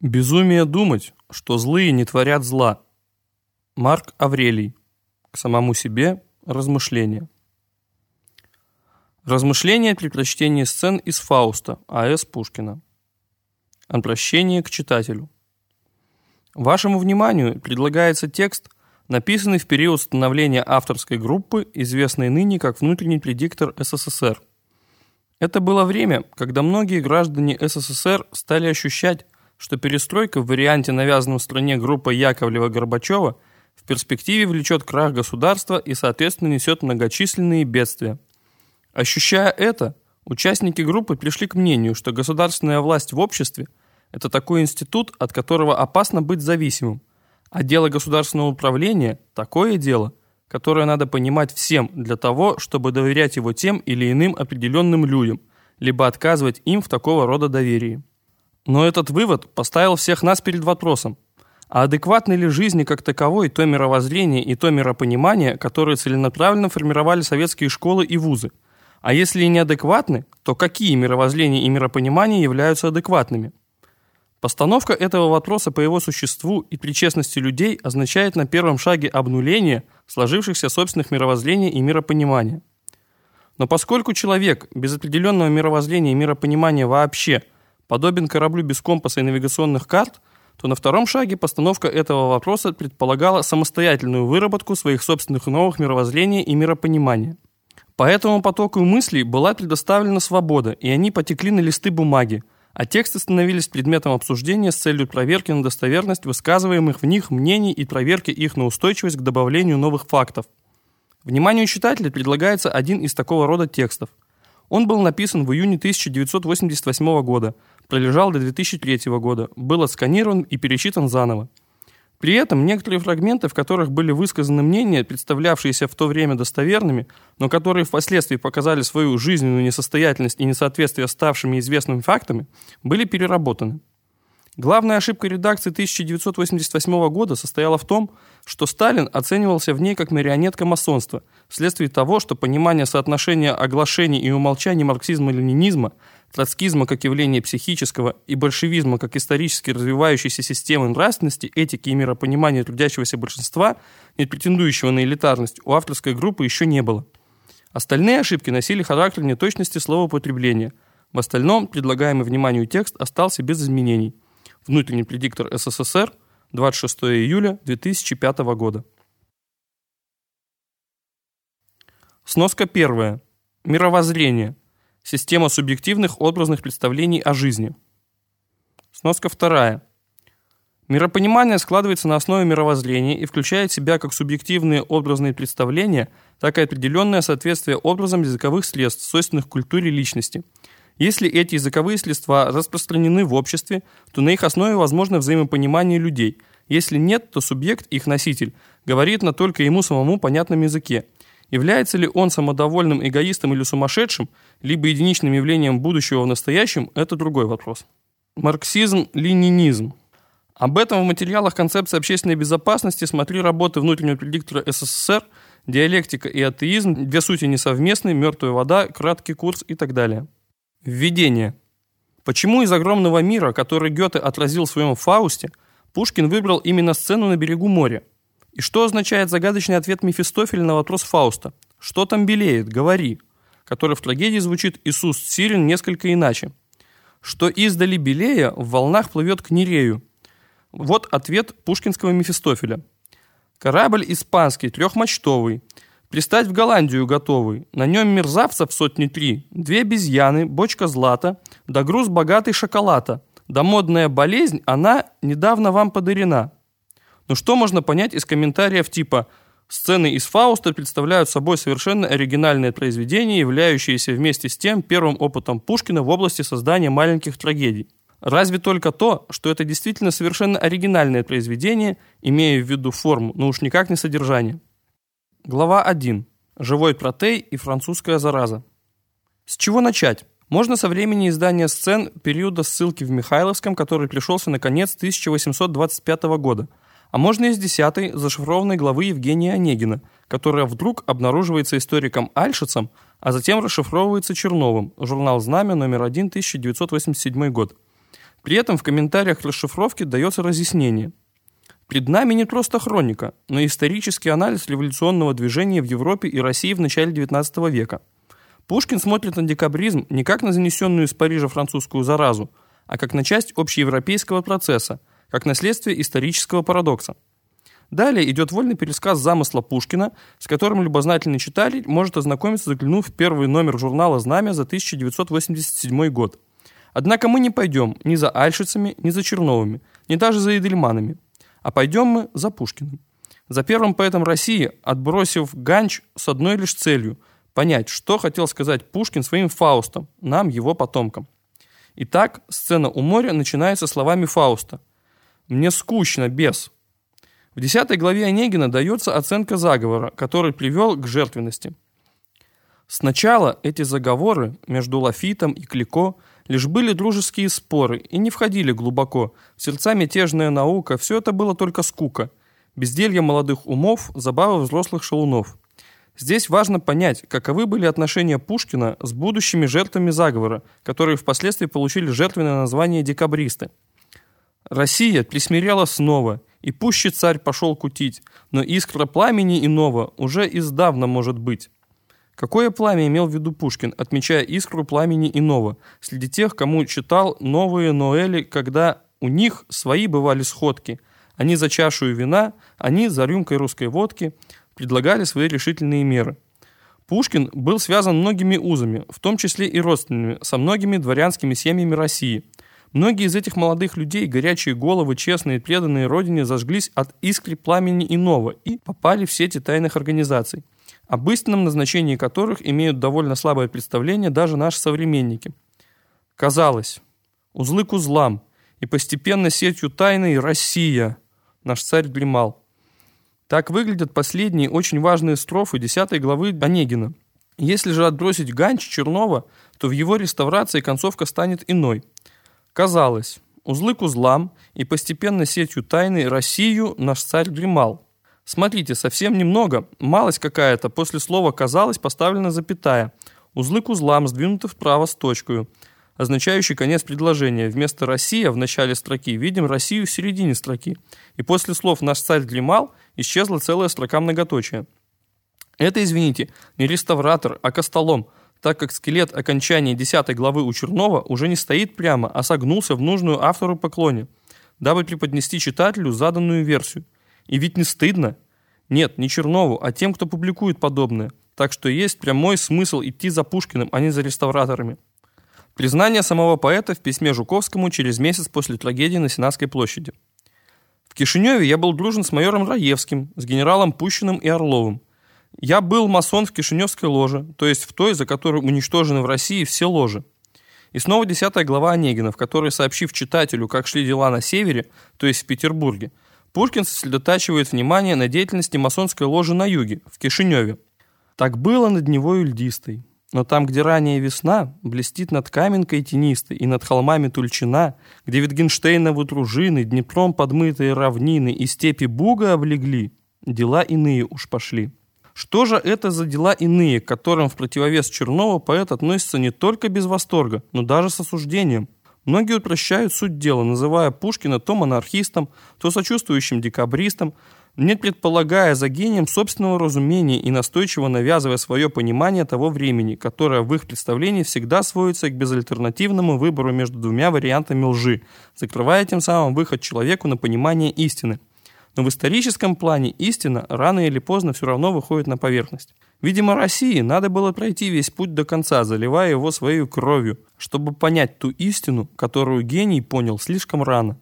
Безумие думать, что злые не творят зла. Марк Аврелий. К самому себе. Размышления. Размышления при прочтении сцен из Фауста А.С. Пушкина. Обращение к читателю. Вашему вниманию предлагается текст, написанный в период становления авторской группы, известной ныне как «Внутренний предиктор СССР». Это было время, когда многие граждане СССР стали ощущать, что перестройка в варианте, навязанном стране группой Яковлева-Горбачева, в перспективе влечет крах государства и, соответственно, несет многочисленные бедствия. Ощущая это, участники группы пришли к мнению, что государственная власть в обществе – это такой институт, от которого опасно быть зависимым, а дело государственного управления – такое дело, которое надо понимать всем для того, чтобы доверять его тем или иным определенным людям, либо отказывать им в такого рода доверии. Но этот вывод поставил всех нас перед вопросом, а адекватны ли жизни как таковой то мировоззрение и то миропонимание, которые целенаправленно формировали советские школы и вузы? А если и неадекватны, то какие мировоззрения и миропонимания являются адекватными? Постановка этого вопроса по его существу и при честности людей означает на первом шаге обнуление сложившихся собственных мировоззрений и миропонимания. Но поскольку человек без определенного мировоззрения и миропонимания вообще – подобен кораблю без компаса и навигационных карт, то на втором шаге постановка этого вопроса предполагала самостоятельную выработку своих собственных новых мировоззрений и миропонимания. По этому потоку мыслей была предоставлена свобода, и они потекли на листы бумаги, а тексты становились предметом обсуждения с целью проверки на достоверность высказываемых в них мнений и проверки их на устойчивость к добавлению новых фактов. Вниманию читателя предлагается один из такого рода текстов. Он был написан в июне 1988 года, пролежал до 2003 года, был отсканирован и перечитан заново. При этом некоторые фрагменты, в которых были высказаны мнения, представлявшиеся в то время достоверными, но которые впоследствии показали свою жизненную несостоятельность и несоответствие ставшими известными фактами, были переработаны. Главная ошибка редакции 1988 года состояла в том, что Сталин оценивался в ней как марионетка масонства, вследствие того, что понимание соотношения оглашений и умолчаний марксизма-ленинизма, троцкизма как явления психического и большевизма как исторически развивающейся системы нравственности, этики и миропонимания трудящегося большинства, не претендующего на элитарность, у авторской группы еще не было. Остальные ошибки носили характер неточности словоупотребления. В остальном предлагаемый вниманию текст остался без изменений. Внутренний предиктор СССР, 26 июля 2005 года. Сноска 1. Мировоззрение. Система субъективных образных представлений о жизни. Сноска 2. Миропонимание складывается на основе мировоззрения и включает в себя как субъективные образные представления, так и определенное соответствие образам языковых средств, свойственных культуре личности. Если эти языковые средства распространены в обществе, то на их основе возможно взаимопонимание людей. Если нет, то субъект, их носитель, говорит на только ему самому понятном языке. Является ли он самодовольным эгоистом или сумасшедшим, либо единичным явлением будущего в настоящем – это другой вопрос. Марксизм-ленинизм. Об этом в материалах концепции общественной безопасности смотри работы внутреннего предиктора СССР, диалектика и атеизм, две сути несовместны, мертвая вода, краткий курс и так далее. Введение. Почему из огромного мира, который Гёте отразил в своем «Фаусте», Пушкин выбрал именно сцену на берегу моря? И что означает загадочный ответ Мефистофеля на вопрос Фауста «Что там белеет? Говори», который в трагедии звучит «Иисус Сирин» несколько иначе. «Что издали белее, в волнах плывет к Нерею». Вот ответ пушкинского Мефистофеля. «Корабль испанский, трехмачтовый». Пристать в Голландию готовый, на нем мерзавцев сотни три, две обезьяны, бочка злата, да груз богатый шоколада, да модная болезнь, она недавно вам подарена». Но что можно понять из комментариев типа «Сцены из Фауста представляют собой совершенно оригинальное произведение, являющееся вместе с тем первым опытом Пушкина в области создания маленьких трагедий». Разве только то, что это действительно совершенно оригинальное произведение, имея в виду форму, но уж никак не содержание. Глава 1. Живой протей и французская зараза. С чего начать? Можно со времени издания сцен периода ссылки в Михайловском, который пришелся на конец 1825 года, а можно и с 10-й зашифрованной главы Евгения Онегина, которая вдруг обнаруживается историком Альшицем, а затем расшифровывается Черновым, журнал «Знамя», номер 1, 1987 год. При этом в комментариях расшифровки дается разъяснение. Пред нами не просто хроника, но и исторический анализ революционного движения в Европе и России в начале XIX века. Пушкин смотрит на декабризм не как на занесенную из Парижа французскую заразу, а как на часть общеевропейского процесса, как на следствие исторического парадокса. Далее идет вольный пересказ замысла Пушкина, с которым любознательный читатель может ознакомиться, заглянув в первый номер журнала «Знамя» за 1987 год. Однако мы не пойдем ни за Альшицами, ни за Черновыми, ни даже за Эдельманами, а пойдем мы за Пушкиным. За первым поэтом России, отбросив Ганч с одной лишь целью – понять, что хотел сказать Пушкин своим Фаустом, нам, его потомкам. Итак, сцена у моря начинается словами Фауста. «Мне скучно, бес». В 10 главе Онегина дается оценка заговора, который привел к жертвенности. Сначала эти заговоры между Лафитом и Клико лишь были дружеские споры и не входили глубоко. В сердца мятежная наука, все это было только скука. Безделье молодых умов, забавы взрослых шалунов. Здесь важно понять, каковы были отношения Пушкина с будущими жертвами заговора, которые впоследствии получили жертвенное название декабристы. Россия присмирела снова, и пуще царь пошел кутить, но искра пламени иного уже издавна может быть. Какое пламя имел в виду Пушкин, отмечая искру пламени иного, среди тех, кому читал новые Ноэли, когда у них свои бывали сходки. Они за чашею вина, они за рюмкой русской водки предлагали свои решительные меры. Пушкин был связан многими узами, в том числе и родственными, со многими дворянскими семьями России. Многие из этих молодых людей, горячие головы, честные и преданные родине, зажглись от искры пламени иного и попали в сети тайных организаций, об истинном назначении которых имеют довольно слабое представление даже наши современники. Казалось, узлы к узлам, и постепенно сетью тайной Россия, наш царь дремал. Так выглядят последние очень важные строфы 10 главы Онегина. Если же отбросить Ганч Чернова, то в его реставрации концовка станет иной. Казалось, узлы к узлам, и постепенно сетью тайны Россию наш царь дремал. Смотрите, совсем немного, малость какая-то, после слова «казалось» поставлена запятая. Узлы к узлам сдвинуты вправо с точкой, означающей конец предложения. Вместо «Россия» в начале строки видим «Россию» в середине строки. И после слов «наш царь дремал» исчезла целая строка многоточия. Это, извините, не реставратор, а костолом, так как скелет окончания 10 главы у Чернова уже не стоит прямо, а согнулся в нужную автору поклоне, дабы преподнести читателю заданную версию. И ведь не стыдно? Нет, не Чернову, а тем, кто публикует подобное. Так что есть прямой смысл идти за Пушкиным, а не за реставраторами. Признание самого поэта в письме Жуковскому через месяц после трагедии на Сенатской площади. В Кишиневе я был дружен с майором Раевским, с генералом Пущиным и Орловым. Я был масон в Кишиневской ложе, то есть в той, за которую уничтожены в России все ложи. И снова 10 глава Онегина, в которой, сообщив читателю, как шли дела на севере, то есть в Петербурге, Пушкин сосредотачивает внимание на деятельности масонской ложи на юге, в Кишиневе. Так было над Невою льдистой, но там, где ранняя весна, блестит над Каменкой тенистой и над холмами Тульчина, где Витгенштейновы дружины, Днепром подмытые равнины и степи Буга облегли, дела иные уж пошли. Что же это за дела иные, к которым в противовес Чернову поэт относится не только без восторга, но даже с осуждением? Многие упрощают суть дела, называя Пушкина то монархистом, то сочувствующим декабристом, не предполагая за гением собственного разумения и настойчиво навязывая свое понимание того времени, которое в их представлении всегда сводится к безальтернативному выбору между двумя вариантами лжи, закрывая тем самым выход человеку на понимание истины. Но в историческом плане истина рано или поздно все равно выходит на поверхность. Видимо, России надо было пройти весь путь до конца, заливая его своей кровью, чтобы понять ту истину, которую гений понял слишком рано.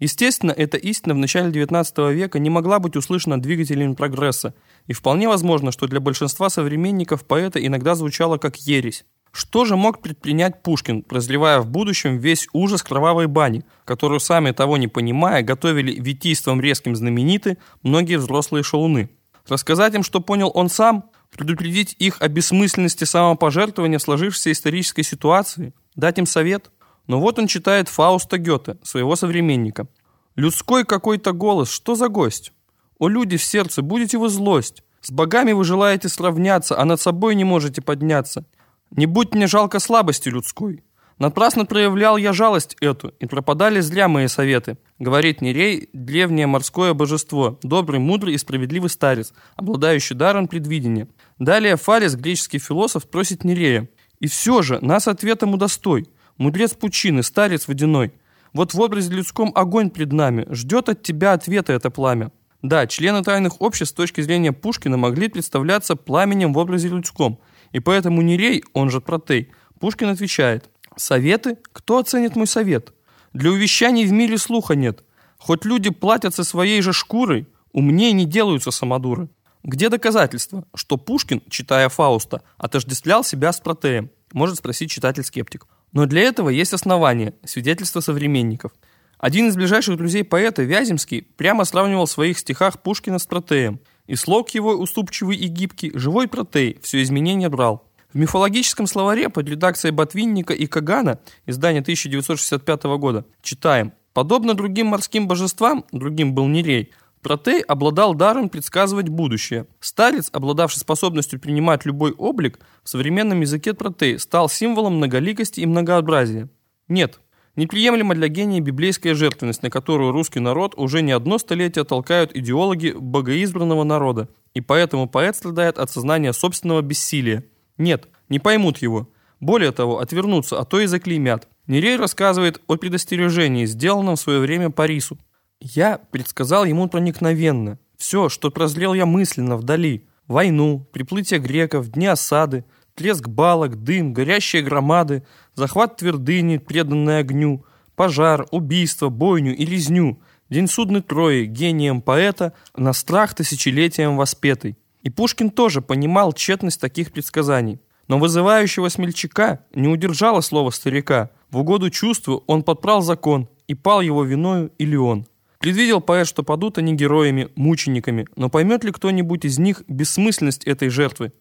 Естественно, эта истина в начале XIX века не могла быть услышана двигателями прогресса, и вполне возможно, что для большинства современников поэта иногда звучало как ересь. Что же мог предпринять Пушкин, прозревая в будущем весь ужас кровавой бани, которую, сами того не понимая, готовили витийством резким знамениты многие взрослые шалуны? Рассказать им, что понял он сам, предупредить их о бессмысленности самопожертвования в сложившейся исторической ситуации, дать им совет? Но вот он читает Фауста Гёте, своего современника. «Людской какой-то голос, что за гость? О, люди в сердце, будете вы злость! С богами вы желаете сравняться, а над собой не можете подняться! Не будь мне жалко слабости людской. Напрасно проявлял я жалость эту, и пропадали зря мои советы. Говорит Нерей, древнее морское божество, добрый, мудрый и справедливый старец, обладающий даром предвидения. Далее Фарис, греческий философ, просит Нерея. И все же нас ответом удостой, мудрец пучины, старец водяной. Вот в образе людском огонь пред нами, ждет от тебя ответа это пламя. Да, члены тайных обществ с точки зрения Пушкина могли представляться пламенем в образе людском, и поэтому Нерей, он же Протей, Пушкин отвечает. Советы? Кто оценит мой совет? Для увещаний в мире слуха нет. Хоть люди платят со своей же шкурой, умнее не делаются самодуры. Где доказательства, что Пушкин, читая Фауста, отождествлял себя с Протеем? Может спросить читатель-скептик. Но для этого есть основания, свидетельства современников. Один из ближайших друзей поэта, Вяземский, прямо сравнивал в своих стихах Пушкина с Протеем. И слог его уступчивый и гибкий, живой Протей, все изменения брал. В мифологическом словаре под редакцией Ботвинника и Кагана, издание 1965 года, читаем. Подобно другим морским божествам, другим был Нерей, Протей обладал даром предсказывать будущее. Старец, обладавший способностью принимать любой облик, в современном языке Протей стал символом многоликости и многообразия. Нет, неприемлема для гения библейская жертвенность, на которую русский народ уже не одно столетие толкают идеологи богоизбранного народа, и поэтому поэт страдает от сознания собственного бессилия. Нет, не поймут его. Более того, отвернутся, а то и заклеймят. Нерей рассказывает о предостережении, сделанном в свое время Парису. «Я предсказал ему проникновенно. Все, что прозрел я мысленно вдали. Войну, приплытие греков, дни осады, треск балок, дым, горящие громады, захват твердыни, преданной огню, пожар, убийство, бойню и резню, день судной Трои, гением поэта, на страх тысячелетиям воспетый». И Пушкин тоже понимал тщетность таких предсказаний. Но вызывающего смельчака не удержало слово старика. В угоду чувству он подпрал закон, и пал его виною Илион. Предвидел поэт, что падут они героями, мучениками, но поймет ли кто-нибудь из них бессмысленность этой жертвы?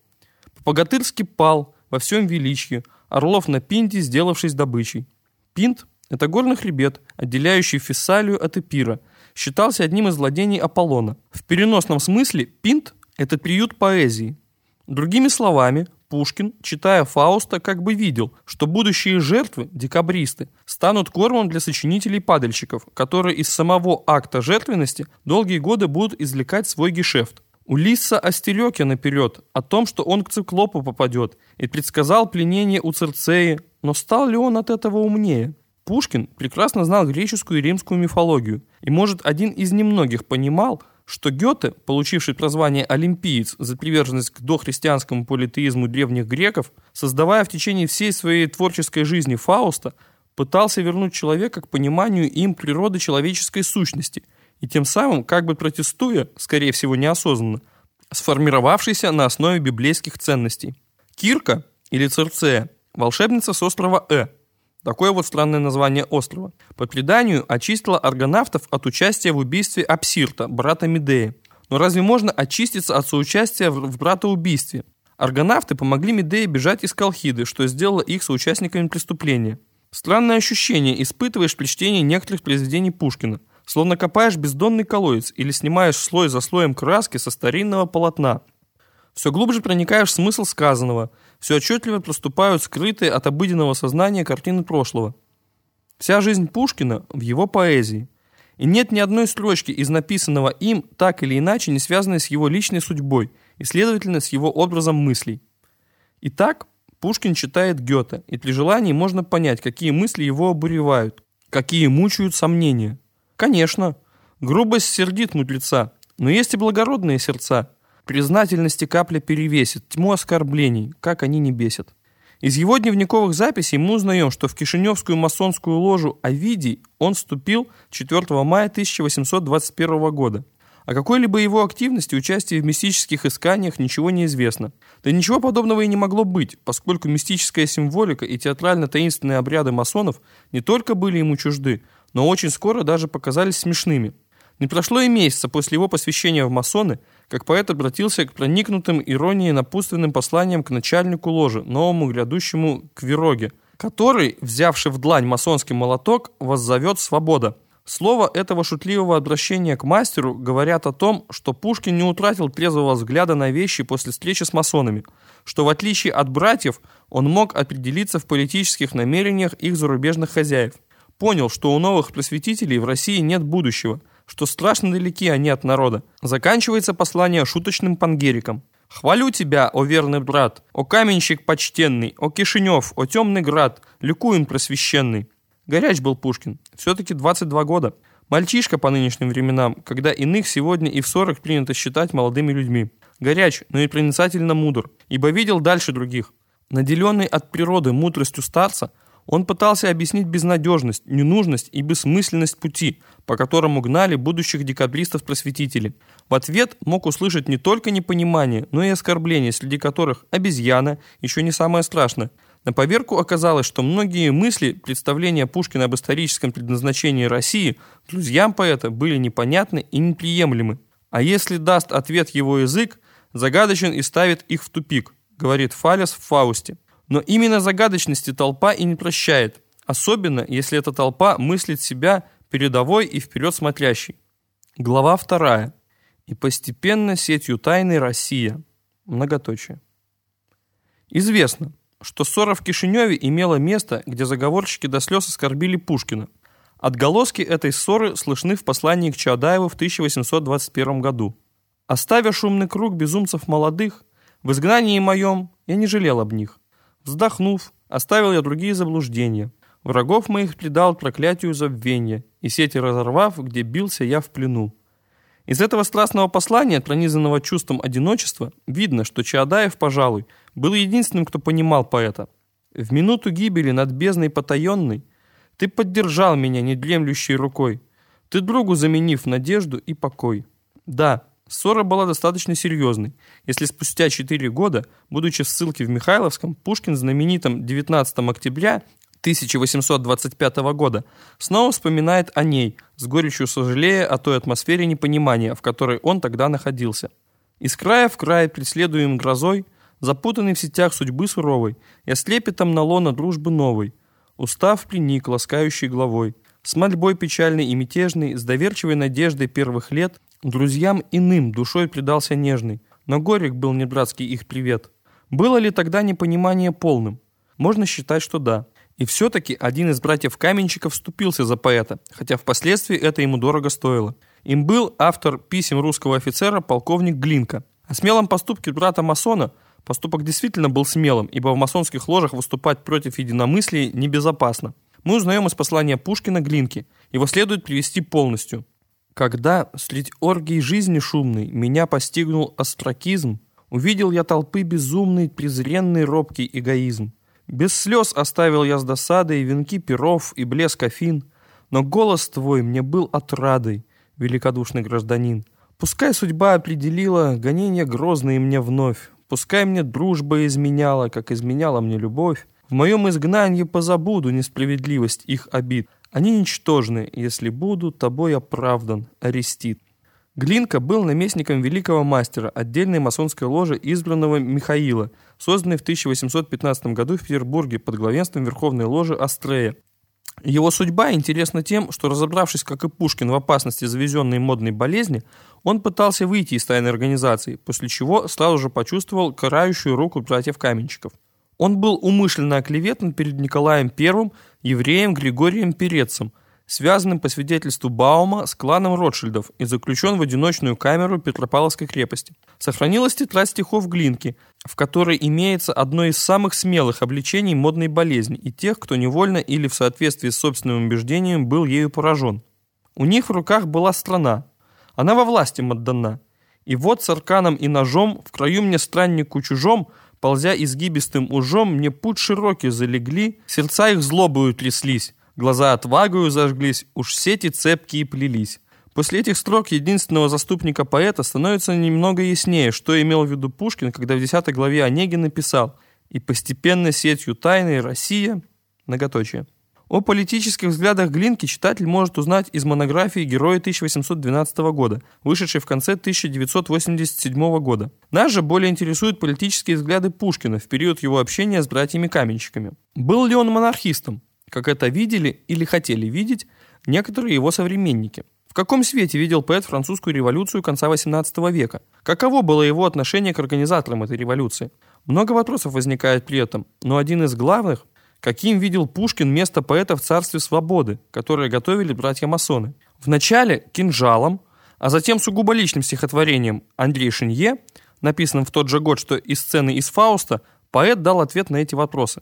По-богатырски пал во всем величье, орлов на пинте, сделавшись добычей. Пинт – это горный хребет, отделяющий Фессалию от Эпира, считался одним из владений Аполлона. В переносном смысле пинт – это приют поэзии. Другими словами, Пушкин, читая Фауста, как бы видел, что будущие жертвы, декабристы, станут кормом для сочинителей-падальщиков, которые из самого акта жертвенности долгие годы будут извлекать свой гешефт. Улисса остерег я наперед о том, что он к циклопу попадет, и предсказал пленение у Цирцеи, но стал ли он от этого умнее? Пушкин прекрасно знал греческую и римскую мифологию, и, может, один из немногих понимал, что Гёте, получивший прозвание «олимпиец» за приверженность к дохристианскому политеизму древних греков, создавая в течение всей своей творческой жизни Фауста, пытался вернуть человека к пониманию им природы человеческой сущности и тем самым, как бы протестуя, скорее всего неосознанно, сформировавшийся на основе библейских ценностей. Кирка, или Цирцея, волшебница с острова Такое вот странное название острова. По преданию, очистила аргонавтов от участия в убийстве Апсирта, брата Медеи. Но разве можно очиститься от соучастия в братоубийстве? Аргонавты помогли Медее бежать из Колхиды, что сделало их соучастниками преступления. Странное ощущение испытываешь при чтении некоторых произведений Пушкина. Словно копаешь бездонный колодец или снимаешь слой за слоем краски со старинного полотна. Все глубже проникаешь в смысл сказанного, все отчетливо проступают скрытые от обыденного сознания картины прошлого. Вся жизнь Пушкина в его поэзии. И нет ни одной строчки из написанного им, так или иначе, не связанной с его личной судьбой и, следовательно, с его образом мыслей. Итак, Пушкин читает Гёте, и при желании можно понять, какие мысли его обуревают, какие мучают сомнения. Конечно, грубость сердит мудреца, но есть и благородные сердца. Признательности капля перевесит, тьму оскорблений, как они не бесят. Из его дневниковых записей мы узнаем, что в Кишиневскую масонскую ложу Овидий он вступил 4 мая 1821 года. О какой-либо его активности и участии в мистических исканиях ничего не известно. Да ничего подобного и не могло быть, поскольку мистическая символика и театрально-таинственные обряды масонов не только были ему чужды, но очень скоро даже показались смешными. Не прошло и месяца после его посвящения в масоны, как поэт обратился к проникнутым иронией напутственным посланиям к начальнику ложи, новому грядущему Квироге, который, взявши в длань масонский молоток, воззовет «Свобода». Слово этого шутливого обращения к мастеру говорят о том, что Пушкин не утратил трезвого взгляда на вещи после встречи с масонами, что в отличие от братьев он мог определиться в политических намерениях их зарубежных хозяев. Понял, что у новых просветителей в России нет будущего, что страшно далеки они от народа. Заканчивается послание шуточным пангериком. «Хвалю тебя, о верный брат, о каменщик почтенный, о Кишинев, о темный град, ликуем просвещенный». Горяч был Пушкин, все-таки 22 года. Мальчишка по нынешним временам, когда иных сегодня и в 40 принято считать молодыми людьми. Горяч, но и проницательно мудр, ибо видел дальше других. Наделенный от природы мудростью старца, он пытался объяснить безнадежность, ненужность и бессмысленность пути, по которому гнали будущих декабристов-просветителей. В ответ мог услышать не только непонимание, но и оскорбления, среди которых обезьяна еще не самое страшное. На поверку оказалось, что многие мысли, представления Пушкина об историческом предназначении России друзьям поэта были непонятны и неприемлемы. А если даст ответ его язык, загадочен и ставит их в тупик, говорит Фалес в «Фаусте». Но именно загадочности толпа и не прощает, особенно если эта толпа мыслит себя передовой и вперед смотрящей. Глава 2. И постепенно сетью тайны Россия. Многоточие. Известно, что ссора в Кишиневе имела место, где заговорщики до слез оскорбили Пушкина. Отголоски этой ссоры слышны в послании к Чаадаеву в 1821 году. «Оставя шумный круг безумцев молодых, в изгнании моем я не жалел об них. Вздохнув, оставил я другие заблуждения. Врагов моих предал проклятию забвенья, и сети разорвав, где бился я в плену». Из этого страстного послания, пронизанного чувством одиночества, видно, что Чаадаев, пожалуй, был единственным, кто понимал поэта. «В минуту гибели над бездной потаенной ты поддержал меня недремлющей рукой, ты другу заменив надежду и покой». Да, ссора была достаточно серьезной, если спустя 4 года, будучи в ссылке в Михайловском, Пушкин в знаменитом 19 октября 1825 года снова вспоминает о ней, с горечью сожалея о той атмосфере непонимания, в которой он тогда находился. «Из края в край, преследуем грозой, запутанный в сетях судьбы суровой, я с лепетом на лоно дружбы новой, устав приник ласкающей главой, с мольбой печальной и мятежной, с доверчивой надеждой первых лет, друзьям иным душой предался нежный, но горек был не братский их привет». Было ли тогда непонимание полным? Можно считать, что да. И все-таки один из братьев-каменщиков вступился за поэта, хотя впоследствии это ему дорого стоило. Им был автор писем русского офицера полковник Глинка. О смелом поступке брата-масона, поступок действительно был смелым, ибо в масонских ложах выступать против единомыслия небезопасно. Мы узнаем из послания Пушкина Глинки. Его следует привести полностью. «Когда средь оргий жизни шумной меня постигнул остракизм, увидел я толпы безумный, презренный, робкий эгоизм. Без слез оставил я с досадой венки перов и блеск афин, но голос твой мне был отрадой, великодушный гражданин. Пускай судьба определила гонения грозные мне вновь, пускай мне дружба изменяла, как изменяла мне любовь, в моем изгнании позабуду несправедливость их обид. Они ничтожны, если буду тобой оправдан, Аристид». Глинка был наместником великого мастера отдельной масонской ложи избранного Михаила, созданной в 1815 году в Петербурге под главенством Верховной ложи Астрея. Его судьба интересна тем, что, разобравшись, как и Пушкин, в опасности завезенной модной болезни, он пытался выйти из тайной организации, после чего сразу же почувствовал карающую руку братьев-каменщиков. Он был умышленно оклеветан перед Николаем I, евреем Григорием Перецем, связанным по свидетельству Баума с кланом Ротшильдов, и заключен в одиночную камеру Петропавловской крепости. Сохранилась тетрадь стихов Глинки, в которой имеется одно из самых смелых обличений модной болезни и тех, кто невольно или в соответствии с собственным убеждением был ею поражен. У них в руках была страна, она во властям отдана. И вот с арканом и ножом, в краю мне страннику чужом, ползя изгибистым ужом, мне путь широкий залегли, сердца их злобою тряслись, глаза отвагою зажглись, уж сети цепкие плелись. После этих строк единственного заступника поэта становится немного яснее, что имел в виду Пушкин, когда в 10 главе Онегина писал: «И постепенно сетью тайны Россия...» многоточие. О политических взглядах Глинки читатель может узнать из монографии «Герои 1812 года», вышедшей в конце 1987 года. Нас же более интересуют политические взгляды Пушкина в период его общения с братьями-каменщиками. Был ли он монархистом, как это видели или хотели видеть некоторые его современники. В каком свете видел Пэт французскую революцию конца XVIII века? Каково было его отношение к организаторам этой революции? Много вопросов возникает при этом, но один из главных – каким видел Пушкин место поэта в царстве свободы, которое готовили братья-масоны? Вначале кинжалом, а затем сугубо личным стихотворением «Андрей Шинье», написанным в тот же год, что и сцены из «Фауста», поэт дал ответ на эти вопросы.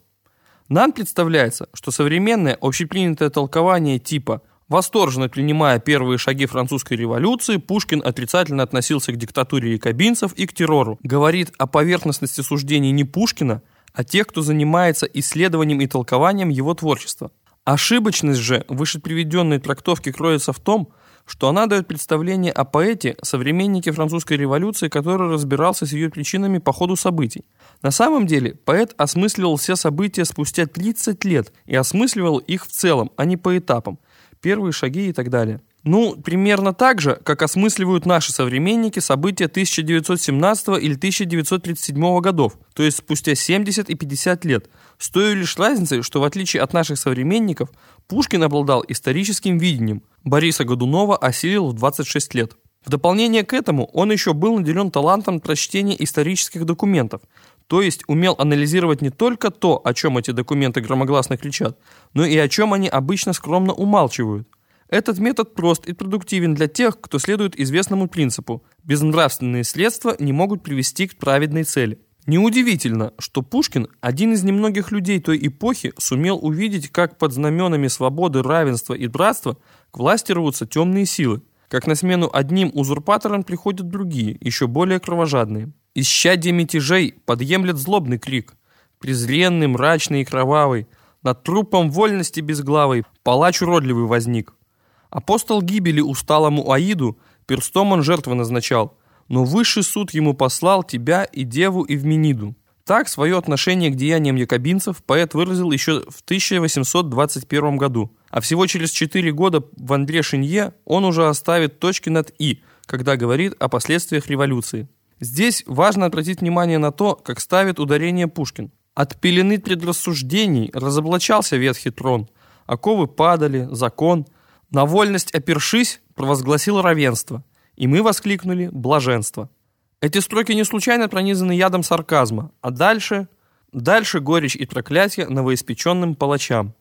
Нам представляется, что современное общепринятое толкование типа «Восторженно принимая первые шаги французской революции, Пушкин отрицательно относился к диктатуре якобинцев и к террору», говорит о поверхностности суждений не Пушкина, а тех, кто занимается исследованием и толкованием его творчества. Ошибочность же вышеприведенной трактовки кроется в том, что она дает представление о поэте, современнике французской революции, который разбирался с ее причинами по ходу событий. На самом деле, поэт осмысливал все события спустя 30 лет и осмысливал их в целом, а не по этапам, первые шаги и так далее. Ну, примерно так же, как осмысливают наши современники события 1917 или 1937 годов, то есть спустя 70 и 50 лет, с той лишь разницей, что в отличие от наших современников, Пушкин обладал историческим видением, Бориса Годунова осилил в 26 лет. В дополнение к этому он еще был наделен талантом прочтения исторических документов, то есть умел анализировать не только то, о чем эти документы громогласно кричат, но и о чем они обычно скромно умалчивают. Этот метод прост и продуктивен для тех, кто следует известному принципу «безнравственные средства не могут привести к праведной цели». Неудивительно, что Пушкин, один из немногих людей той эпохи, сумел увидеть, как под знаменами свободы, равенства и братства к власти рвутся темные силы, как на смену одним узурпаторам приходят другие, еще более кровожадные. Исчадие мятежей подъемлет злобный крик, презренный, мрачный и кровавый, над трупом вольности безглавой палач уродливый возник. Апостол гибели усталому Аиду перстом он жертвы назначал, но высший суд ему послал тебя и Деву Эвмениду. Так свое отношение к деяниям якобинцев поэт выразил еще в 1821 году, а всего через 4 года в «Андре Шинье» он уже оставит точки над «и», когда говорит о последствиях революции. Здесь важно обратить внимание на то, как ставит ударение Пушкин. От пелены предрассуждений разоблачался ветхий трон, оковы падали, закон. На вольность опершись, провозгласил равенство, и мы воскликнули «блаженство». Эти строки не случайно пронизаны ядом сарказма, а дальше горечь и проклятие новоиспеченным палачам.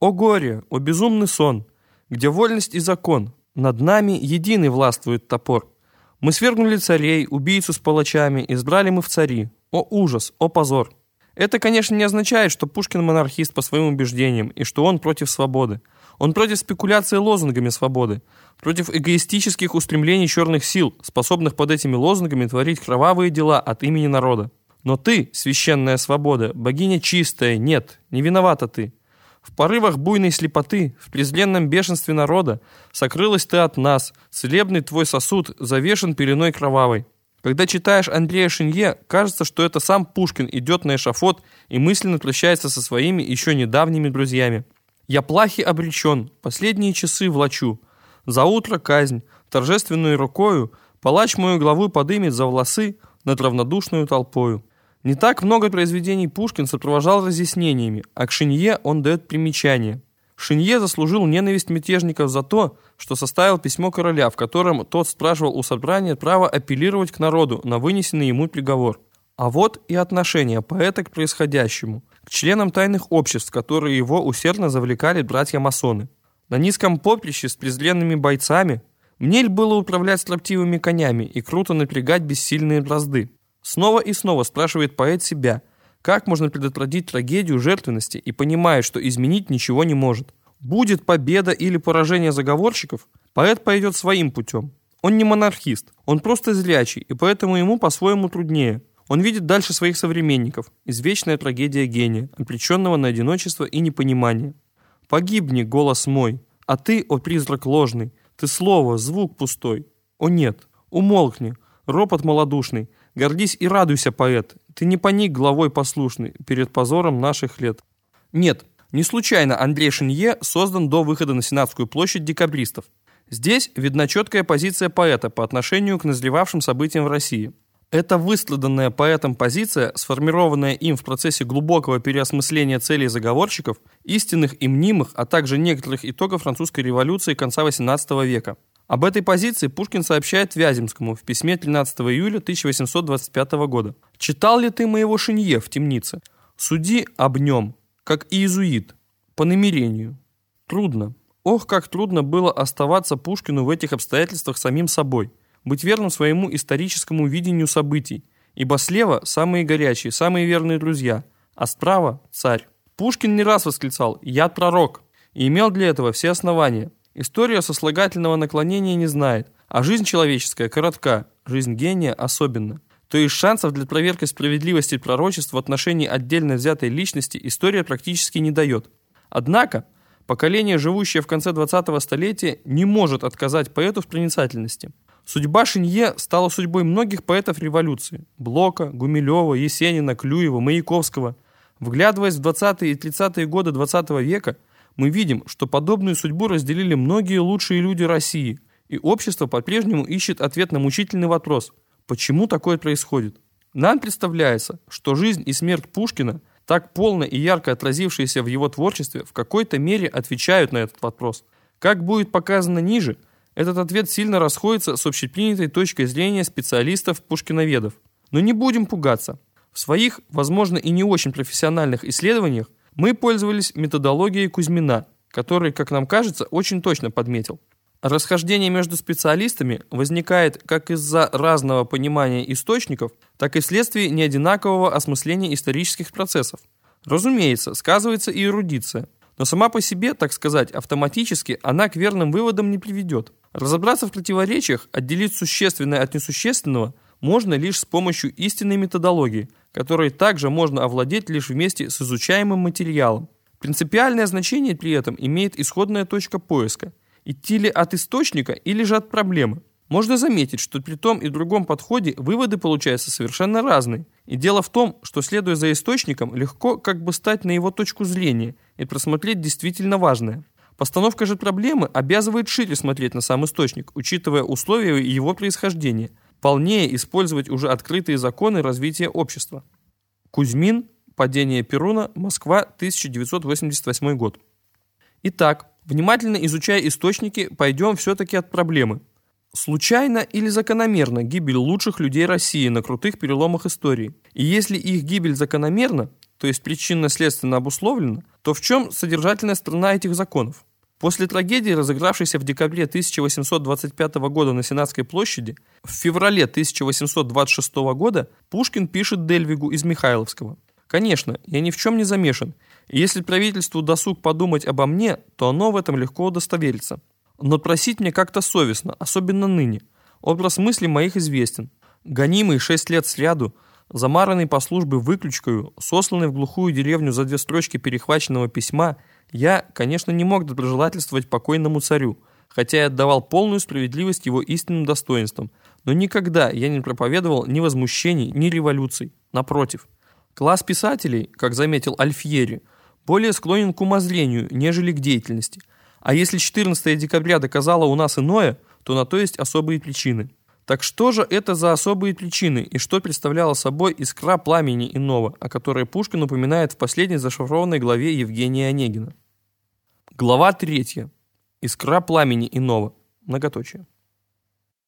«О горе, о безумный сон, где вольность и закон, над нами единый властвует топор. Мы свергнули царей, убийцу с палачами, избрали мы в цари. О ужас, о позор!» Это, конечно, не означает, что Пушкин монархист по своим убеждениям и что он против свободы. Он против спекуляции лозунгами свободы, против эгоистических устремлений черных сил, способных под этими лозунгами творить кровавые дела от имени народа. Но ты, священная свобода, богиня чистая, нет, не виновата ты. В порывах буйной слепоты, в презренном бешенстве народа сокрылась ты от нас, целебный твой сосуд завешен пеленой кровавой. Когда читаешь Андрея Шинье, кажется, что это сам Пушкин идет на эшафот и мысленно прощается со своими еще недавними друзьями. «Я плахи обречен, последние часы влачу. За утро казнь, торжественную рукою, палач мою главу подымет за волосы над равнодушную толпою». Не так много произведений Пушкин сопровождал разъяснениями, а к Шинье он дает примечание. Шинье заслужил ненависть мятежников за то, что составил письмо короля, в котором тот спрашивал у собрания право апеллировать к народу на вынесенный ему приговор. А вот и отношение поэта к происходящему, к членам тайных обществ, которые его усердно завлекали братья-масоны. На низком поприще с презренными бойцами мне ль было управлять строптивыми конями и круто напрягать бессильные дрозды. Снова и снова спрашивает поэт себя, как можно предотвратить трагедию жертвенности и понимает, что изменить ничего не может. Будет победа или поражение заговорщиков, поэт пойдет своим путем. Он не монархист, он просто зрячий, и поэтому ему по-своему труднее. Он видит дальше своих современников, извечная трагедия гения, обреченного на одиночество и непонимание. «Погибни, голос мой, а ты, о призрак ложный, ты слово, звук пустой. О нет, умолкни, ропот малодушный, гордись и радуйся, поэт, ты не поник главой послушный перед позором наших лет». Нет, не случайно Андрей Шинье создан до выхода на Сенатскую площадь декабристов. Здесь видна четкая позиция поэта по отношению к назревавшим событиям в России. Эта выстраданная поэтом позиция, сформированная им в процессе глубокого переосмысления целей заговорщиков, истинных и мнимых, а также некоторых итогов французской революции конца XVIII века. Об этой позиции Пушкин сообщает Вяземскому в письме 13 июля 1825 года. «Читал ли ты моего Шинье в темнице? Суди об нем, как иезуит, по намерению». Трудно. Ох, как трудно было оставаться Пушкину в этих обстоятельствах самим собой. Быть верным своему историческому видению событий, ибо слева самые горячие, самые верные друзья, а справа царь. Пушкин не раз восклицал «Я пророк» и имел для этого все основания. История сослагательного наклонения не знает, а жизнь человеческая коротка, жизнь гения особенно. То есть шансов для проверки справедливости пророчеств в отношении отдельно взятой личности история практически не дает. Однако, поколение, живущее в конце 20-го столетия, не может отказать поэту в проницательности. Судьба Шинье стала судьбой многих поэтов революции – Блока, Гумилева, Есенина, Клюева, Маяковского. Вглядываясь в 20-е и 30-е годы 20 века, мы видим, что подобную судьбу разделили многие лучшие люди России, и общество по-прежнему ищет ответ на мучительный вопрос – почему такое происходит? Нам представляется, что жизнь и смерть Пушкина, так полно и ярко отразившиеся в его творчестве, в какой-то мере отвечают на этот вопрос. Как будет показано ниже – этот ответ сильно расходится с общепринятой точкой зрения специалистов-пушкиноведов. Но не будем пугаться. В своих, возможно, и не очень профессиональных исследованиях мы пользовались методологией Кузьмина, который, как нам кажется, очень точно подметил. Расхождение между специалистами возникает как из-за разного понимания источников, так и вследствие неодинакового осмысления исторических процессов. Разумеется, сказывается и эрудиция. Но сама по себе, так сказать, автоматически она к верным выводам не приведет. Разобраться в противоречиях, отделить существенное от несущественного можно лишь с помощью истинной методологии, которой также можно овладеть лишь вместе с изучаемым материалом. Принципиальное значение при этом имеет исходная точка поиска. Идти ли от источника или же от проблемы? Можно заметить, что при том и другом подходе выводы получаются совершенно разные. И дело в том, что, следуя за источником, легко как бы стать на его точку зрения и просмотреть действительно важное. Постановка же проблемы обязывает шире смотреть на сам источник, учитывая условия его происхождения, полнее использовать уже открытые законы развития общества. Кузьмин, «Падение Перуна», Москва, 1988 год. Итак, внимательно изучая источники, пойдем все-таки от проблемы. Случайно или закономерно гибель лучших людей России на крутых переломах истории? И если их гибель закономерна, то есть причинно-следственно обусловлена, то в чем содержательная сторона этих законов? После трагедии, разыгравшейся в декабре 1825 года на Сенатской площади, в феврале 1826 года Пушкин пишет Дельвигу из Михайловского. «Конечно, я ни в чем не замешан, и если правительству досуг подумать обо мне, то оно в этом легко удостоверится. Но просить мне как-то совестно, особенно ныне. Образ мыслей моих известен. Гонимый 6 лет сряду, замаранный по службе выключкою, сосланный в глухую деревню за 2 строчки перехваченного письма, я, конечно, не мог доброжелательствовать покойному царю, хотя и отдавал полную справедливость его истинным достоинствам. Но никогда я не проповедовал ни возмущений, ни революций. Напротив. Класс писателей, как заметил Альфьери, более склонен к умозрению, нежели к деятельности. А если 14 декабря доказало у нас иное, то на то есть особые причины. Так что же это за особые причины и что представляло собой искра пламени иного, о которой Пушкин упоминает в последней зашифрованной главе Евгения Онегина? Глава 3. Искра пламени иного. Многоточие.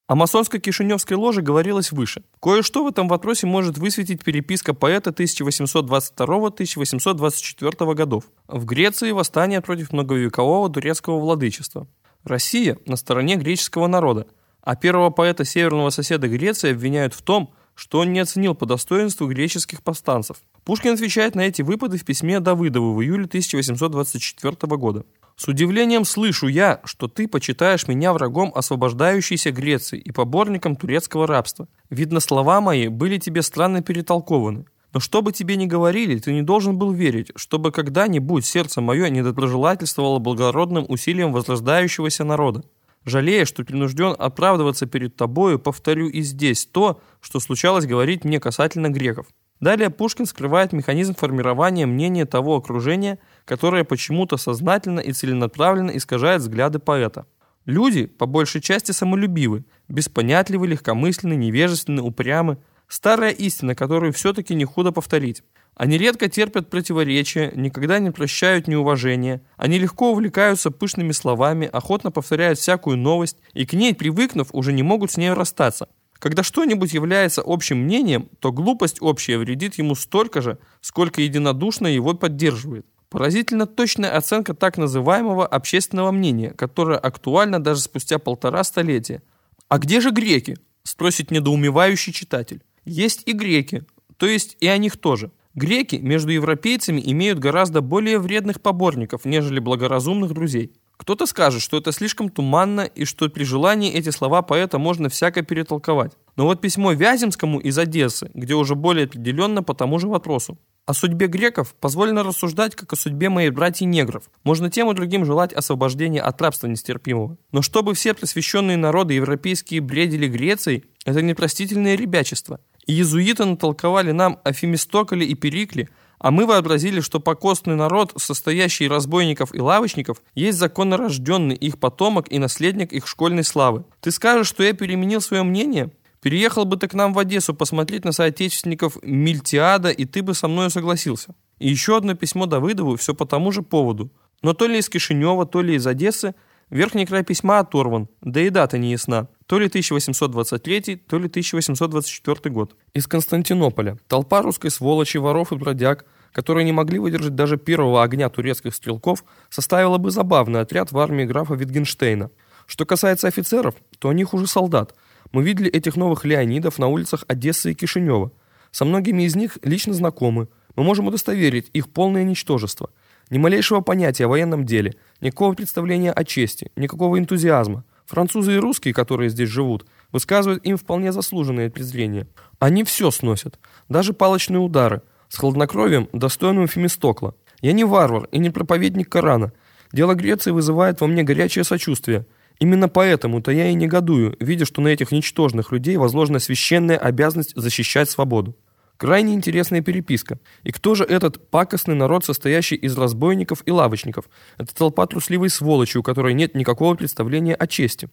О масонско-кишиневской ложе говорилось выше. Кое-что в этом вопросе может высветить переписка поэта 1822-1824 годов. В Греции восстание против многовекового турецкого владычества. Россия на стороне греческого народа, а первого поэта северного соседа Греции обвиняют в том, что он не оценил по достоинству греческих повстанцев. Пушкин отвечает на эти выпады в письме Давыдову в июле 1824 года. «С удивлением слышу я, что ты почитаешь меня врагом освобождающейся Греции и поборником турецкого рабства. Видно, слова мои были тебе странно перетолкованы. Но что бы тебе ни говорили, ты не должен был верить, чтобы когда-нибудь сердце мое недоброжелательствовало благородным усилиям возрождающегося народа. Жалея, что принужден оправдываться перед тобою, повторю и здесь то, что случалось говорить мне касательно греков». Далее Пушкин скрывает механизм формирования мнения того окружения, которое почему-то сознательно и целенаправленно искажает взгляды поэта. Люди, по большей части, самолюбивы, беспонятливы, легкомысленны, невежественны, упрямы. Старая истина, которую все-таки не худо повторить. Они редко терпят противоречия, никогда не прощают неуважения. Они легко увлекаются пышными словами, охотно повторяют всякую новость, и к ней, привыкнув, уже не могут с ней расстаться. Когда что-нибудь является общим мнением, то глупость общая вредит ему столько же, сколько единодушно его поддерживает. Поразительно точная оценка так называемого общественного мнения, которое актуально даже спустя 1,5 столетия. «А где же греки?» – спросит недоумевающий читатель. Есть и греки, то есть и о них тоже. Греки между европейцами имеют гораздо более вредных поборников, нежели благоразумных друзей. Кто-то скажет, что это слишком туманно и что при желании эти слова поэта можно всяко перетолковать. Но вот письмо Вяземскому из Одессы, где уже более определенно по тому же вопросу. О судьбе греков позволено рассуждать, как о судьбе моих братьев-негров. Можно тем и другим желать освобождения от рабства нестерпимого. Но чтобы все просвещенные народы европейские бредили Грецией, это непростительное ребячество. И иезуиты натолковали нам о Фемистокле и Перикле, а мы вообразили, что покостный народ, состоящий из разбойников и лавочников, есть законно рожденный их потомок и наследник их школьной славы. Ты скажешь, что я переменил свое мнение? Переехал бы ты к нам в Одессу посмотреть на соотечественников Мильтиада, и ты бы со мною согласился. И еще одно письмо Давыдову все по тому же поводу. Но то ли из Кишинева, то ли из Одессы, верхний край письма оторван, да и дата не ясна. То ли 1823, то ли 1824 год. Из Константинополя. Толпа русской сволочи, воров и бродяг, которые не могли выдержать даже первого огня турецких стрелков, составила бы забавный отряд в армии графа Витгенштейна. Что касается офицеров, то они хуже солдат. Мы видели этих новых леонидов на улицах Одессы и Кишинева. Со многими из них лично знакомы. Мы можем удостоверить их полное ничтожество. Ни малейшего понятия о военном деле, никакого представления о чести, никакого энтузиазма. Французы и русские, которые здесь живут, высказывают им вполне заслуженное презрение. Они все сносят, даже палочные удары, с хладнокровием, достойным Фемистокла. Я не варвар и не проповедник Корана. Дело Греции вызывает во мне горячее сочувствие. Именно поэтому-то я и негодую, видя, что на этих ничтожных людей возложена священная обязанность защищать свободу. Крайне интересная переписка. И кто же этот пакостный народ, состоящий из разбойников и лавочников? Это толпа трусливой сволочи, у которой нет никакого представления о чести.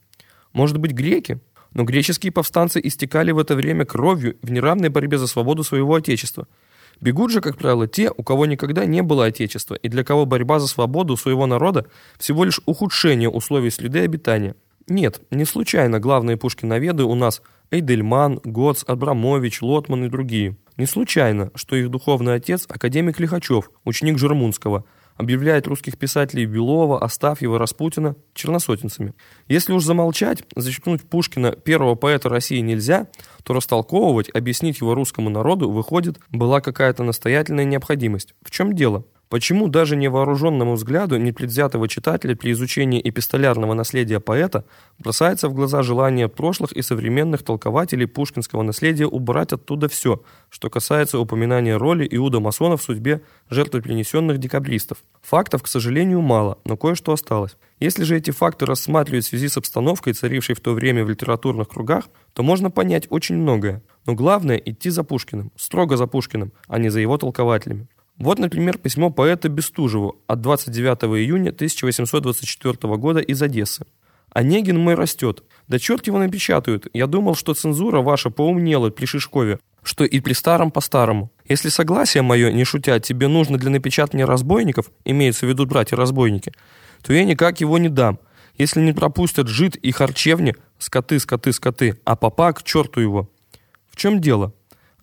Может быть, греки? Но греческие повстанцы истекали в это время кровью в неравной борьбе за свободу своего отечества. Бегут же, как правило, те, у кого никогда не было отечества, и для кого борьба за свободу своего народа всего лишь ухудшение условий среды обитания. Нет, не случайно главные пушкиноведы у нас Эйдельман, Гоц, Абрамович, Лотман и другие. Не случайно, что их духовный отец, академик Лихачев, ученик Жирмунского, объявляет русских писателей Белова, Астафьева, Распутина черносотенцами. Если уж замолчать, зачеркнуть Пушкина первого поэта России нельзя, то растолковывать, объяснить его русскому народу, выходит, была какая-то настоятельная необходимость. В чем дело? Почему даже невооруженному взгляду непредвзятого читателя при изучении эпистолярного наследия поэта бросается в глаза желание прошлых и современных толкователей пушкинского наследия убрать оттуда все, что касается упоминания роли иуда-масона в судьбе жертвопринесенных декабристов? Фактов, к сожалению, мало, но кое-что осталось. Если же эти факты рассматривать в связи с обстановкой, царившей в то время в литературных кругах, то можно понять очень многое. Но главное – идти за Пушкиным, строго за Пушкиным, а не за его толкователями. Вот, например, письмо поэта Бестужеву от 29 июня 1824 года из Одессы. «Онегин мой растет. Да черт его напечатают. Я думал, что цензура ваша поумнела при Шишкове, что и при старом по-старому. Если согласие мое, не шутя, тебе нужно для напечатания разбойников, имеются в виду братья-разбойники, то я никак его не дам. Если не пропустят жид и харчевни, скоты, скоты, скоты, а попа к черту его». В чем дело?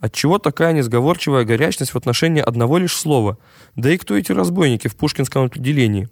Отчего такая несговорчивая горячность в отношении одного лишь слова? Да и кто эти разбойники в пушкинском определении?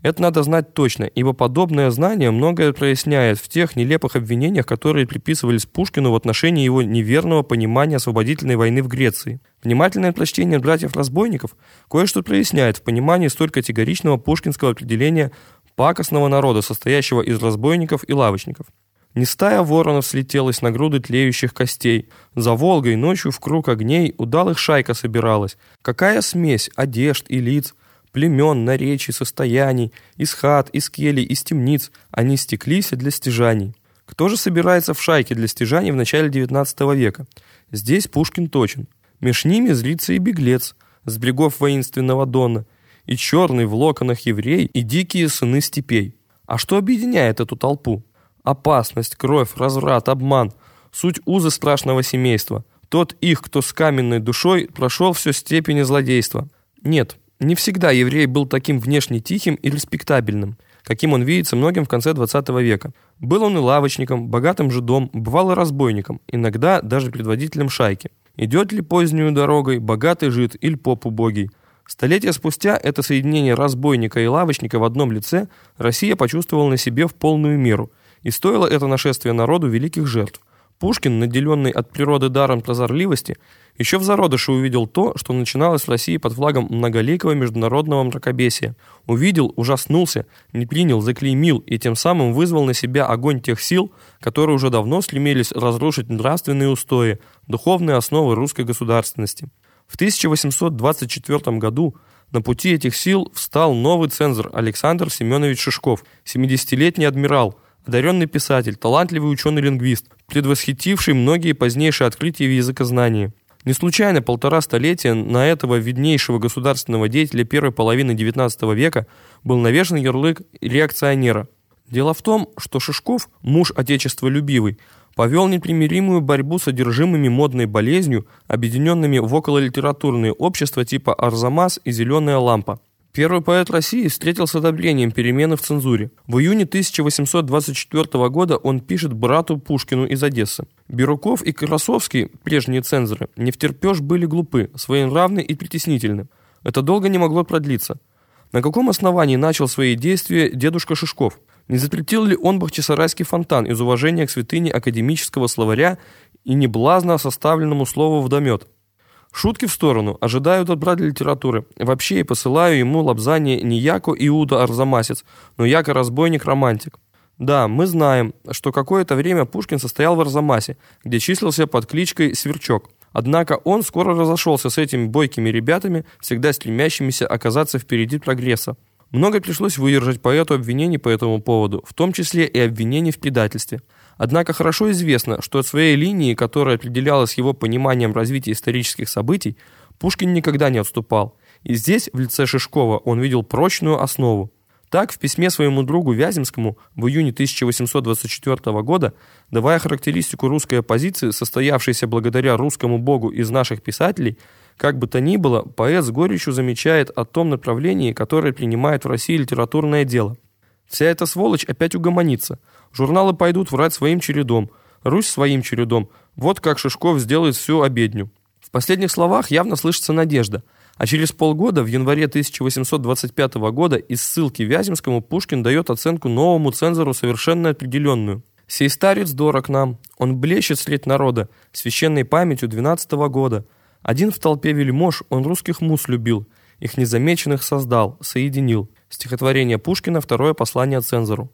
Это надо знать точно, ибо подобное знание многое проясняет в тех нелепых обвинениях, которые приписывались Пушкину в отношении его неверного понимания освободительной войны в Греции. Внимательное прочтение братьев-разбойников кое-что проясняет в понимании столь категоричного пушкинского определения пакостного народа, состоящего из разбойников и лавочников. Не стая воронов слетелась на груды тлеющих костей. За Волгой ночью в круг огней удалых шайка собиралась. Какая смесь одежд и лиц, племен, наречий, состояний, из хат, из келей, из темниц, они стеклись для стяжаний. Кто же собирается в шайке для стяжаний в начале XIX века? Здесь Пушкин точен. Меж ними злится и беглец с берегов воинственного Дона, и черный в локонах еврей, и дикие сыны степей. А что объединяет эту толпу? Опасность, кровь, разврат, обман – суть узы страшного семейства. тот их, кто с каменной душой, прошел все степени злодейства. Нет, не всегда еврей был таким внешне тихим и респектабельным, каким он видится многим в конце 20 века. Был он и лавочником, богатым жидом, бывал и разбойником, иногда даже предводителем шайки. Идет ли позднюю дорогой богатый жид или поп убогий? Столетия спустя это соединение разбойника и лавочника в одном лице Россия почувствовала на себе в полную меру, и стоило это нашествие народу великих жертв. Пушкин, наделенный от природы даром прозорливости, еще в зародыше увидел то, что начиналось в России под флагом многоликого международного мракобесия. Увидел, ужаснулся, не принял, заклеймил и тем самым вызвал на себя огонь тех сил, которые уже давно стремились разрушить нравственные устои, духовные основы русской государственности. В 1824 году на пути этих сил встал новый цензор Александр Семенович Шишков, 70-летний адмирал, одаренный писатель, талантливый ученый-лингвист, предвосхитивший многие позднейшие открытия в языкознании. Не случайно полтора столетия на этого виднейшего государственного деятеля первой половины XIX века был навешен ярлык реакционера. Дело в том, что Шишков, муж отечестволюбивый, повел непримиримую борьбу с одержимыми модной болезнью, объединенными в окололитературные общества типа «Арзамас» и «Зеленая лампа». Первый поэт России встретил с одобрением перемены в цензуре. В июне 1824 года он пишет брату Пушкину из Одессы. Бирюков и Красовский, прежние цензоры, не втерпёж были глупы, своенравны и притеснительны. Это долго не могло продлиться. На каком основании начал свои действия дедушка Шишков? Не запретил ли он Бахчисарайский фонтан из уважения к святыне академического словаря и неблазно составленному слову «вдомет»? Шутки в сторону, ожидают от брата литературы. Вообще и посылаю ему лобзание не яко Иуда Арзамасец, но яко разбойник-романтик. Да, мы знаем, что какое-то время Пушкин состоял в Арзамасе, где числился под кличкой Сверчок. Однако он скоро разошелся с этими бойкими ребятами, всегда стремящимися оказаться впереди прогресса. Много пришлось выдержать поэту обвинений по этому поводу, в том числе и обвинений в предательстве. Однако хорошо известно, что от своей линии, которая определялась его пониманием развития исторических событий, Пушкин никогда не отступал. И здесь, в лице Шишкова, он видел прочную основу. Так, в письме своему другу Вяземскому в июне 1824 года, давая характеристику русской оппозиции, состоявшейся благодаря русскому богу из наших писателей, как бы то ни было, поэт с горечью замечает о том направлении, которое принимает в России литературное дело. Вся эта сволочь опять угомонится. Журналы пойдут врать своим чередом, Русь своим чередом. Вот как Шишков сделает всю обедню. В последних словах явно слышится надежда. А через полгода, в январе 1825 года, из ссылки Вяземскому Пушкин дает оценку новому цензору совершенно определенную. «Сей старец дорог нам, он блещет средь народа, священной памятью 12-го года. Один в толпе вельмож, он русских мус любил, их незамеченных создал, соединил». Стихотворение Пушкина, второе послание цензору.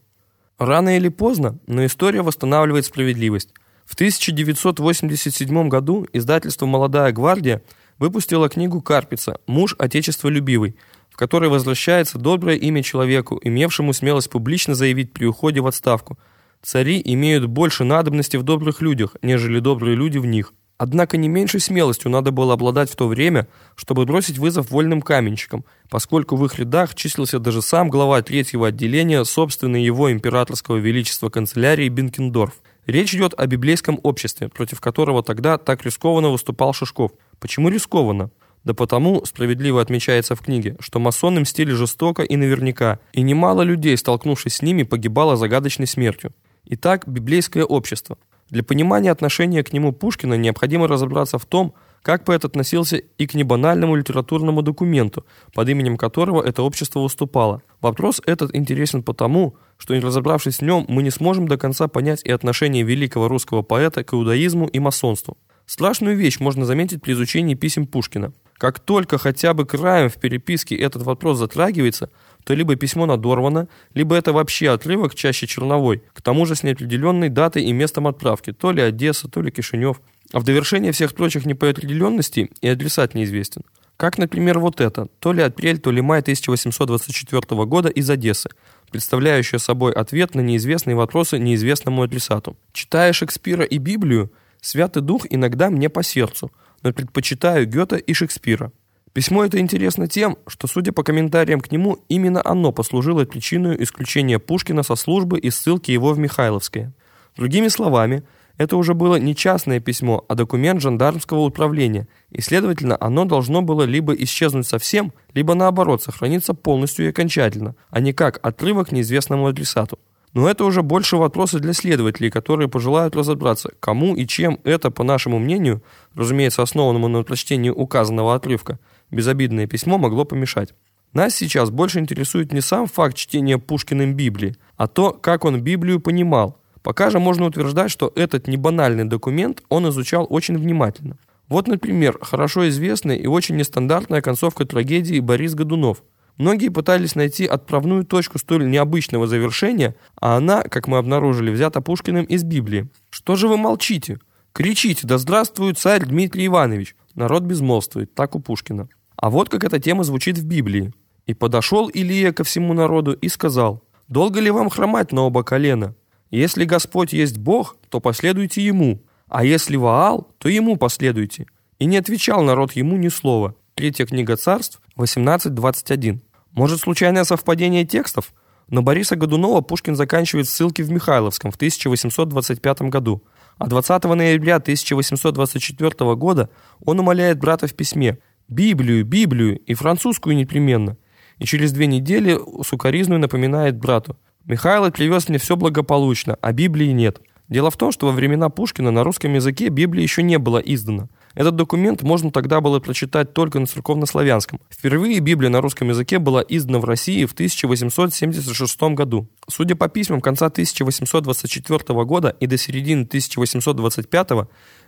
Рано или поздно, но история восстанавливает справедливость. В 1987 году издательство «Молодая гвардия» выпустило книгу Карпица «Муж отечестволюбивый», в которой возвращается доброе имя человеку, имевшему смелость публично заявить при уходе в отставку: «Цари имеют больше надобности в добрых людях, нежели добрые люди в них». Однако не меньшей смелостью надо было обладать в то время, чтобы бросить вызов вольным каменщикам, поскольку в их рядах числился даже сам глава третьего отделения собственной его императорского величества канцелярии Бенкендорф. Речь идет о библейском обществе, против которого тогда так рискованно выступал Шишков. Почему рискованно? Да потому, справедливо отмечается в книге, что масоны мстили жестоко и наверняка, и немало людей, столкнувшись с ними, погибало загадочной смертью. Итак, библейское общество. Для понимания отношения к нему Пушкина необходимо разобраться в том, как поэт относился и к небанальному литературному документу, под именем которого это общество выступало. Вопрос этот интересен потому, что, не разобравшись в нем, мы не сможем до конца понять и отношение великого русского поэта к иудаизму и масонству. Страшную вещь можно заметить при изучении писем Пушкина. Как только хотя бы краем в переписке этот вопрос затрагивается, то либо письмо надорвано, либо это вообще отрывок чаще черновой, к тому же с неопределенной датой и местом отправки, то ли Одесса, то ли Кишинев. А в довершение всех прочих непоопределенностей и адресат неизвестен. Как, например, вот это, то ли апрель, то ли май 1824 года из Одессы, представляющая собой ответ на неизвестные вопросы неизвестному адресату. Читая Шекспира и Библию, «Святый Дух» иногда мне по сердцу, но предпочитаю Гёте и Шекспира. Письмо это интересно тем, что, судя по комментариям к нему, именно оно послужило причиной исключения Пушкина со службы и ссылки его в Михайловское. Другими словами, Это уже было не частное письмо, а документ жандармского управления, и, следовательно, оно должно было либо исчезнуть совсем, либо, наоборот, сохраниться полностью и окончательно, а не как отрывок неизвестному адресату. Но это уже больше вопросы для следователей, которые пожелают разобраться, кому и чем это, по нашему мнению, разумеется, основанному на прочтении указанного отрывка, безобидное письмо могло помешать. Нас сейчас больше интересует не сам факт чтения Пушкиным Библии, а то, как он Библию понимал. Пока же можно утверждать, что этот небанальный документ он изучал очень внимательно. Вот, например, хорошо известная и очень нестандартная концовка трагедии «Борис Годунов». Многие пытались найти отправную точку столь необычного завершения, а она, как мы обнаружили, взята Пушкиным из Библии. «Что же вы молчите? Кричите, да здравствует царь Дмитрий Иванович!» Народ безмолвствует, так у Пушкина. А вот как эта тема звучит в Библии. «И подошел Илия ко всему народу и сказал: долго ли вам хромать на оба колена? Если Господь есть Бог, то последуйте Ему, а если Ваал, то Ему последуйте». И не отвечал народ Ему ни слова. Третья книга Царств, 18:21. Может, случайное совпадение текстов? Но Бориса Годунова Пушкин заканчивает ссылки в Михайловском в 1825 году, а 20 ноября 1824 года он умоляет брата в письме: «Библию, Библию, и французскую непременно». И через 2 недели сукоризную напоминает брату: «Михайло привез мне все благополучно, а Библии нет». Дело в том, что во времена Пушкина на русском языке Библия еще не была издана. Этот документ можно тогда было прочитать только на церковнославянском. Впервые Библия на русском языке была издана в России в 1876 году. Судя по письмам конца 1824 года и до середины 1825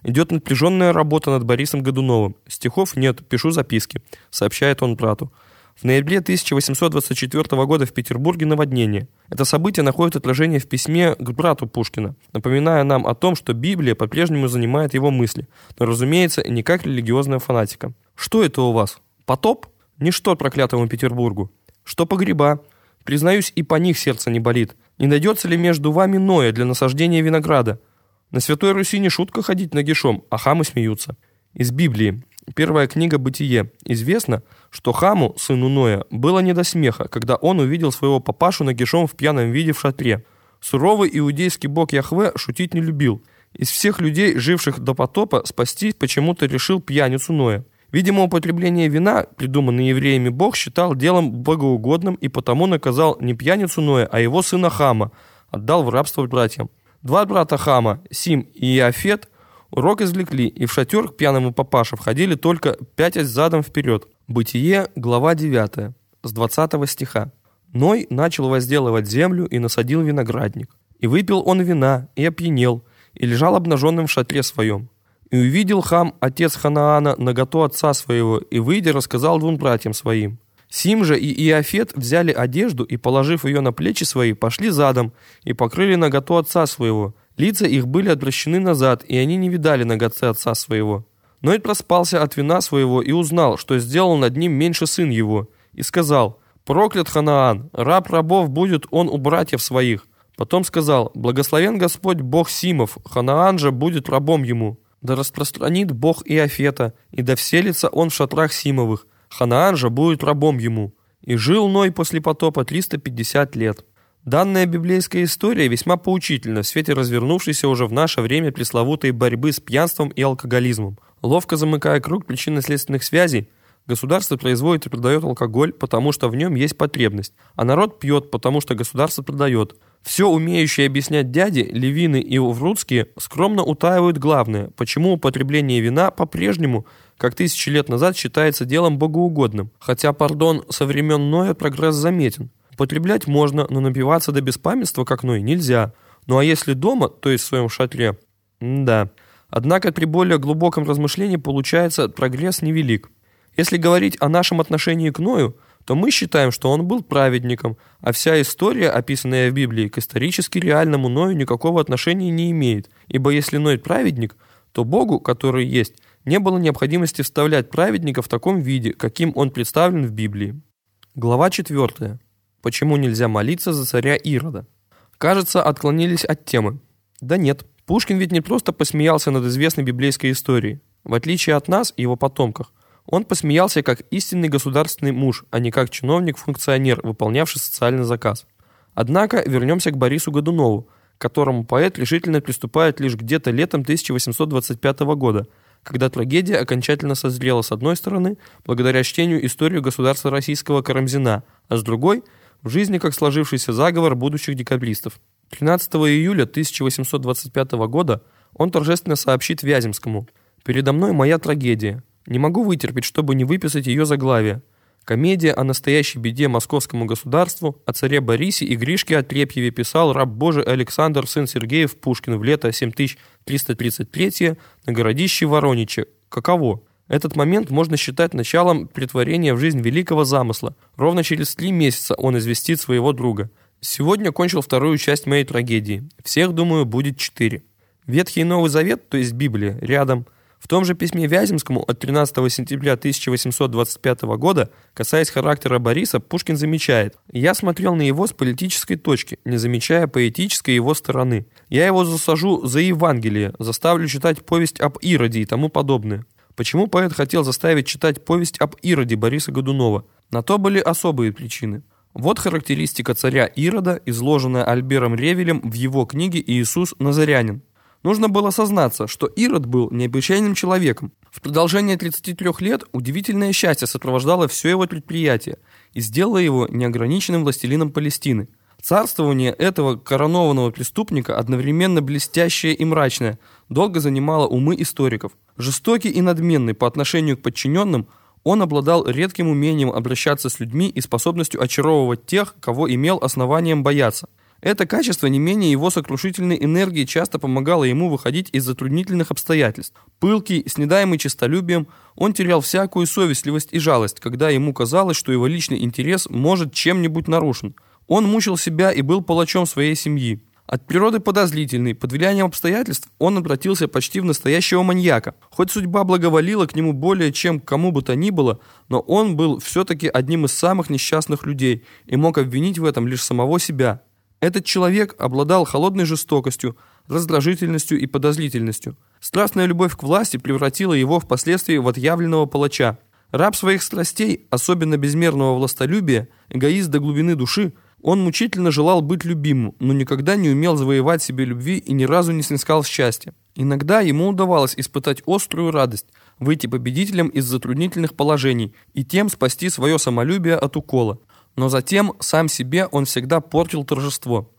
идет напряженная работа над Борисом Годуновым. «Стихов нет, пишу записки», сообщает он брату. В ноябре 1824 года в Петербурге наводнение. Это событие находит отражение в письме к брату Пушкина, напоминая нам о том, что Библия по-прежнему занимает его мысли, но, разумеется, не как религиозная фанатика. «Что это у вас? Потоп? Ничто проклятому Петербургу. Что погреба? Признаюсь, и по них сердце не болит. Не найдется ли между вами ноя для насаждения винограда? На Святой Руси не шутка ходить нагишом, а хамы смеются». Из Библии. Первая книга «Бытие». Известно, что Хаму, сыну Ноя, было не до смеха, когда он увидел своего папашу нагишом в пьяном виде в шатре. Суровый иудейский бог Яхве шутить не любил. Из всех людей, живших до потопа, спасти почему-то решил пьяницу Ноя. Видимо, употребление вина, придуманное евреями, бог считал делом богоугодным и потому наказал не пьяницу Ноя, а его сына Хама, отдал в рабство братьям. 2 брата Хама, Сим и Иофет, урок извлекли, и в шатер к пьяному папаше входили только пятясь задом вперед. Бытие, глава 9, с 20 стиха. «Ной начал возделывать землю и насадил виноградник. И выпил он вина, и опьянел, и лежал обнаженным в шатре своем. И увидел Хам, отец Ханаана, наготу отца своего, и, выйдя, рассказал 2 братьям своим. Сим же и Иофет взяли одежду и, положив ее на плечи свои, пошли задом и покрыли наготу отца своего. Лица их были отвращены назад, и они не видали наготцы отца своего. Ной проспался от вина своего и узнал, что сделал над ним меньше сын его, и сказал: проклят Ханаан, раб рабов будет он у братьев своих. Потом сказал: благословен Господь Бог Симов, Ханаан же будет рабом ему. Да распространит Бог Иофета, и да вселится он в шатрах Симовых, Ханаан же будет рабом ему. И жил Ной после потопа 350 лет». Данная библейская история весьма поучительна в свете развернувшейся уже в наше время пресловутой борьбы с пьянством и алкоголизмом. Ловко замыкая круг причинно-следственных связей, государство производит и продает алкоголь, потому что в нем есть потребность, а народ пьет, потому что государство продает. Все умеющие объяснять дяди, Левины и Уврудские скромно утаивают главное, почему употребление вина по-прежнему, как 1000 лет назад, считается делом богоугодным. Хотя, пардон, со времен Ноя прогресс заметен. Потреблять можно, но напиваться до беспамятства, как Ной, нельзя. Ну а если дома, то есть в своем шатре? Да. Однако при более глубоком размышлении получается, прогресс невелик. Если говорить о нашем отношении к Ною, то мы считаем, что он был праведником, а вся история, описанная в Библии, к исторически реальному Ною никакого отношения не имеет, ибо если Ной праведник, то Богу, который есть, не было необходимости вставлять праведника в таком виде, каким он представлен в Библии. Глава 4. Почему нельзя молиться за царя Ирода? Кажется, отклонились от темы. Да нет, Пушкин ведь не просто посмеялся над известной библейской историей. В отличие от нас и его потомков, он посмеялся как истинный государственный муж, а не как чиновник-функционер, выполнявший социальный заказ. Однако вернемся к Борису Годунову, к которому поэт решительно приступает лишь где-то летом 1825 года, когда трагедия окончательно созрела с одной стороны, благодаря чтению истории государства российского Карамзина, а с другой – в жизни как сложившийся заговор будущих декабристов. 13 июля 1825 года он торжественно сообщит Вяземскому: «Передо мной моя трагедия. Не могу вытерпеть, чтобы не выписать ее заглавие. Комедия о настоящей беде московскому государству, о царе Борисе и Гришке Отрепьеве писал раб Божий Александр, сын Сергеев Пушкин, в лето 7333 на городище Ворониче. Каково? Этот момент можно считать началом претворения в жизнь великого замысла. Ровно через 3 месяца он известит своего друга. Сегодня кончил вторую часть моей трагедии. Всех, думаю, будет 4. Ветхий и Новый Завет, то есть Библия, рядом. В том же письме Вяземскому от 13 сентября 1825 года, касаясь характера Бориса, Пушкин замечает: «Я смотрел на его с политической точки, не замечая поэтической его стороны. Я его засажу за Евангелие, заставлю читать повесть об Ироде и тому подобное». Почему поэт хотел заставить читать повесть об Ироде Бориса Годунова? На то были особые причины. Вот характеристика царя Ирода, изложенная Альбером Ревелем в его книге «Иисус Назарянин». Нужно было сознаться, что Ирод был необычайным человеком. В продолжение 33 лет удивительное счастье сопровождало все его предприятие и сделало его неограниченным властелином Палестины. Царствование этого коронованного преступника, одновременно блестящее и мрачное, долго занимало умы историков. Жестокий и надменный по отношению к подчиненным, он обладал редким умением обращаться с людьми и способностью очаровывать тех, кого имел основанием бояться. Это качество не менее его сокрушительной энергии часто помогало ему выходить из затруднительных обстоятельств. Пылкий, снедаемый честолюбием, он терял всякую совестливость и жалость, когда ему казалось, что его личный интерес может чем-нибудь нарушен. Он мучил себя и был палачом своей семьи. От природы подозрительный, под влиянием обстоятельств он обратился почти в настоящего маньяка. Хоть судьба благоволила к нему более чем к кому бы то ни было, но он был все-таки одним из самых несчастных людей и мог обвинить в этом лишь самого себя. Этот человек обладал холодной жестокостью, раздражительностью и подозрительностью. Страстная любовь к власти превратила его впоследствии в отъявленного палача. Раб своих страстей, особенно безмерного властолюбия, эгоист до глубины души, он мучительно желал быть любимым, но никогда не умел завоевать себе любви и ни разу не снискал счастья. Иногда ему удавалось испытать острую радость, выйти победителем из затруднительных положений и тем спасти свое самолюбие от укола. Но затем сам себе он всегда портил торжество.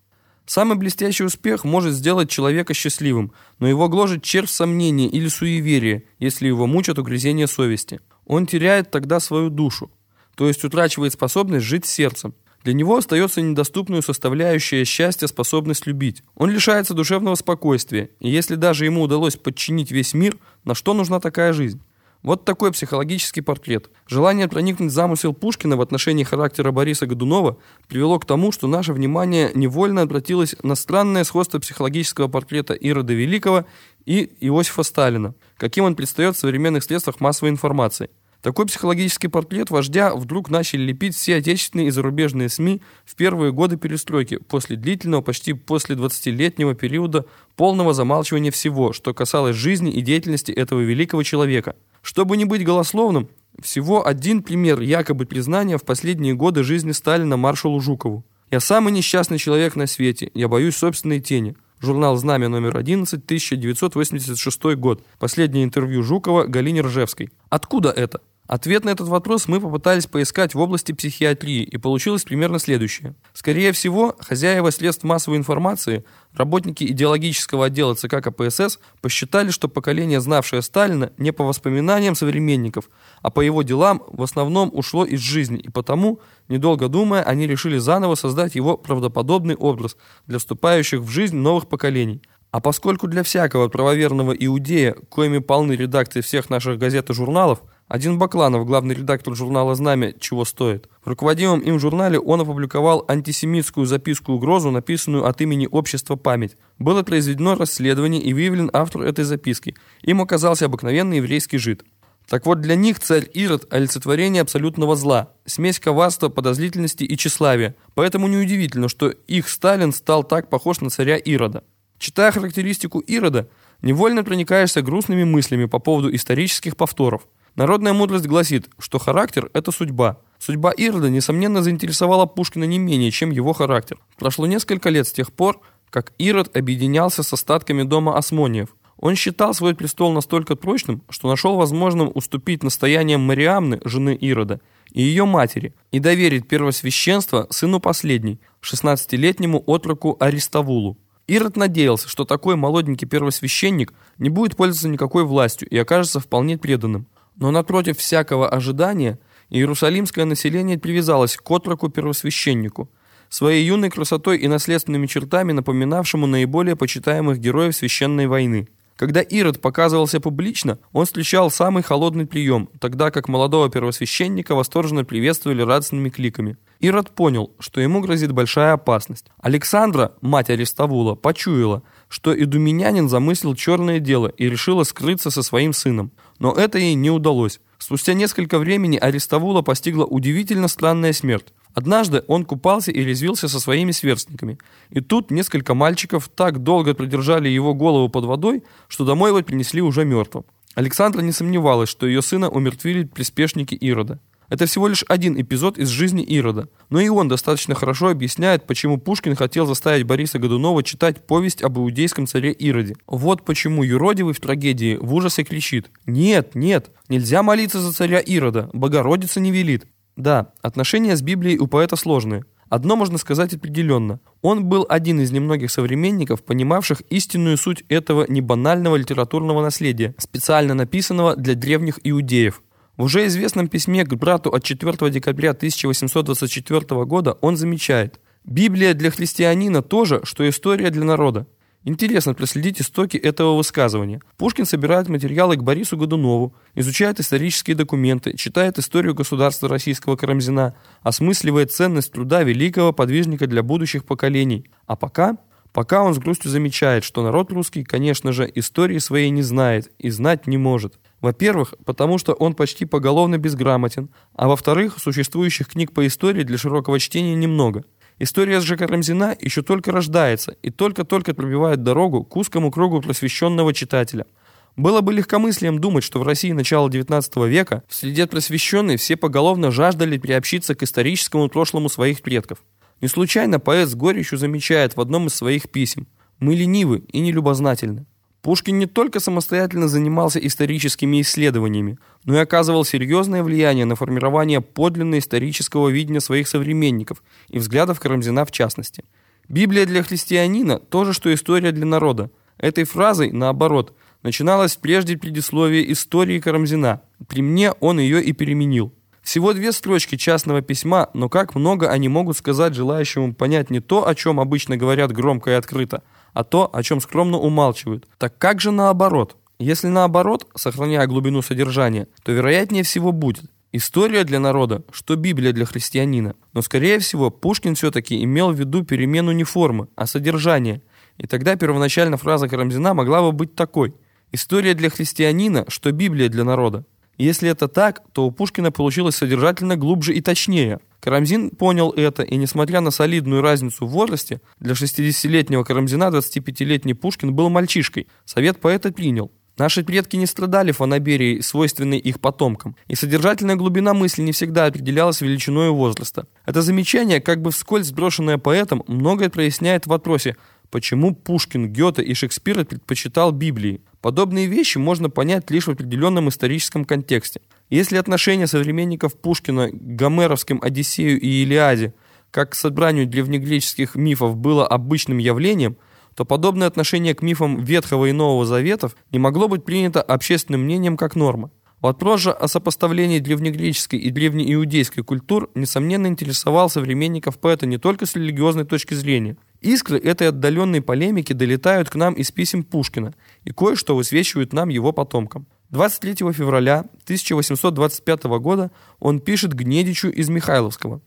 Самый блестящий успех может сделать человека счастливым, но его гложет червь сомнения или суеверия, если его мучат угрызения совести. Он теряет тогда свою душу, то есть утрачивает способность жить сердцем. Для него остается недоступную составляющая счастья способность любить. Он лишается душевного спокойствия, и если даже ему удалось подчинить весь мир, на что нужна такая жизнь? Вот такой психологический портрет. Желание проникнуть в замысел Пушкина в отношении характера Бориса Годунова привело к тому, что наше внимание невольно обратилось на странное сходство психологического портрета Ирода Великого и Иосифа Сталина, каким он предстает в современных средствах массовой информации. Такой психологический портрет вождя вдруг начали лепить все отечественные и зарубежные СМИ в первые годы перестройки, после длительного, почти после 20-летнего периода полного замалчивания всего, что касалось жизни и деятельности этого великого человека. Чтобы не быть голословным, всего один пример якобы признания в последние годы жизни Сталина маршалу Жукову. «Я самый несчастный человек на свете, я боюсь собственной тени». Журнал «Знамя» номер 11, 1986 год. Последнее интервью Жукова Галине Ржевской. Откуда это? Ответ на этот вопрос мы попытались поискать в области психиатрии, и получилось примерно следующее. Скорее всего, хозяева средств массовой информации, работники идеологического отдела ЦК КПСС посчитали, что поколение, знавшее Сталина, не по воспоминаниям современников, а по его делам в основном ушло из жизни, и потому, недолго думая, они решили заново создать его правдоподобный образ для вступающих в жизнь новых поколений. А поскольку для всякого правоверного иудея, коими полны редакции всех наших газет и журналов, один Бакланов, главный редактор журнала «Знамя», чего стоит. В руководимом им журнале он опубликовал антисемитскую записку-угрозу, написанную от имени общества «Память». Было произведено расследование и выявлен автор этой записки. Им оказался обыкновенный еврейский жид. Так вот, для них царь Ирод – олицетворение абсолютного зла, смесь коварства, подозрительности и тщеславия. Поэтому неудивительно, что их Сталин стал так похож на царя Ирода. Читая характеристику Ирода, невольно проникаешься грустными мыслями по поводу исторических повторов. Народная мудрость гласит, что характер – это судьба. Судьба Ирода, несомненно, заинтересовала Пушкина не менее, чем его характер. Прошло несколько лет с тех пор, как Ирод объединялся с остатками дома Осмониев. Он считал свой престол настолько прочным, что нашел возможным уступить настояниям Мариамны, жены Ирода, и ее матери, и доверить первосвященство сыну последней, 16-летнему отроку Ариставулу. Ирод надеялся, что такой молоденький первосвященник не будет пользоваться никакой властью и окажется вполне преданным. Но напротив всякого ожидания иерусалимское население привязалось к отроку-первосвященнику, своей юной красотой и наследственными чертами напоминавшему наиболее почитаемых героев Священной войны. Когда Ирод показывался публично, он встречал самый холодный прием, тогда как молодого первосвященника восторженно приветствовали радостными кликами. Ирод понял, что ему грозит большая опасность. Александра, мать Ариставула, почуяла, что идумеянин замыслил черное дело и решила скрыться со своим сыном. Но это ей не удалось. Спустя несколько времени Ариставула постигла удивительно странная смерть. Однажды он купался и резвился со своими сверстниками. И тут несколько мальчиков так долго продержали его голову под водой, что домой его принесли уже мертвым. Александра не сомневалась, что ее сына умертвили приспешники Ирода. Это всего лишь один эпизод из жизни Ирода. Но и он достаточно хорошо объясняет, почему Пушкин хотел заставить Бориса Годунова читать повесть об иудейском царе Ироде. Вот почему юродивый в трагедии в ужасе кричит: «Нет, нет, нельзя молиться за царя Ирода, Богородица не велит». Да, отношения с Библией у поэта сложные. Одно можно сказать определенно. Он был один из немногих современников, понимавших истинную суть этого небанального литературного наследия, специально написанного для древних иудеев. В уже известном письме к брату от 4 декабря 1824 года он замечает: «Библия для христианина то же, что история для народа». Интересно проследить истоки этого высказывания. Пушкин собирает материалы к Борису Годунову, изучает исторические документы, читает историю государства российского Карамзина, осмысливает ценность труда великого подвижника для будущих поколений. А пока он с грустью замечает, что народ русский, конечно же, истории своей не знает и знать не может. Во-первых, потому что он почти поголовно безграмотен, а во-вторых, существующих книг по истории для широкого чтения немного. История же Карамзина еще только рождается и только-только пробивает дорогу к узкому кругу просвещенного читателя. Было бы легкомыслием думать, что в России начала XIX века в среде просвещенной все поголовно жаждали приобщиться к историческому прошлому своих предков. Не случайно поэт с горечью замечает в одном из своих писем: «Мы ленивы и нелюбознательны». Пушкин не только самостоятельно занимался историческими исследованиями, но и оказывал серьезное влияние на формирование подлинно исторического видения своих современников и взглядов Карамзина в частности. «Библия для христианина – то же, что история для народа». Этой фразой, наоборот, начиналось прежде предисловие истории Карамзина. При мне он ее и переменил. Всего 2 строчки частного письма, но как много они могут сказать желающему понять не то, о чем обычно говорят громко и открыто, а то, о чем скромно умалчивают. Так как же наоборот? Если наоборот, сохраняя глубину содержания, то вероятнее всего будет: история для народа, что Библия для христианина. Но скорее всего Пушкин все-таки имел в виду перемену не формы, а содержание. И тогда первоначально фраза Карамзина могла бы быть такой: история для христианина, что Библия для народа. Если это так, то у Пушкина получилось содержательно глубже и точнее. Карамзин понял это, и несмотря на солидную разницу в возрасте, для 60-летнего Карамзина 25-летний Пушкин был мальчишкой. Совет поэта принял. Наши предки не страдали фанаберией, свойственной их потомкам, и содержательная глубина мысли не всегда определялась величиной возраста. Это замечание, как бы вскользь сброшенное поэтом, многое проясняет в вопросе, почему Пушкин, Гёте и Шекспира предпочитал Библии. Подобные вещи можно понять лишь в определенном историческом контексте. Если отношение современников Пушкина к гомеровским «Одиссею» и «Илиаде» как к собранию древнегреческих мифов было обычным явлением, то подобное отношение к мифам Ветхого и Нового Заветов не могло быть принято общественным мнением как норма. Вопрос же о сопоставлении древнегреческой и древнеиудейской культур несомненно интересовал современников поэта не только с религиозной точки зрения. Искры этой отдаленной полемики долетают к нам из писем Пушкина и кое-что высвечивают нам его потомкам. 23 февраля 1825 года он пишет Гнедичу из Михайловского: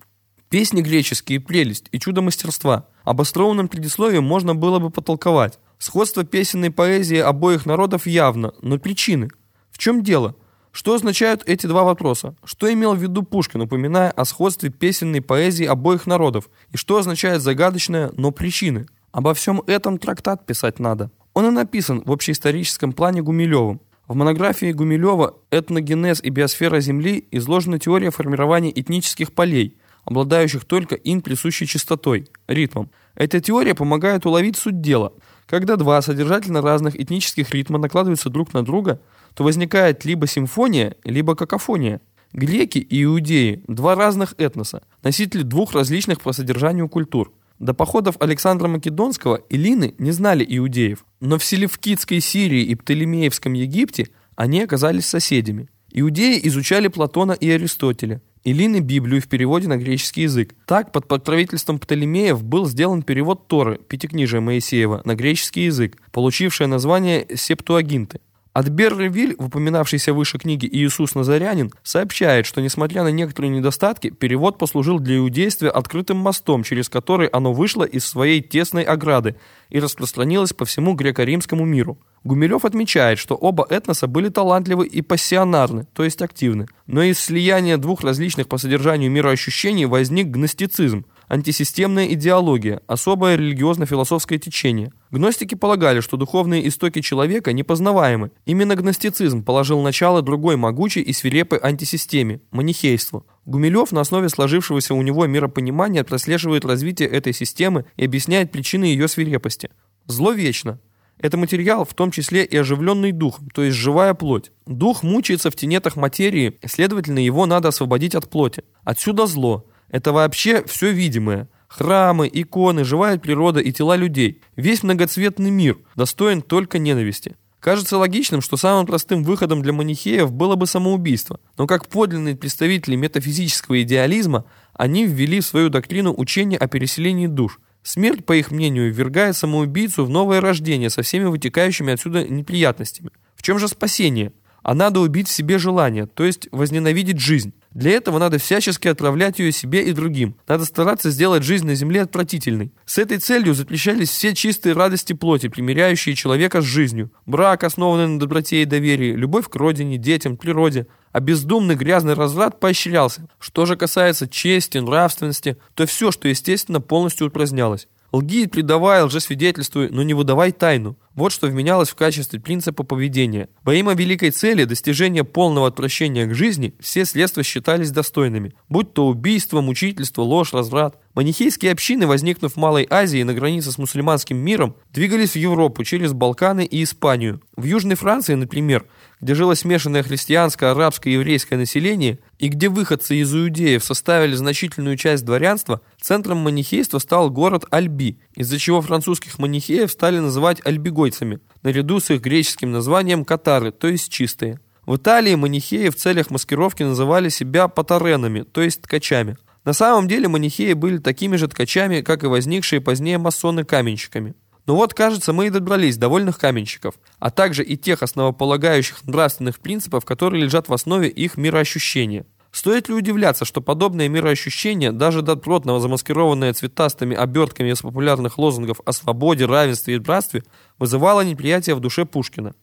«Песни греческие, прелесть и чудо мастерства». Об остроумном предисловии можно было бы потолковать. Сходство песенной поэзии обоих народов явно, но причины. В чем дело? Что означают эти два вопроса? Что имел в виду Пушкин, упоминая о сходстве песенной поэзии обоих народов? И что означает загадочное «но причины»? Обо всем этом трактат писать надо. Он и написан в общеисторическом плане Гумилевым. В монографии Гумилева «Этногенез и биосфера Земли» изложена теория формирования этнических полей, обладающих только им присущей частотой, ритмом. Эта теория помогает уловить суть дела. Когда два содержательно разных этнических ритма накладываются друг на друга, то возникает либо симфония, либо какофония. Греки и иудеи – два разных этноса, носители двух различных по содержанию культур. До походов Александра Македонского эллины не знали иудеев, но в Селевкидской Сирии и Птолемеевском Египте они оказались соседями. Иудеи изучали Платона и Аристотеля, эллины – Библию в переводе на греческий язык. Так, под покровительством Птолемеев был сделан перевод Торы, Пятикнижия Моисеева, на греческий язык, получившее название Септуагинты. Альбер Ревиль, в упоминавшейся выше книге «Иисус Назарянин», сообщает, что, несмотря на некоторые недостатки, перевод послужил для иудейства открытым мостом, через который оно вышло из своей тесной ограды и распространилось по всему греко-римскому миру. Гумилев отмечает, что оба этноса были талантливы и пассионарны, то есть активны. Но из слияния двух различных по содержанию мироощущений возник гностицизм, антисистемная идеология, особое религиозно-философское течение. Гностики полагали, что духовные истоки человека непознаваемы. Именно гностицизм положил начало другой могучей и свирепой антисистеме – манихейству. Гумилев на основе сложившегося у него миропонимания прослеживает развитие этой системы и объясняет причины ее свирепости. Зло вечно. Это материал, в том числе и оживленный духом, то есть живая плоть. Дух мучается в тенетах материи, следовательно, его надо освободить от плоти. Отсюда зло. Это вообще все видимое. Храмы, иконы, живая природа и тела людей. Весь многоцветный мир достоин только ненависти. Кажется логичным, что самым простым выходом для манихеев было бы самоубийство. Но как подлинные представители метафизического идеализма, они ввели в свою доктрину учение о переселении душ. Смерть, по их мнению, ввергает самоубийцу в новое рождение со всеми вытекающими отсюда неприятностями. В чем же спасение? А надо убить в себе желание, то есть возненавидеть жизнь. Для этого надо всячески отравлять ее себе и другим. Надо стараться сделать жизнь на земле отвратительной. С этой целью запрещались все чистые радости плоти, примиряющие человека с жизнью. Брак, основанный на доброте и доверии, любовь к родине, детям, природе. А бездумный грязный разврат поощрялся. Что же касается чести, нравственности, то все, что естественно, полностью упразднялось. Лги, предавай, лжесвидетельствуй, но не выдавай тайну. Вот что вменялось в качестве принципа поведения. Во имя великой цели достижения полного отвращения к жизни все средства считались достойными, будь то убийство, мучительство, ложь, разврат. Манихейские общины, возникнув в Малой Азии на границе с мусульманским миром, двигались в Европу через Балканы и Испанию. В Южной Франции, например, где жило смешанное христианское, арабское и еврейское население, и где выходцы из иудеев составили значительную часть дворянства, центром манихейства стал город Альби, из-за чего французских манихеев стали называть альбигойцами, наряду с их греческим названием катары, то есть чистые. В Италии манихеи в целях маскировки называли себя патаренами, то есть ткачами. На самом деле манихеи были такими же ткачами, как и возникшие позднее масоны-каменщиками. Но вот, кажется, мы и добрались до вольных каменщиков, а также и тех основополагающих нравственных принципов, которые лежат в основе их мироощущения. Стоит ли удивляться, что подобное мироощущение, даже добротно замаскированное цветастыми обертками из популярных лозунгов о свободе, равенстве и братстве, вызывало неприятие в душе Пушкина?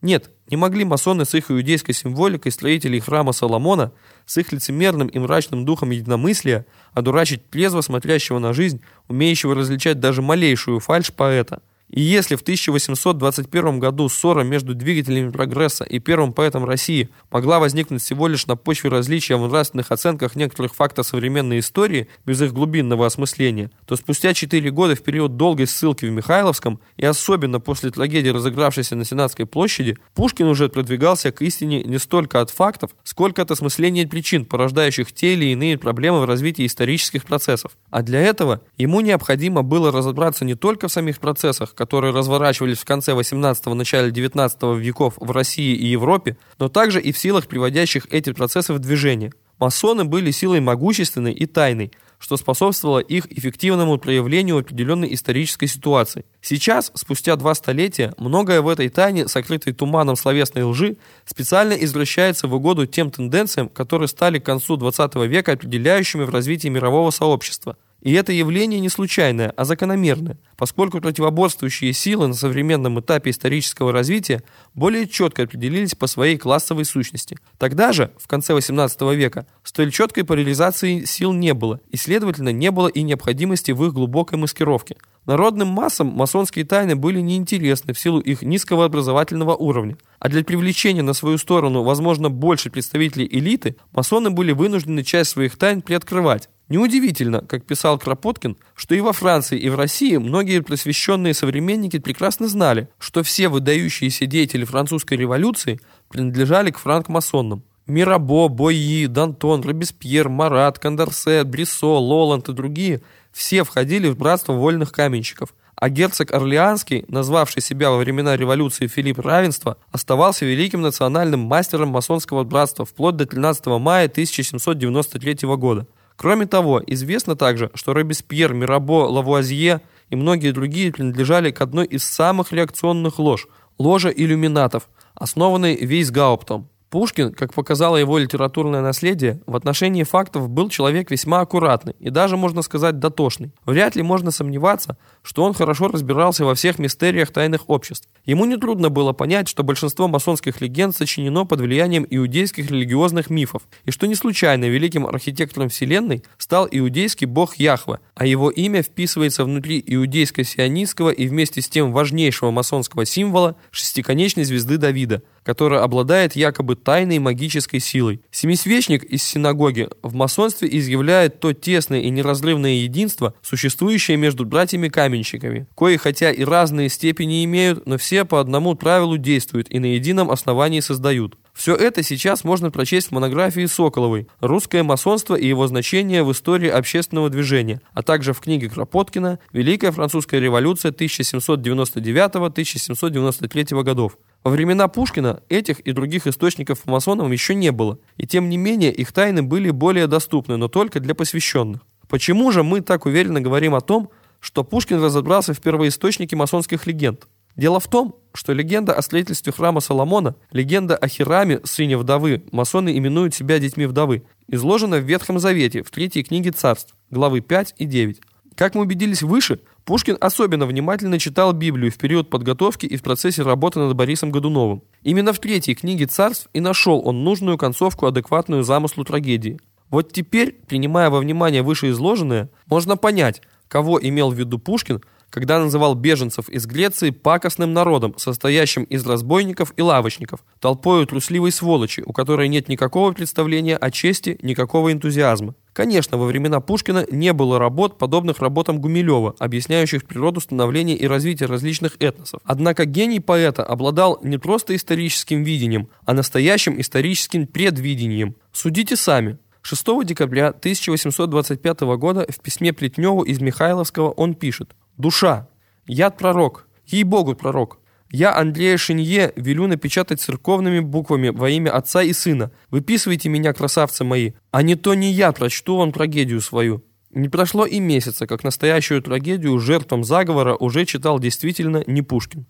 Нет, не могли масоны с их иудейской символикой, строителей храма Соломона, с их лицемерным и мрачным духом единомыслия одурачить трезво смотрящего на жизнь, умеющего различать даже малейшую фальшь поэта. И если в 1821 году ссора между двигателями прогресса и первым поэтом России могла возникнуть всего лишь на почве различия в нравственных оценках некоторых фактов современной истории без их глубинного осмысления, то спустя 4 года в период долгой ссылки в Михайловском и особенно после трагедии, разыгравшейся на Сенатской площади, Пушкин уже продвигался к истине не столько от фактов, сколько от осмысления причин, порождающих те или иные проблемы в развитии исторических процессов. А для этого ему необходимо было разобраться не только в самих процессах, которые разворачивались в конце XVIII – начале XIX веков в России и Европе, но также и в силах, приводящих эти процессы в движение. Масоны были силой могущественной и тайной, что способствовало их эффективному проявлению в определенной исторической ситуации. Сейчас, спустя 2 столетия, многое в этой тайне, сокрытой туманом словесной лжи, специально извращается в угоду тем тенденциям, которые стали к концу XX века определяющими в развитии мирового сообщества. И это явление не случайное, а закономерное, поскольку противоборствующие силы на современном этапе исторического развития более четко определились по своей классовой сущности. Тогда же, в конце XVIII века, столь четкой поляризации сил не было, и, следовательно, не было и необходимости в их глубокой маскировке. Народным массам масонские тайны были неинтересны в силу их низкого образовательного уровня, а для привлечения на свою сторону, возможно, больше представителей элиты, масоны были вынуждены часть своих тайн приоткрывать. Неудивительно, как писал Кропоткин, что и во Франции, и в России многие просвещенные современники прекрасно знали, что все выдающиеся деятели французской революции принадлежали к франкмасонам. Мирабо, Бойи, Д'Антон, Робеспьер, Марат, Кондорсе, Бриссо, Лоланд и другие все входили в братство вольных каменщиков, а герцог Орлеанский, назвавший себя во времена революции Филипп Равенства, оставался великим национальным мастером масонского братства вплоть до 13 мая 1793 года. Кроме того, известно также, что Робеспьер, Мирабо, Лавуазье и многие другие принадлежали к одной из самых реакционных лож – ложе иллюминатов, основанной Вейсгауптом. Пушкин, как показало его литературное наследие, в отношении фактов был человек весьма аккуратный и даже, можно сказать, дотошный. Вряд ли можно сомневаться, что он хорошо разбирался во всех мистериях тайных обществ. Ему нетрудно было понять, что большинство масонских легенд сочинено под влиянием иудейских религиозных мифов, и что не случайно великим архитектором вселенной стал иудейский бог Яхве, а его имя вписывается внутри иудейско-сионистского и вместе с тем важнейшего масонского символа шестиконечной звезды Давида, которая обладает якобы тайной магической силой. Семисвечник из синагоги в масонстве изъявляет то тесное и неразрывное единство, существующее между братьями-каменщиками, кои хотя и разные степени имеют, но все по одному правилу действуют и на едином основании создают. Все это сейчас можно прочесть в монографии Соколовой «Русское масонство и его значение в истории общественного движения», а также в книге Кропоткина «Великая французская революция 1799-1793 годов». Во времена Пушкина этих и других источников масонам еще не было, и тем не менее их тайны были более доступны, но только для посвященных. Почему же мы так уверенно говорим о том, что Пушкин разобрался в первоисточнике масонских легенд? Дело в том, что легенда о строительстве храма Соломона, легенда о Хираме, сыне вдовы, масоны именуют себя детьми вдовы, изложена в Ветхом Завете, в Третьей книге Царств, главы 5 и 9. Как мы убедились выше, Пушкин особенно внимательно читал Библию в период подготовки и в процессе работы над Борисом Годуновым. Именно в Третьей книге Царств и нашел он нужную концовку, адекватную замыслу трагедии. Вот теперь, принимая во внимание вышеизложенное, можно понять, кого имел в виду Пушкин, когда называл беженцев из Греции пакостным народом, состоящим из разбойников и лавочников, толпою трусливой сволочи, у которой нет никакого представления о чести, никакого энтузиазма. Конечно, во времена Пушкина не было работ, подобных работам Гумилева, объясняющих природу становления и развития различных этносов. Однако гений поэта обладал не просто историческим видением, а настоящим историческим предвидением. Судите сами. 6 декабря 1825 года в письме Плетневу из Михайловского он пишет: «Душа, я пророк, ей-богу пророк. Я, Андрея Шинье, велю напечатать церковными буквами во имя Отца и Сына. Выписывайте меня, красавцы мои, а не то не я прочту вам трагедию свою». Не прошло и месяца, как настоящую трагедию жертвам заговора уже читал действительно не Пушкин.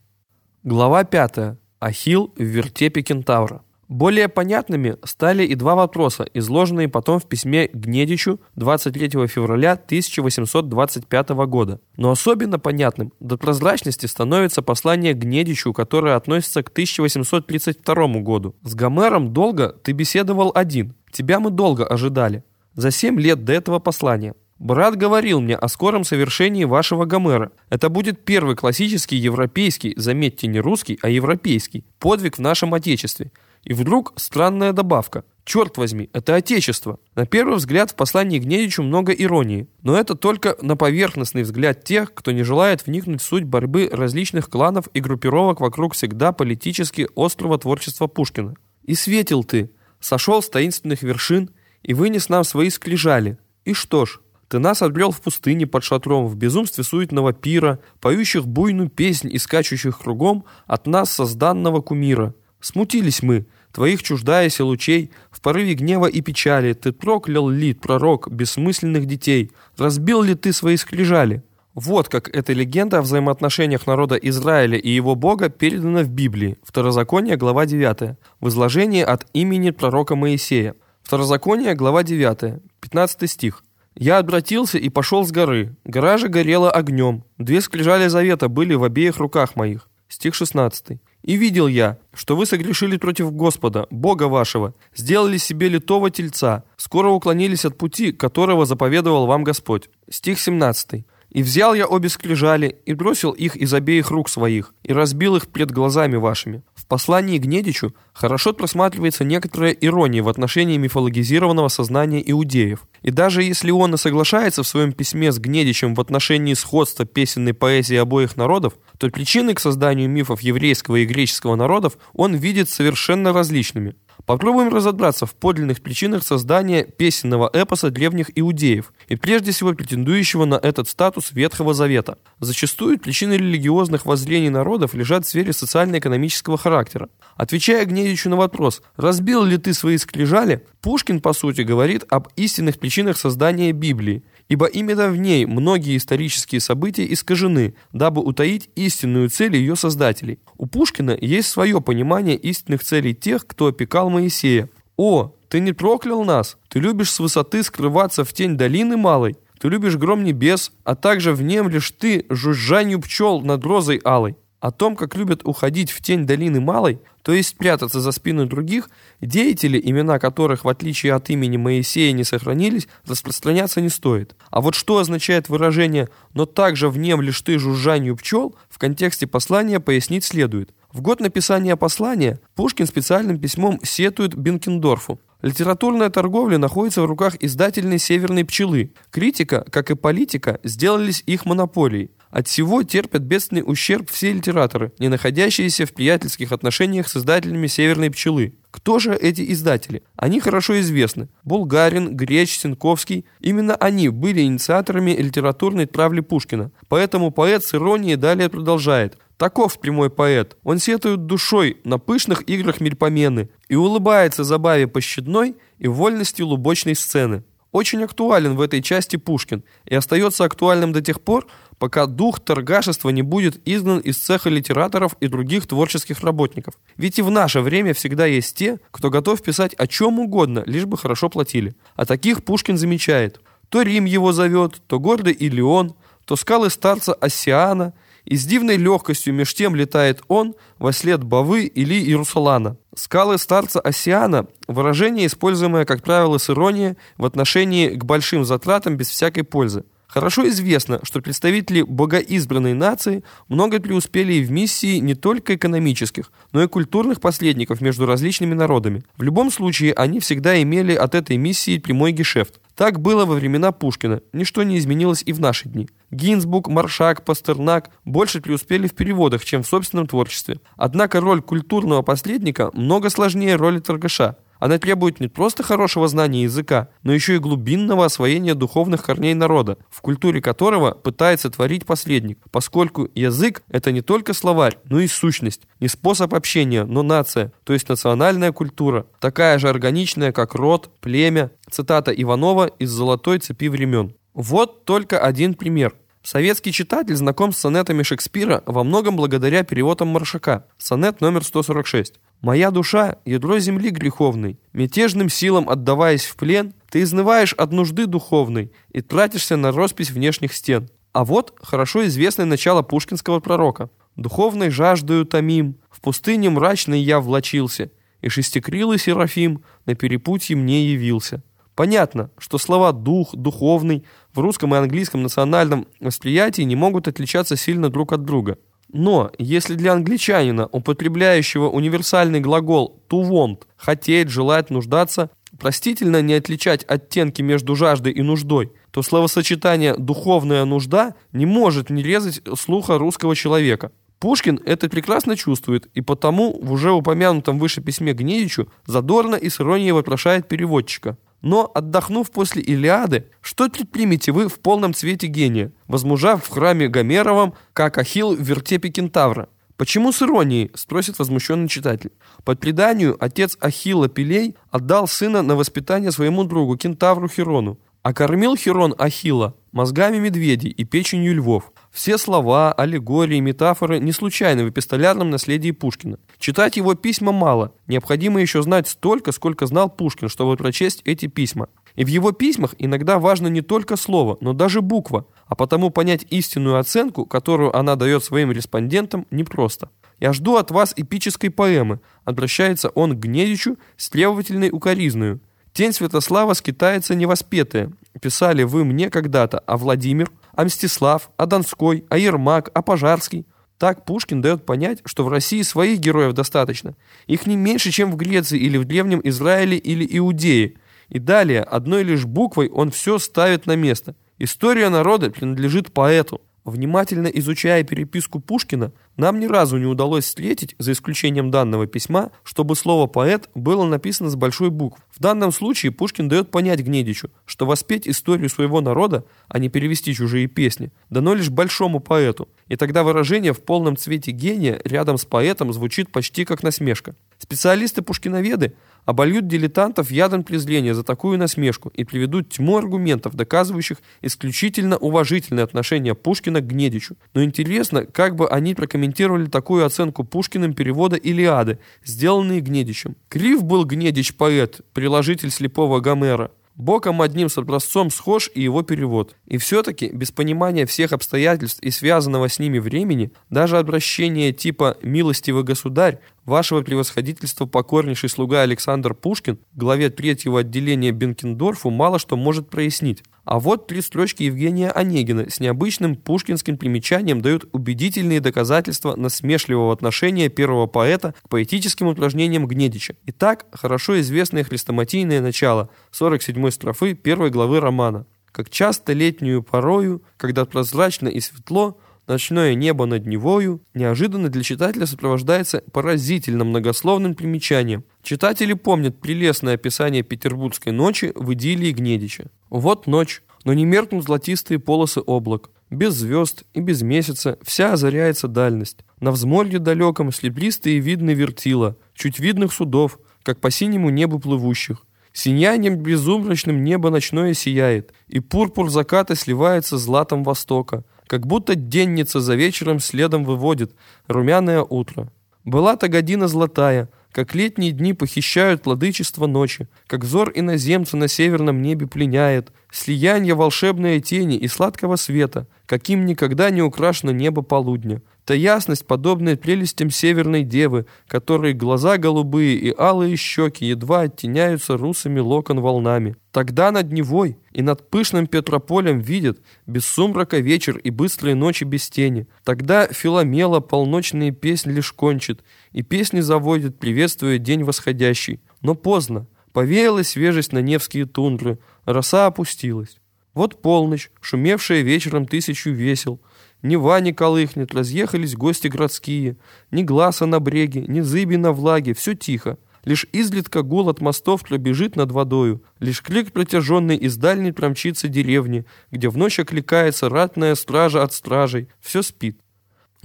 Глава 5. Ахилл в вертепе кентавра. Более понятными стали и два вопроса, изложенные потом в письме Гнедичу 23 февраля 1825 года. Но особенно понятным до прозрачности становится послание Гнедичу, которое относится к 1832 году. «С Гомером долго ты беседовал один, тебя мы долго ожидали. За 7 лет до этого послания. Брат говорил мне о скором совершении вашего Гомера. Это будет первый классический европейский, заметьте, не русский, а европейский, подвиг в нашем Отечестве». И вдруг странная добавка. Черт возьми, это Отечество. На первый взгляд в послании Гнедичу много иронии, но это только на поверхностный взгляд тех, кто не желает вникнуть в суть борьбы различных кланов и группировок вокруг всегда политически острого творчества Пушкина. «И светил ты, сошел с таинственных вершин и вынес нам свои скрижали. И что ж, ты нас отбрел в пустыне под шатром, в безумстве суетного пира, поющих буйную песнь и скачущих кругом от нас созданного кумира. Смутились мы, твоих чуждаясь и лучей, в порыве гнева и печали. Ты проклял ли, пророк, бессмысленных детей? Разбил ли ты свои скрижали?» Вот как эта легенда о взаимоотношениях народа Израиля и его Бога передана в Библии. Второзаконие, глава 9. В изложении от имени пророка Моисея. Второзаконие, глава 9, 15 стих. «Я обратился и пошел с горы. Гора же горела огнем. 2 скрижали завета были в обеих руках моих». Стих 16. «И видел я, что вы согрешили против Господа, Бога вашего, сделали себе литого тельца, скоро уклонились от пути, которого заповедовал вам Господь». Стих 17. И взял я обе скрижали, и бросил их из обеих рук своих, и разбил их пред глазами вашими». В послании к Гнедичу хорошо просматривается некоторая ирония в отношении мифологизированного сознания иудеев. И даже если он и соглашается в своем письме с Гнедичем в отношении сходства песенной поэзии обоих народов, то причины к созданию мифов еврейского и греческого народов он видит совершенно различными. Попробуем разобраться в подлинных причинах создания песенного эпоса древних иудеев и прежде всего претендующего на этот статус Ветхого Завета. Зачастую причины религиозных воззрений народов лежат в сфере социально-экономического характера. Отвечая Гнедичу на вопрос «Разбил ли ты свои скрижали?», Пушкин, по сути, говорит об истинных причинах создания Библии, ибо именно в ней многие исторические события искажены, дабы утаить истинную цель ее создателей. У Пушкина есть свое понимание истинных целей тех, кто опекал Моисея. «О, ты не проклял нас! Ты любишь с высоты скрываться в тень долины малой, ты любишь гром небес, а также внемлешь ты жужжанью пчел над розой алой». О том, как любят уходить в тень долины малой, то есть прятаться за спину других, деятели, имена которых, в отличие от имени Моисея, не сохранились, распространяться не стоит. А вот что означает выражение «но также внемлешь ты жужжанию пчел» в контексте послания пояснить следует. В год написания послания Пушкин специальным письмом сетует Бенкендорфу. Литературная торговля находится в руках издательной «Северной пчелы». Критика, как и политика, сделались их монополией. От всего терпят бедственный ущерб все литераторы, не находящиеся в приятельских отношениях с издателями «Северной пчелы». Кто же эти издатели? Они хорошо известны. Булгарин, Греч, Сенковский. Именно они были инициаторами литературной травли Пушкина. Поэтому поэт с иронией далее продолжает. «Таков прямой поэт. Он сетует душой на пышных играх Мельпомены и улыбается забаве пощадной и вольности лубочной сцены». Очень актуален в этой части Пушкин и остается актуальным до тех пор, пока дух торгашества не будет изгнан из цеха литераторов и других творческих работников. Ведь и в наше время всегда есть те, кто готов писать о чем угодно, лишь бы хорошо платили. А таких Пушкин замечает. То Рим его зовет, то гордый Илион, то скалы старца Оссиана, и с дивной легкостью меж тем летает он во след Бавы или Иерусалана. «Скалы старца Оссиана» – выражение, используемое, как правило, с иронией в отношении к большим затратам без всякой пользы. Хорошо известно, что представители богоизбранной нации много преуспели и в миссии не только экономических, но и культурных посредников между различными народами. В любом случае, они всегда имели от этой миссии прямой гешефт. Так было во времена Пушкина, ничто не изменилось и в наши дни. Гинзбург, Маршак, Пастернак больше преуспели в переводах, чем в собственном творчестве. Однако роль культурного посредника много сложнее роли торгаша. Она требует не просто хорошего знания языка, но еще и глубинного освоения духовных корней народа, в культуре которого пытается творить посредник, поскольку язык – это не только словарь, но и сущность, не способ общения, но нация, то есть национальная культура, такая же органичная, как род, племя, цитата Иванова из «Золотой цепи времен». Вот только один пример. Советский читатель знаком с сонетами Шекспира во многом благодаря переводам Маршака, сонет номер 146. «Моя душа, ядро земли греховной, мятежным силам отдаваясь в плен, ты изнываешь от нужды духовной и тратишься на роспись внешних стен». А вот хорошо известное начало пушкинского пророка. «Духовной жаждою томим, в пустыне мрачной я влачился, и шестикрылый Серафим на перепутье мне явился». Понятно, что слова «дух», «духовный» в русском и английском национальном восприятии не могут отличаться сильно друг от друга. Но если для англичанина, употребляющего универсальный глагол «to want» – «хотеть», «желать», «нуждаться», простительно не отличать оттенки между жаждой и нуждой, то словосочетание «духовная нужда» не может не резать слуха русского человека. Пушкин это прекрасно чувствует, и потому в уже упомянутом выше письме Гнедичу задорно и с иронией вопрошает переводчика. «Но, отдохнув после Илиады, что предпримете вы в полном цвете гения, возмужав в храме Гомеровом, как Ахилл в вертепе кентавра?» «Почему с иронией?» – спросит возмущенный читатель. По преданию, отец Ахилла Пелей отдал сына на воспитание своему другу, кентавру Хирону. А кормил Хирон Ахилла мозгами медведей и печенью львов. Все слова, аллегории, метафоры не случайны в эпистолярном наследии Пушкина. Читать его письма мало, необходимо еще знать столько, сколько знал Пушкин, чтобы прочесть эти письма. И в его письмах иногда важно не только слово, но даже буква, а потому понять истинную оценку, которую она дает своим респондентам, непросто. «Я жду от вас эпической поэмы», обращается он к Гнедичу с требовательной укоризною. «Тень Святослава скитается невоспетая, писали вы мне когда-то, а Владимир, а Мстислав, а Донской, а Ермак, а Пожарский. Так Пушкин дает понять, что в России своих героев достаточно. Их не меньше, чем в Греции или в Древнем Израиле или Иудее. И далее, одной лишь буквой он все ставит на место. История народа принадлежит поэту. Внимательно изучая переписку Пушкина, нам ни разу не удалось встретить, за исключением данного письма, чтобы слово «поэт» было написано с большой буквы. В данном случае Пушкин дает понять Гнедичу, что воспеть историю своего народа, а не перевести чужие песни, дано лишь большому поэту, и тогда выражение в полном цвете гения рядом с поэтом звучит почти как насмешка. Специалисты-пушкиноведы обольют дилетантов ядом презрения за такую насмешку и приведут тьму аргументов, доказывающих исключительно уважительное отношение Пушкина к Гнедичу. Но интересно, как бы они прокомментировали такую оценку Пушкиным перевода «Илиады», сделанной Гнедичем. «Крив был Гнедич поэт, приложитель слепого Гомера. Боком одним с образцом схож и его перевод». И все-таки, без понимания всех обстоятельств и связанного с ними времени, даже обращение типа «милостивый государь», «Вашего превосходительства покорнейший слуга Александр Пушкин», главе третьего отделения Бенкендорфу, мало что может прояснить. А вот три строчки Евгения Онегина с необычным пушкинским примечанием дают убедительные доказательства насмешливого отношения первого поэта к поэтическим упражнениям Гнедича. Итак, хорошо известное хрестоматийное начало 47-й строфы первой главы романа. «Как часто летнюю порою, когда прозрачно и светло, ночное небо над Невою», неожиданно для читателя сопровождается поразительно многословным примечанием. Читатели помнят прелестное описание петербургской ночи в идиллии Гнедича. «Вот ночь, но не меркнут золотистые полосы облак. Без звезд и без месяца вся озаряется дальность. На взморье далеком слепристые видны вертила, чуть видных судов, как по синему небу плывущих. Сиянием безумрачным небо ночное сияет, и пурпур заката сливается с златом востока. Как будто денница за вечером следом выводит румяное утро. Была та година золотая, как летние дни похищают владычество ночи, как взор иноземца на северном небе пленяет слияние волшебной тени и сладкого света, каким никогда не украшено небо полудня. Та ясность, подобная прелестям северной девы, которой глаза голубые и алые щеки едва оттеняются русыми локон волнами. Тогда над Невой и над пышным Петрополем видят без сумрака вечер и быстрые ночи без тени. Тогда Филомела полночные песни лишь кончит, и песни заводит, приветствуя день восходящий. Но поздно, повеяла свежесть на невские тундры, роса опустилась. Вот полночь, шумевшая вечером тысячу весел, Нева не колыхнет, разъехались гости городские. Ни гласа на бреге, ни зыби на влаге, все тихо. Лишь изредка гул от мостов пробежит над водою, лишь клик протяженный из дальней промчится деревни, где в ночь окликается ратная стража от стражей. Все спит».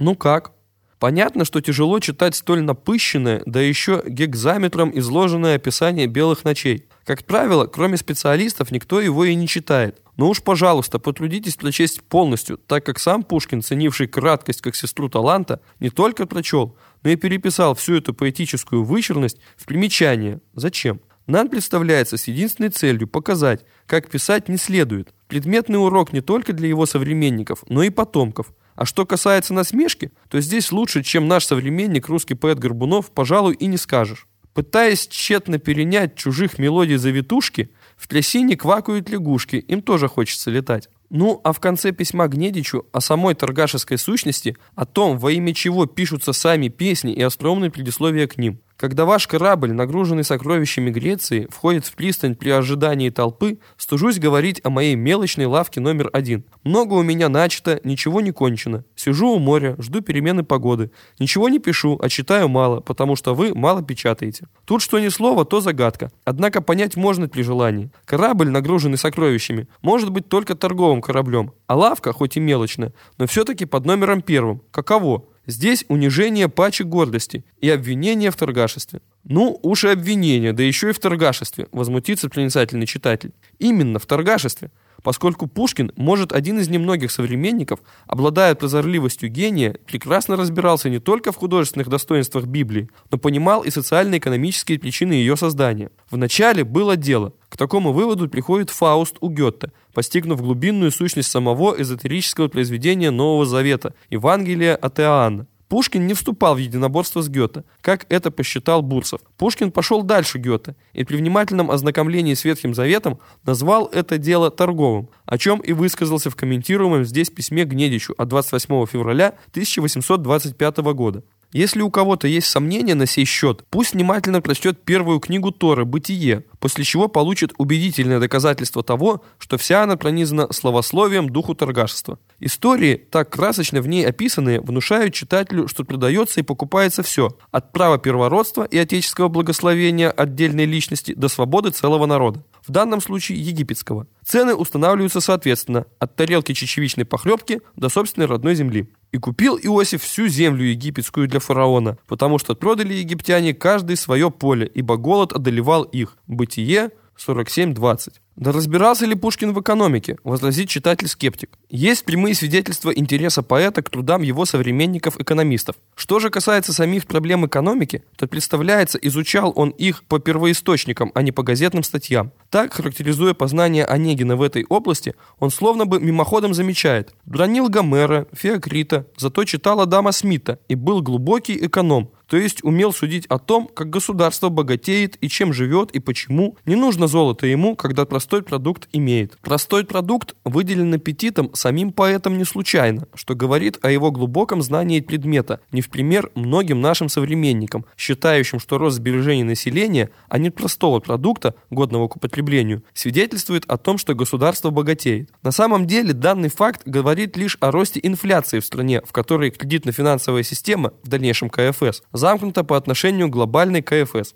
Ну как? Понятно, что тяжело читать столь напыщенное, да еще гекзаметром изложенное описание белых ночей. Как правило, кроме специалистов, никто его и не читает. Но уж, пожалуйста, потрудитесь прочесть полностью, так как сам Пушкин, ценивший краткость как сестру таланта, не только прочел, но и переписал всю эту поэтическую вычурность в примечание. Зачем? Нам представляется с единственной целью показать, как писать не следует. Предметный урок не только для его современников, но и потомков. А что касается насмешки, то здесь лучше, чем наш современник, русский поэт Горбунов, пожалуй, и не скажешь. Пытаясь тщетно перенять чужих мелодий завитушки, в трясине квакают лягушки, им тоже хочется летать. Ну, а в конце письма Гнедичу о самой торгашеской сущности, о том, во имя чего пишутся сами песни и остроумные предисловия к ним. «Когда ваш корабль, нагруженный сокровищами Греции, входит в пристань при ожидании толпы, стыжусь говорить о моей мелочной лавке номер 1. Много у меня начато, ничего не кончено. Сижу у моря, жду перемены погоды. Ничего не пишу, а читаю мало, потому что вы мало печатаете». Тут что ни слово, то загадка. Однако понять можно при желании. Корабль, нагруженный сокровищами, может быть только торговым кораблем, а лавка, хоть и мелочная, но все-таки под номером 1. Каково? Здесь унижение паче гордости и обвинение в торгашестве. Ну, уж и обвинение, да еще и в торгашестве, возмутится проницательный читатель. Именно в торгашестве, поскольку Пушкин, может, один из немногих современников, обладая прозорливостью гения, прекрасно разбирался не только в художественных достоинствах Библии, но понимал и социально-экономические причины ее создания. «Вначале было дело». К такому выводу приходит Фауст у Гёте, постигнув глубинную сущность самого эзотерического произведения Нового Завета – Евангелия от Иоанна. Пушкин не вступал в единоборство с Гёте, как это посчитал Бурсов. Пушкин пошел дальше Гёте и при внимательном ознакомлении с Ветхим Заветом назвал это дело торговым, о чем и высказался в комментируемом здесь письме Гнедичу от 28 февраля 1825 года. Если у кого-то есть сомнения на сей счет, пусть внимательно прочтет первую книгу Торы «Бытие», после чего получит убедительное доказательство того, что вся она пронизана словословием духу торгашества. Истории, так красочно в ней описанные, внушают читателю, что продается и покупается все, от права первородства и отеческого благословения отдельной личности до свободы целого народа. В данном случае египетского. Цены устанавливаются соответственно от тарелки чечевичной похлебки до собственной родной земли. И купил Иосиф всю землю египетскую для фараона, потому что продали египтяне каждый свое поле, ибо голод одолевал их. Бытие 47:20. Да разбирался ли Пушкин в экономике, возразит читатель-скептик. Есть прямые свидетельства интереса поэта к трудам его современников-экономистов. Что же касается самих проблем экономики, то, представляется, изучал он их по первоисточникам, а не по газетным статьям. Так, характеризуя познание Онегина в этой области, он словно бы мимоходом замечает: бронил Гомера, Феокрита, зато читал Адама Смита и был глубокий эконом, то есть умел судить о том, как государство богатеет и чем живет и почему, не нужно золото ему, когда простой продукт имеет. Простой продукт выделен аппетитом самим поэтом не случайно, что говорит о его глубоком знании предмета, не в пример многим нашим современникам, считающим, что рост сбережений населения, а не простого продукта, годного к употреблению, свидетельствует о том, что государство богатеет. На самом деле данный факт говорит лишь о росте инфляции в стране, в которой кредитно-финансовая система, в дальнейшем КФС, замкнута по отношению к глобальной КФС.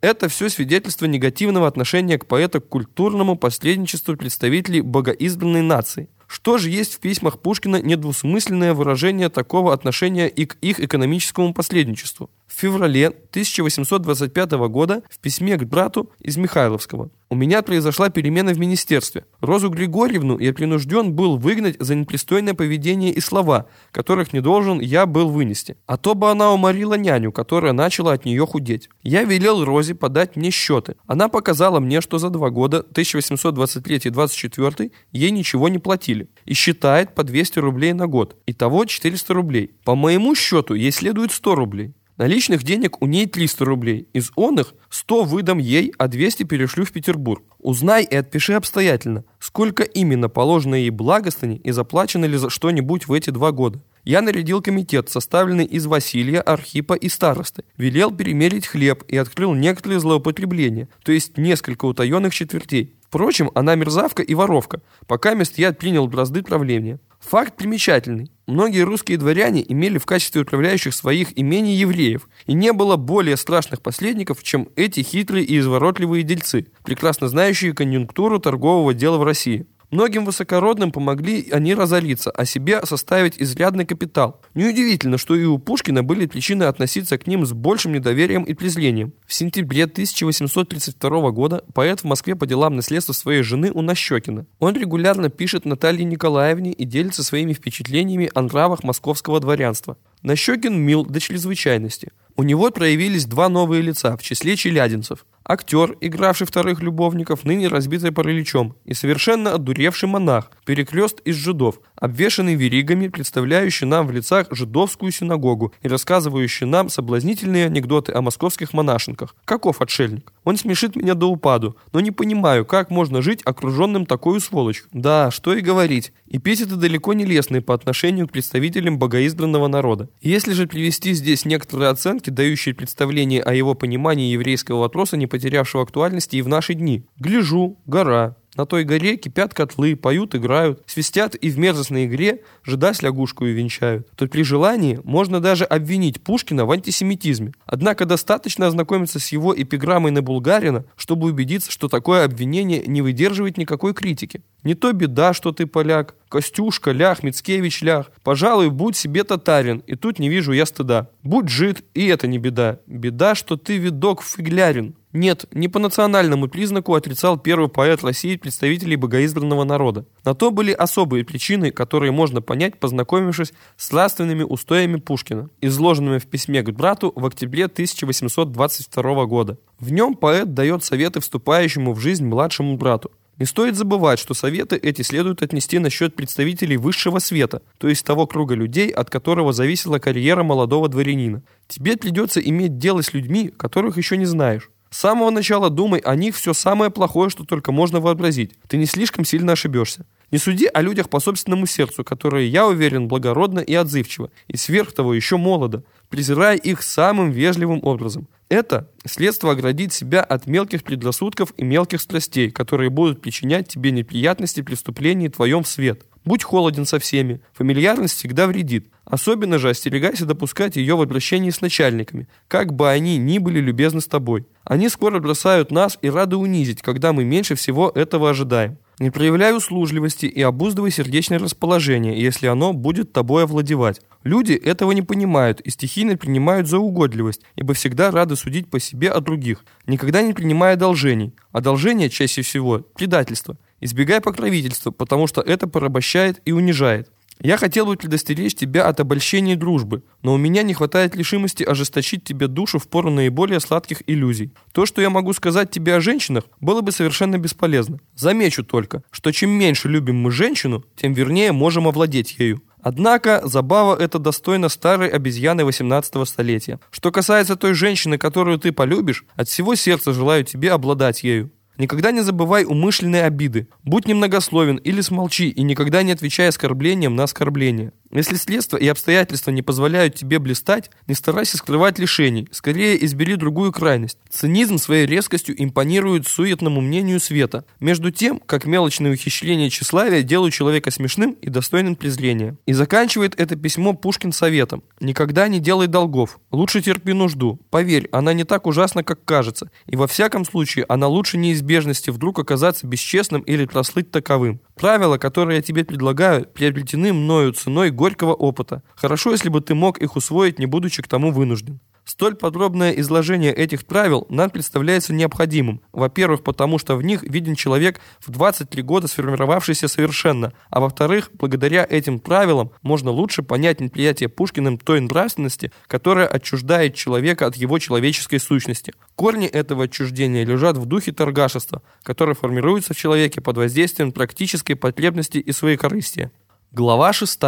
Это все свидетельство негативного отношения к поэту к культурному посредничеству представителей богоизбранной нации. Что же есть в письмах Пушкина недвусмысленное выражение такого отношения и к их экономическому посредничеству? В феврале 1825 года в письме к брату из Михайловского: «У меня произошла перемена в министерстве. Розу Григорьевну я принужден был выгнать за непристойное поведение и слова, которых не должен я был вынести. А то бы она уморила няню, которая начала от нее худеть. Я велел Розе подать мне счеты. Она показала мне, что за 2 года, 1823-24, ей ничего не платили. И считает по 200 рублей на год. Итого 400 рублей. По моему счету ей следует 100 рублей. Наличных денег у ней 300 рублей, из он их 100 выдам ей, а 200 перешлю в Петербург. Узнай и отпиши обстоятельно, сколько именно положено ей благостыни и заплачено ли за что-нибудь в эти 2 года. Я нарядил комитет, составленный из Василия, Архипа и старосты, велел перемерить хлеб и открыл некоторые злоупотребления, то есть несколько утаенных четвертей. Впрочем, она мерзавка и воровка, покамест я принял бразды правления». Факт примечательный. Многие русские дворяне имели в качестве управляющих своих имений евреев, и не было более страшных посредников, чем эти хитрые и изворотливые дельцы, прекрасно знающие конъюнктуру торгового дела в России. Многим высокородным помогли они разориться, а себе составить изрядный капитал. Неудивительно, что и у Пушкина были причины относиться к ним с большим недоверием и презрением. В сентябре 1832 года поэт в Москве по делам наследства своей жены у Нащекина. Он регулярно пишет Наталье Николаевне и делится своими впечатлениями о нравах московского дворянства. Нащекин мил до чрезвычайности. У него проявились 2 новые лица, в числе челядинцев. Актер, игравший вторых любовников, ныне разбитый параличом, и совершенно одуревший монах, перекрест из жидов, обвешанный веригами, представляющий нам в лицах жидовскую синагогу и рассказывающий нам соблазнительные анекдоты о московских монашенках. Каков отшельник? Он смешит меня до упаду, но не понимаю, как можно жить окруженным такой сволочью. Да, что и говорить, эпитеты далеко не лестные по отношению к представителям богоизбранного народа. Если же привести здесь некоторые оценки, дающие представление о его понимании еврейского вопроса, не потерявшего актуальности и в наши дни. Гляжу, гора. На той горе кипят котлы, поют, играют, свистят и в мерзостной игре жида с лягушкой венчают. То при желании можно даже обвинить Пушкина в антисемитизме. Однако достаточно ознакомиться с его эпиграммой на Булгарина, чтобы убедиться, что такое обвинение не выдерживает никакой критики. Не то беда, что ты поляк, Костюшка, лях, Мицкевич, лях, пожалуй, будь себе татарин, и тут не вижу я стыда. Будь жид, и это не беда, беда, что ты видок фиглярин. Нет, не по национальному признаку отрицал первый поэт России представителей богоизбранного народа. На то были особые причины, которые можно понять, познакомившись с нравственными устоями Пушкина, изложенными в письме к брату в октябре 1822 года. В нем поэт дает советы вступающему в жизнь младшему брату. Не стоит забывать, что советы эти следует отнести на счет представителей высшего света, то есть того круга людей, от которого зависела карьера молодого дворянина. Тебе придется иметь дело с людьми, которых еще не знаешь. С самого начала думай о них все самое плохое, что только можно вообразить. Ты не слишком сильно ошибешься. Не суди о людях по собственному сердцу, которые, я уверен, благородно и отзывчиво, и сверх того еще молодо, презирая их самым вежливым образом. Это следство оградить себя от мелких предрассудков и мелких страстей, которые будут причинять тебе неприятности при вступлении твоем в свет. Будь холоден со всеми, фамильярность всегда вредит. Особенно же остерегайся допускать ее в обращении с начальниками, как бы они ни были любезны с тобой. Они скоро бросают нас и рады унизить, когда мы меньше всего этого ожидаем. Не проявляй услужливости и обуздывай сердечное расположение, если оно будет тобой овладевать. Люди этого не понимают и стихийно принимают за угодливость, ибо всегда рады судить по себе о других, никогда не принимая одолжений. Одолжение чаще всего – предательство. Избегай покровительства, потому что это порабощает и унижает. Я хотел бы предостеречь тебя от обольщения дружбы, но у меня не хватает решимости ожесточить тебе душу в пору наиболее сладких иллюзий. То, что я могу сказать тебе о женщинах, было бы совершенно бесполезно. Замечу только, что чем меньше любим мы женщину, тем вернее можем овладеть ею. Однако, забава эта достойна старой обезьяны 18-го столетия. Что касается той женщины, которую ты полюбишь, от всего сердца желаю тебе обладать ею. Никогда не забывай умышленные обиды. Будь немногословен или смолчи, и никогда не отвечай оскорблением на оскорбление. Если следствия и обстоятельства не позволяют тебе блистать, не старайся скрывать лишений, скорее избери другую крайность. Цинизм своей резкостью импонирует суетному мнению света, между тем, как мелочные ухищрения тщеславия делают человека смешным и достойным презрения. И заканчивает это письмо Пушкин советом: «Никогда не делай долгов, лучше терпи нужду, поверь, она не так ужасна, как кажется, и во всяком случае она лучше неизбежности вдруг оказаться бесчестным или прослыть таковым. Правила, которые я тебе предлагаю, приобретены мною ценой горького опыта. Хорошо, если бы ты мог их усвоить, не будучи к тому вынужден». Столь подробное изложение этих правил нам представляется необходимым. Во-первых, потому что в них виден человек в 23 года сформировавшийся совершенно. А во-вторых, благодаря этим правилам можно лучше понять неприятие Пушкиным той нравственности, которая отчуждает человека от его человеческой сущности. Корни этого отчуждения лежат в духе торгашества, который формируется в человеке под воздействием практической потребности и своекорыстия. Глава 6.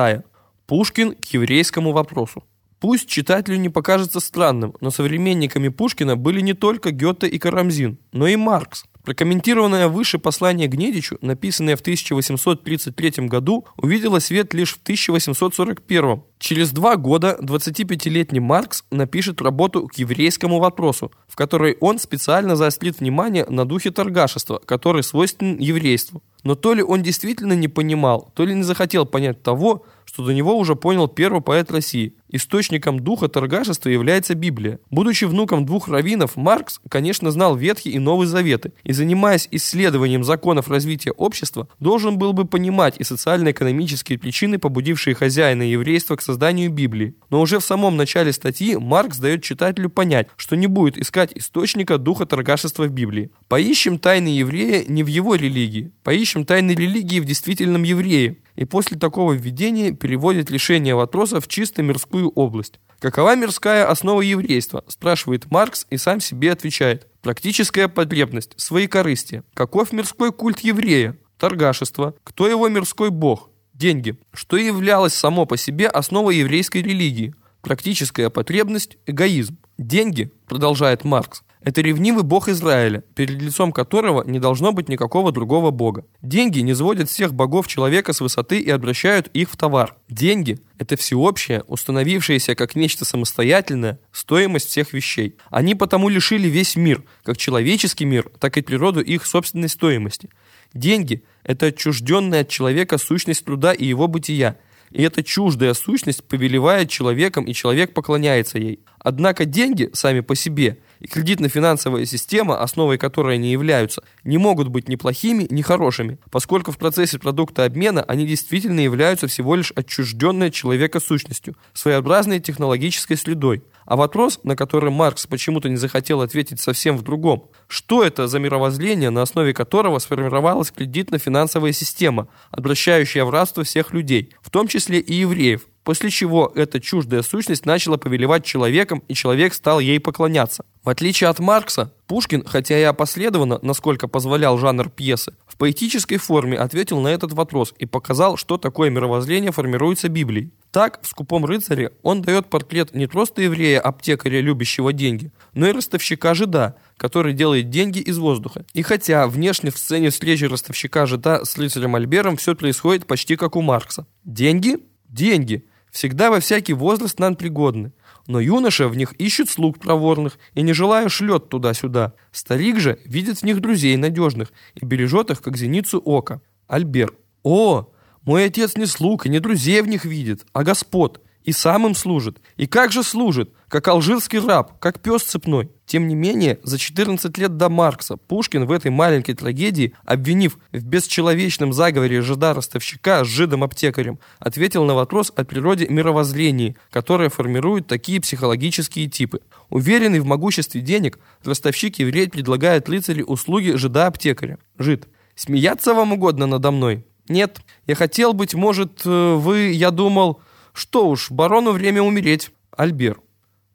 Пушкин к еврейскому вопросу. Пусть читателю не покажется странным, но современниками Пушкина были не только Гёте и Карамзин, но и Маркс. Прокомментированное выше послание Гнедичу, написанное в 1833 году, увидело свет лишь в 1841. Через 2 года 25-летний Маркс напишет работу к еврейскому вопросу, в которой он специально заострит внимание на духе торгашества, который свойственен еврейству. Но то ли он действительно не понимал, то ли не захотел понять того, что до него уже понял первый поэт России. Источником духа торгашества является Библия. Будучи внуком 2 раввинов, Маркс, конечно, знал Ветхий и Новый Заветы, и, занимаясь исследованием законов развития общества, должен был бы понимать и социально-экономические причины, побудившие хозяина еврейства к созданию Библии. Но уже в самом начале статьи Маркс дает читателю понять, что не будет искать источника духа торгашества в Библии. Поищем тайны еврея не в его религии, поищем тайны религии в действительном еврее. И после такого введения переводит решение вопроса в чисто мирскую область. «Какова мирская основа еврейства?» – спрашивает Маркс и сам себе отвечает. «Практическая потребность, своекорыстие. Каков мирской культ еврея? Торгашество. Кто его мирской бог? Деньги. Что являлось само по себе основой еврейской религии? Практическая потребность, эгоизм. Деньги», – продолжает Маркс. Это ревнивый бог Израиля, перед лицом которого не должно быть никакого другого бога. Деньги низводят всех богов человека с высоты и обращают их в товар. Деньги – это всеобщее, установившееся как нечто самостоятельное, стоимость всех вещей. Они потому лишили весь мир, как человеческий мир, так и природу их собственной стоимости. Деньги – это отчужденная от человека сущность труда и его бытия. И эта чуждая сущность повелевает человеком, и человек поклоняется ей. Однако деньги сами по себе и кредитно-финансовая система, основой которой они являются, не могут быть ни плохими, ни хорошими, поскольку в процессе продукта обмена они действительно являются всего лишь отчужденной от человека сущностью, своеобразной технологической средой. А вопрос, на который Маркс почему-то не захотел ответить, совсем в другом. Что это за мировоззрение, на основе которого сформировалась кредитно-финансовая система, обращающая в рабство всех людей, в том числе и евреев, после чего эта чуждая сущность начала повелевать человеком, и человек стал ей поклоняться. В отличие от Маркса, Пушкин, хотя и опосредованно, насколько позволял жанр пьесы, в поэтической форме ответил на этот вопрос и показал, что такое мировоззрение формируется Библией. Так, в «Скупом рыцаре» он дает портрет не просто еврея-аптекаря, любящего деньги, но и ростовщика-жида, который делает деньги из воздуха. И хотя внешне в сцене встречи ростовщика-жида с рыцарем Альбером все происходит почти как у Маркса. Деньги? Деньги. Всегда во всякий возраст нам пригодны. Но юноша в них ищет слуг проворных и, не желая, шлет туда-сюда. Старик же видит в них друзей надежных и бережет их, как зеницу ока. Альбер. О, мой отец не слуг и не друзей в них видит, а господ, и сам им служит. И как же служит, как алжирский раб, как пес цепной. Тем не менее, за 14 лет до Маркса Пушкин в этой маленькой трагедии, обвинив в бесчеловечном заговоре жида-ростовщика с жидом-аптекарем, ответил на вопрос о природе мировоззрения, которое формирует такие психологические типы. Уверенный в могуществе денег, ростовщик-еврей предлагает рыцарю услуги жида-аптекаря. Жид. «Смеяться вам угодно надо мной? Нет. Я хотел, быть может, вы, я думал... Что уж, барону время умереть». Альбер.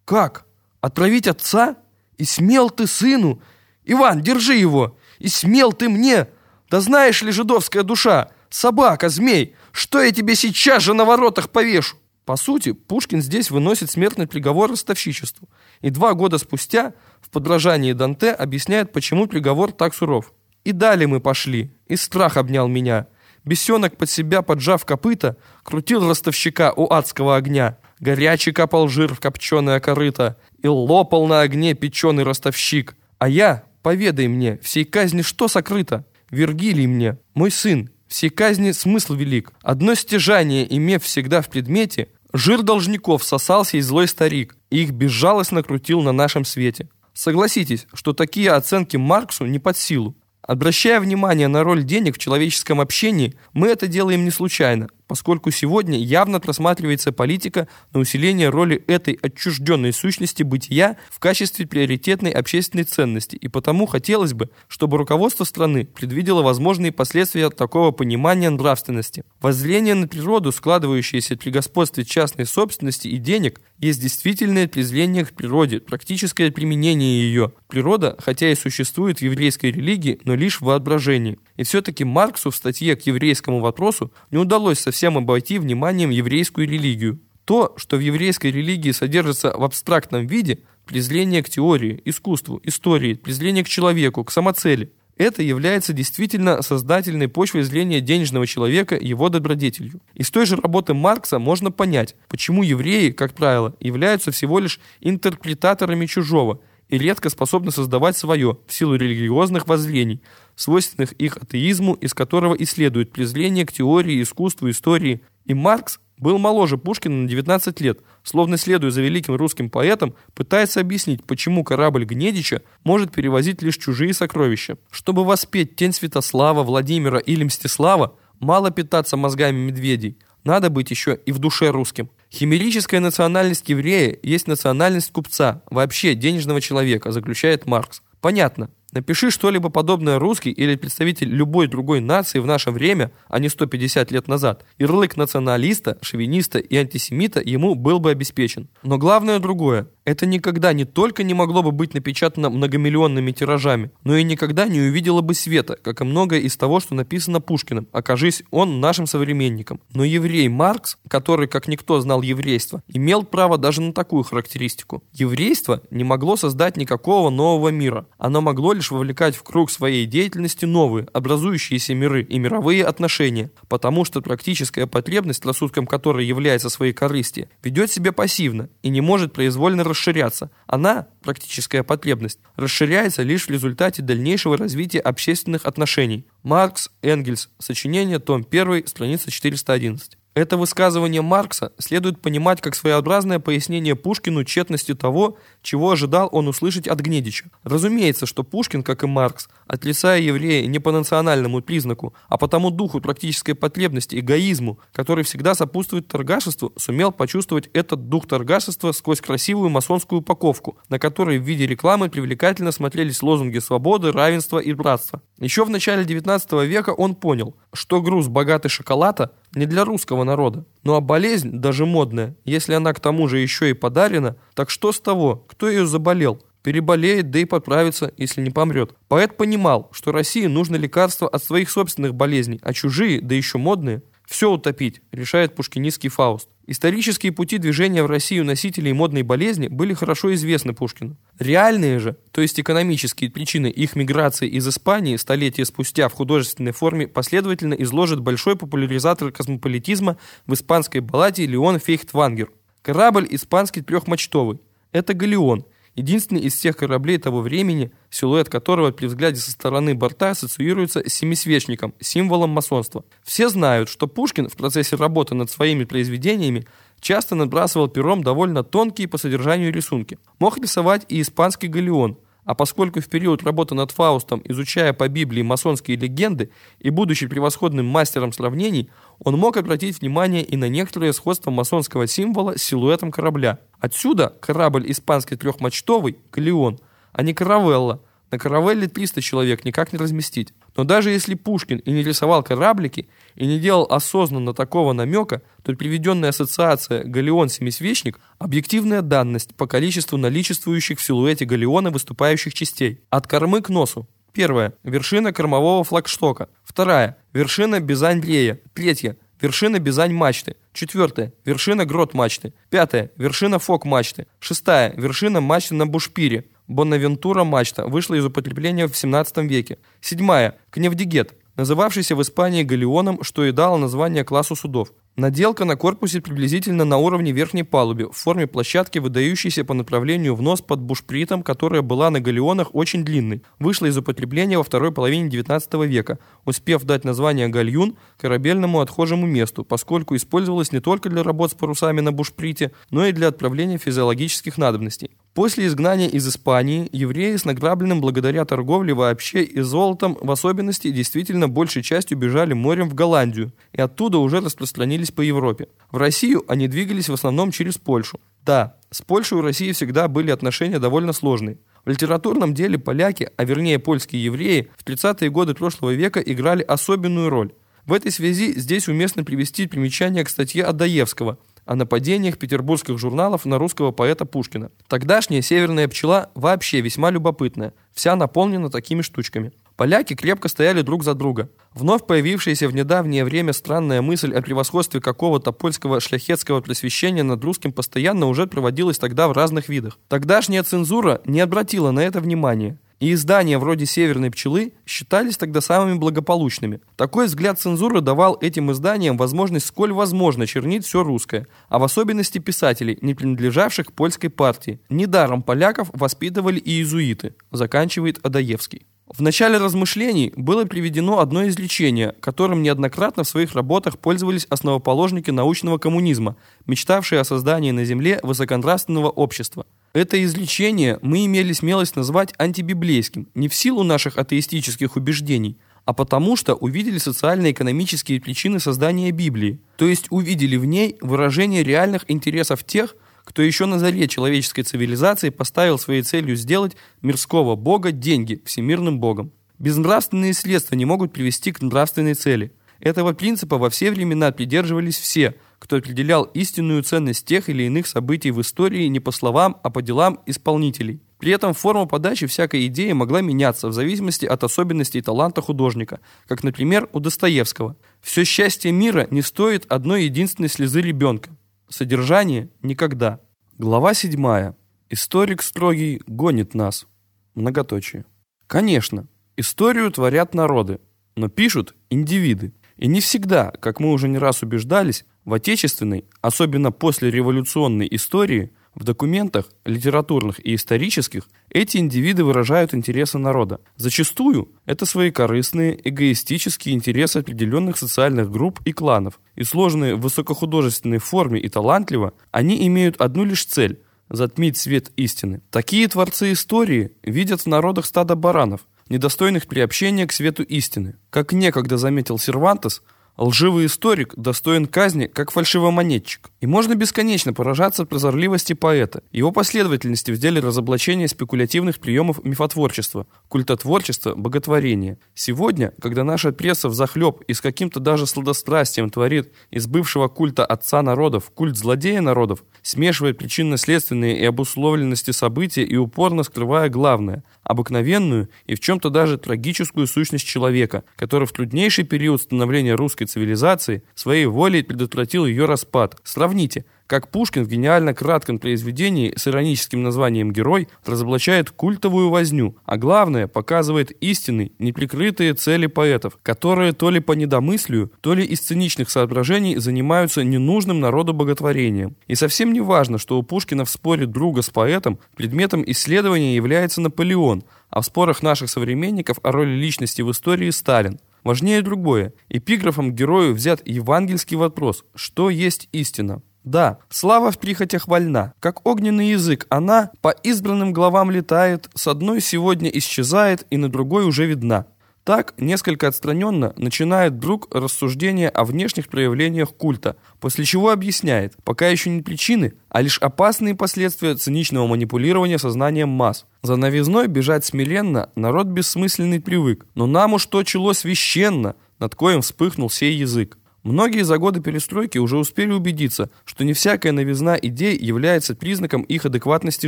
«Как? Отравить отца? И смел ты сыну? Иван, держи его! И смел ты мне! Да знаешь ли, жидовская душа, собака, змей, что я тебе сейчас же на воротах повешу!» По сути, Пушкин здесь выносит смертный приговор ростовщичеству. И 2 года спустя в подражании Данте объясняет, почему приговор так суров. «И далее мы пошли, и страх обнял меня». Бесенок, под себя поджав копыта, крутил ростовщика у адского огня. Горячий капал жир в копченое корыто, и лопал на огне печеный ростовщик. А я, поведай мне, всей казни что сокрыто? Вергилий мне, мой сын, всей казни смысл велик. Одно стяжание, имев всегда в предмете, жир должников сосал сей злой старик, и их безжалостно крутил на нашем свете. Согласитесь, что такие оценки Марксу не под силу. Обращая внимание на роль денег в человеческом общении, мы это делаем не случайно, поскольку сегодня явно просматривается политика на усиление роли этой отчужденной сущности бытия в качестве приоритетной общественной ценности, и потому хотелось бы, чтобы руководство страны предвидело возможные последствия такого понимания нравственности. Воззрение на природу, складывающееся при господстве частной собственности и денег, есть действительное презрение к природе, практическое применение ее. Природа, хотя и существует в еврейской религии, но лишь в воображении. И все-таки Марксу в статье к еврейскому вопросу не удалось совсем обойти вниманием еврейскую религию. То, что в еврейской религии содержится в абстрактном виде, презрение к теории, искусству, истории, презрение к человеку, к самоцели, это является действительно создательной почвой зрения денежного человека его добродетелью. Из той же работы Маркса можно понять, почему евреи, как правило, являются всего лишь интерпретаторами чужого, и редко способны создавать свое в силу религиозных воззрений, свойственных их атеизму, из которого и следует презрение к теории, искусству, истории. И Маркс был моложе Пушкина на 19 лет, словно следуя за великим русским поэтом, пытается объяснить, почему корабль Гнедича может перевозить лишь чужие сокровища. Чтобы воспеть тень Святослава, Владимира или Мстислава, мало питаться мозгами медведей, надо быть еще и в душе русским. Химерическая национальность еврея есть национальность купца, вообще денежного человека, заключает Маркс. Понятно. Напиши что-либо подобное русский или представитель любой другой нации в наше время, а не 150 лет назад, ярлык националиста, шовиниста и антисемита ему был бы обеспечен. Но главное другое. Это никогда не только не могло бы быть напечатано многомиллионными тиражами, но и никогда не увидело бы света, как и многое из того, что написано Пушкиным, окажись он нашим современником. Но еврей Маркс, который, как никто, знал еврейство, имел право даже на такую характеристику. Еврейство не могло создать никакого нового мира. Оно могло лишь вовлекать в круг своей деятельности новые, образующиеся миры и мировые отношения, потому что практическая потребность, рассудком которой является своей корысти, ведет себя пассивно и не может произвольно расширяться. Она, практическая потребность, расширяется лишь в результате дальнейшего развития общественных отношений. Маркс, Энгельс, сочинение, том 1, страница 411. Это высказывание Маркса следует понимать как своеобразное пояснение Пушкину тщетности того, чего ожидал он услышать от Гнедича. Разумеется, что Пушкин, как и Маркс, отрицая еврея не по национальному признаку, а по тому духу практической потребности, эгоизму, который всегда сопутствует торгашеству, сумел почувствовать этот дух торгашества сквозь красивую масонскую упаковку, на которой в виде рекламы привлекательно смотрелись лозунги свободы, равенства и братства. Еще в начале XIX века он понял, что груз богатый шоколада, не для русского народа. Ну а болезнь, даже модная, если она к тому же еще и подарена, так что с того, кто ее заболел? Переболеет, да и поправится, если не помрет. Поэт понимал, что России нужно лекарство от своих собственных болезней, а чужие, да еще модные, все утопить, решает пушкинистский Фауст. Исторические пути движения в Россию носителей модной болезни были хорошо известны Пушкину. Реальные же, то есть экономические причины их миграции из Испании столетия спустя в художественной форме последовательно изложит большой популяризатор космополитизма в испанской балладе Леон Фейхтвангер. Корабль испанский трехмачтовый. Это галеон. Единственный из всех кораблей того времени, силуэт которого при взгляде со стороны борта ассоциируется с семисвечником, символом масонства. Все знают, что Пушкин в процессе работы над своими произведениями часто набрасывал пером довольно тонкие по содержанию рисунки. Мог рисовать и испанский галеон, а поскольку в период работы над Фаустом, изучая по Библии масонские легенды и будучи превосходным мастером сравнений, он мог обратить внимание и на некоторые сходства масонского символа с силуэтом корабля. Отсюда корабль испанский трехмачтовый, галеон, а не каравелла. На каравелле 300 человек никак не разместить. Но даже если Пушкин и не рисовал кораблики, и не делал осознанно такого намека, то приведенная ассоциация «галеон-семисвечник» – объективная данность по количеству наличествующих в силуэте галеона выступающих частей. От кормы к носу. Первая – вершина кормового флагштока. Вторая – вершина бизань рея. Третья – вершина бизань мачты. Четвертая – вершина грот мачты. Пятая – вершина фок мачты. Шестая – вершина мачты на бушпире. Бонавентура мачта вышла из употребления в 17 веке. Седьмая – кневдигет, называвшийся в Испании галеоном, что и дало название классу судов. Наделка на корпусе приблизительно на уровне верхней палубы, в форме площадки, выдающейся по направлению в нос под бушпритом, которая была на галеонах очень длинной, вышла из употребления во второй половине XIX века, успев дать название гальюн корабельному отхожему месту, поскольку использовалась не только для работ с парусами на бушприте, но и для отправления физиологических надобностей. После изгнания из Испании евреи с награбленным благодаря торговле вообще и золотом в особенности действительно большей частью бежали морем в Голландию и оттуда уже распространились по Европе. В Россию они двигались в основном через Польшу. Да, с Польшей у России всегда были отношения довольно сложные. В литературном деле поляки, а вернее польские евреи, в 30-е годы прошлого века играли особенную роль. В этой связи здесь уместно привести примечание к статье Адаевского о нападениях петербургских журналов на русского поэта Пушкина. Тогдашняя «Северная пчела» вообще весьма любопытная, вся наполнена такими штучками. Поляки крепко стояли друг за друга. Вновь появившаяся в недавнее время странная мысль о превосходстве какого-то польского шляхетского просвещения над русским постоянно уже проводилась тогда в разных видах. Тогдашняя цензура не обратила на это внимания. И издания вроде «Северной пчелы» считались тогда самыми благополучными. Такой взгляд цензуры давал этим изданиям возможность сколь возможно чернить все русское, а в особенности писателей, не принадлежавших к польской партии. Недаром поляков воспитывали и иезуиты, заканчивает Адаевский. В начале размышлений было приведено одно изречение, которым неоднократно в своих работах пользовались основоположники научного коммунизма, мечтавшие о создании на земле высоконравственного общества. Это изречение мы имели смелость назвать антибиблейским, не в силу наших атеистических убеждений, а потому что увидели социально-экономические причины создания Библии, то есть увидели в ней выражение реальных интересов тех, кто еще на заре человеческой цивилизации поставил своей целью сделать мирского бога деньги всемирным богом. Безнравственные средства не могут привести к нравственной цели. Этого принципа во все времена придерживались все, кто определял истинную ценность тех или иных событий в истории не по словам, а по делам исполнителей. При этом форма подачи всякой идеи могла меняться в зависимости от особенностей и таланта художника, как, например, у Достоевского. «Все счастье мира не стоит одной единственной слезы ребенка. Содержание – никогда». Глава 7. Историк строгий гонит нас. Многоточие. Конечно, историю творят народы, но пишут индивиды. И не всегда, как мы уже не раз убеждались, в отечественной, особенно послереволюционной истории, в документах, литературных и исторических, эти индивиды выражают интересы народа. Зачастую это своекорыстные, эгоистические интересы определенных социальных групп и кланов. И сложные в высокохудожественной форме и талантливо, они имеют одну лишь цель – затмить свет истины. Такие творцы истории видят в народах стадо баранов, недостойных приобщения к свету истины. Как некогда заметил Сервантес, Лживый историк достоин казни, как фальшивомонетчик. И можно бесконечно поражаться прозорливости поэта, его последовательности в деле разоблачения спекулятивных приемов мифотворчества, культотворчества, боготворения. Сегодня, когда наша пресса взахлеб и с каким-то даже сладострастием творит из бывшего культа отца народов культ злодея народов, смешивая причинно-следственные и обусловленности события и упорно скрывая главное – обыкновенную и в чем-то даже трагическую сущность человека, который в труднейший период становления русской цивилизации своей волей предотвратил ее распад. Сравните, как Пушкин в гениально кратком произведении с ироническим названием «Герой» разоблачает культовую возню, а главное, показывает истинные, неприкрытые цели поэтов, которые то ли по недомыслию, то ли из циничных соображений занимаются ненужным народу боготворением. И совсем не важно, что у Пушкина в споре друга с поэтом предметом исследования является Наполеон, а в спорах наших современников о роли личности в истории Сталин. Важнее другое. Эпиграфом герою взят евангельский вопрос «Что есть истина?». Да, слава в прихотях вольна, как огненный язык она по избранным главам летает, с одной сегодня исчезает и на другой уже видна. Так, несколько отстраненно, начинает друг рассуждение о внешних проявлениях культа, после чего объясняет, пока еще не причины, а лишь опасные последствия циничного манипулирования сознанием масс. За новизной бежать смиренно народ бессмысленный привык, но нам уж то чело священно, над коем вспыхнул сей язык. Многие за годы перестройки уже успели убедиться, что не всякая новизна идей является признаком их адекватности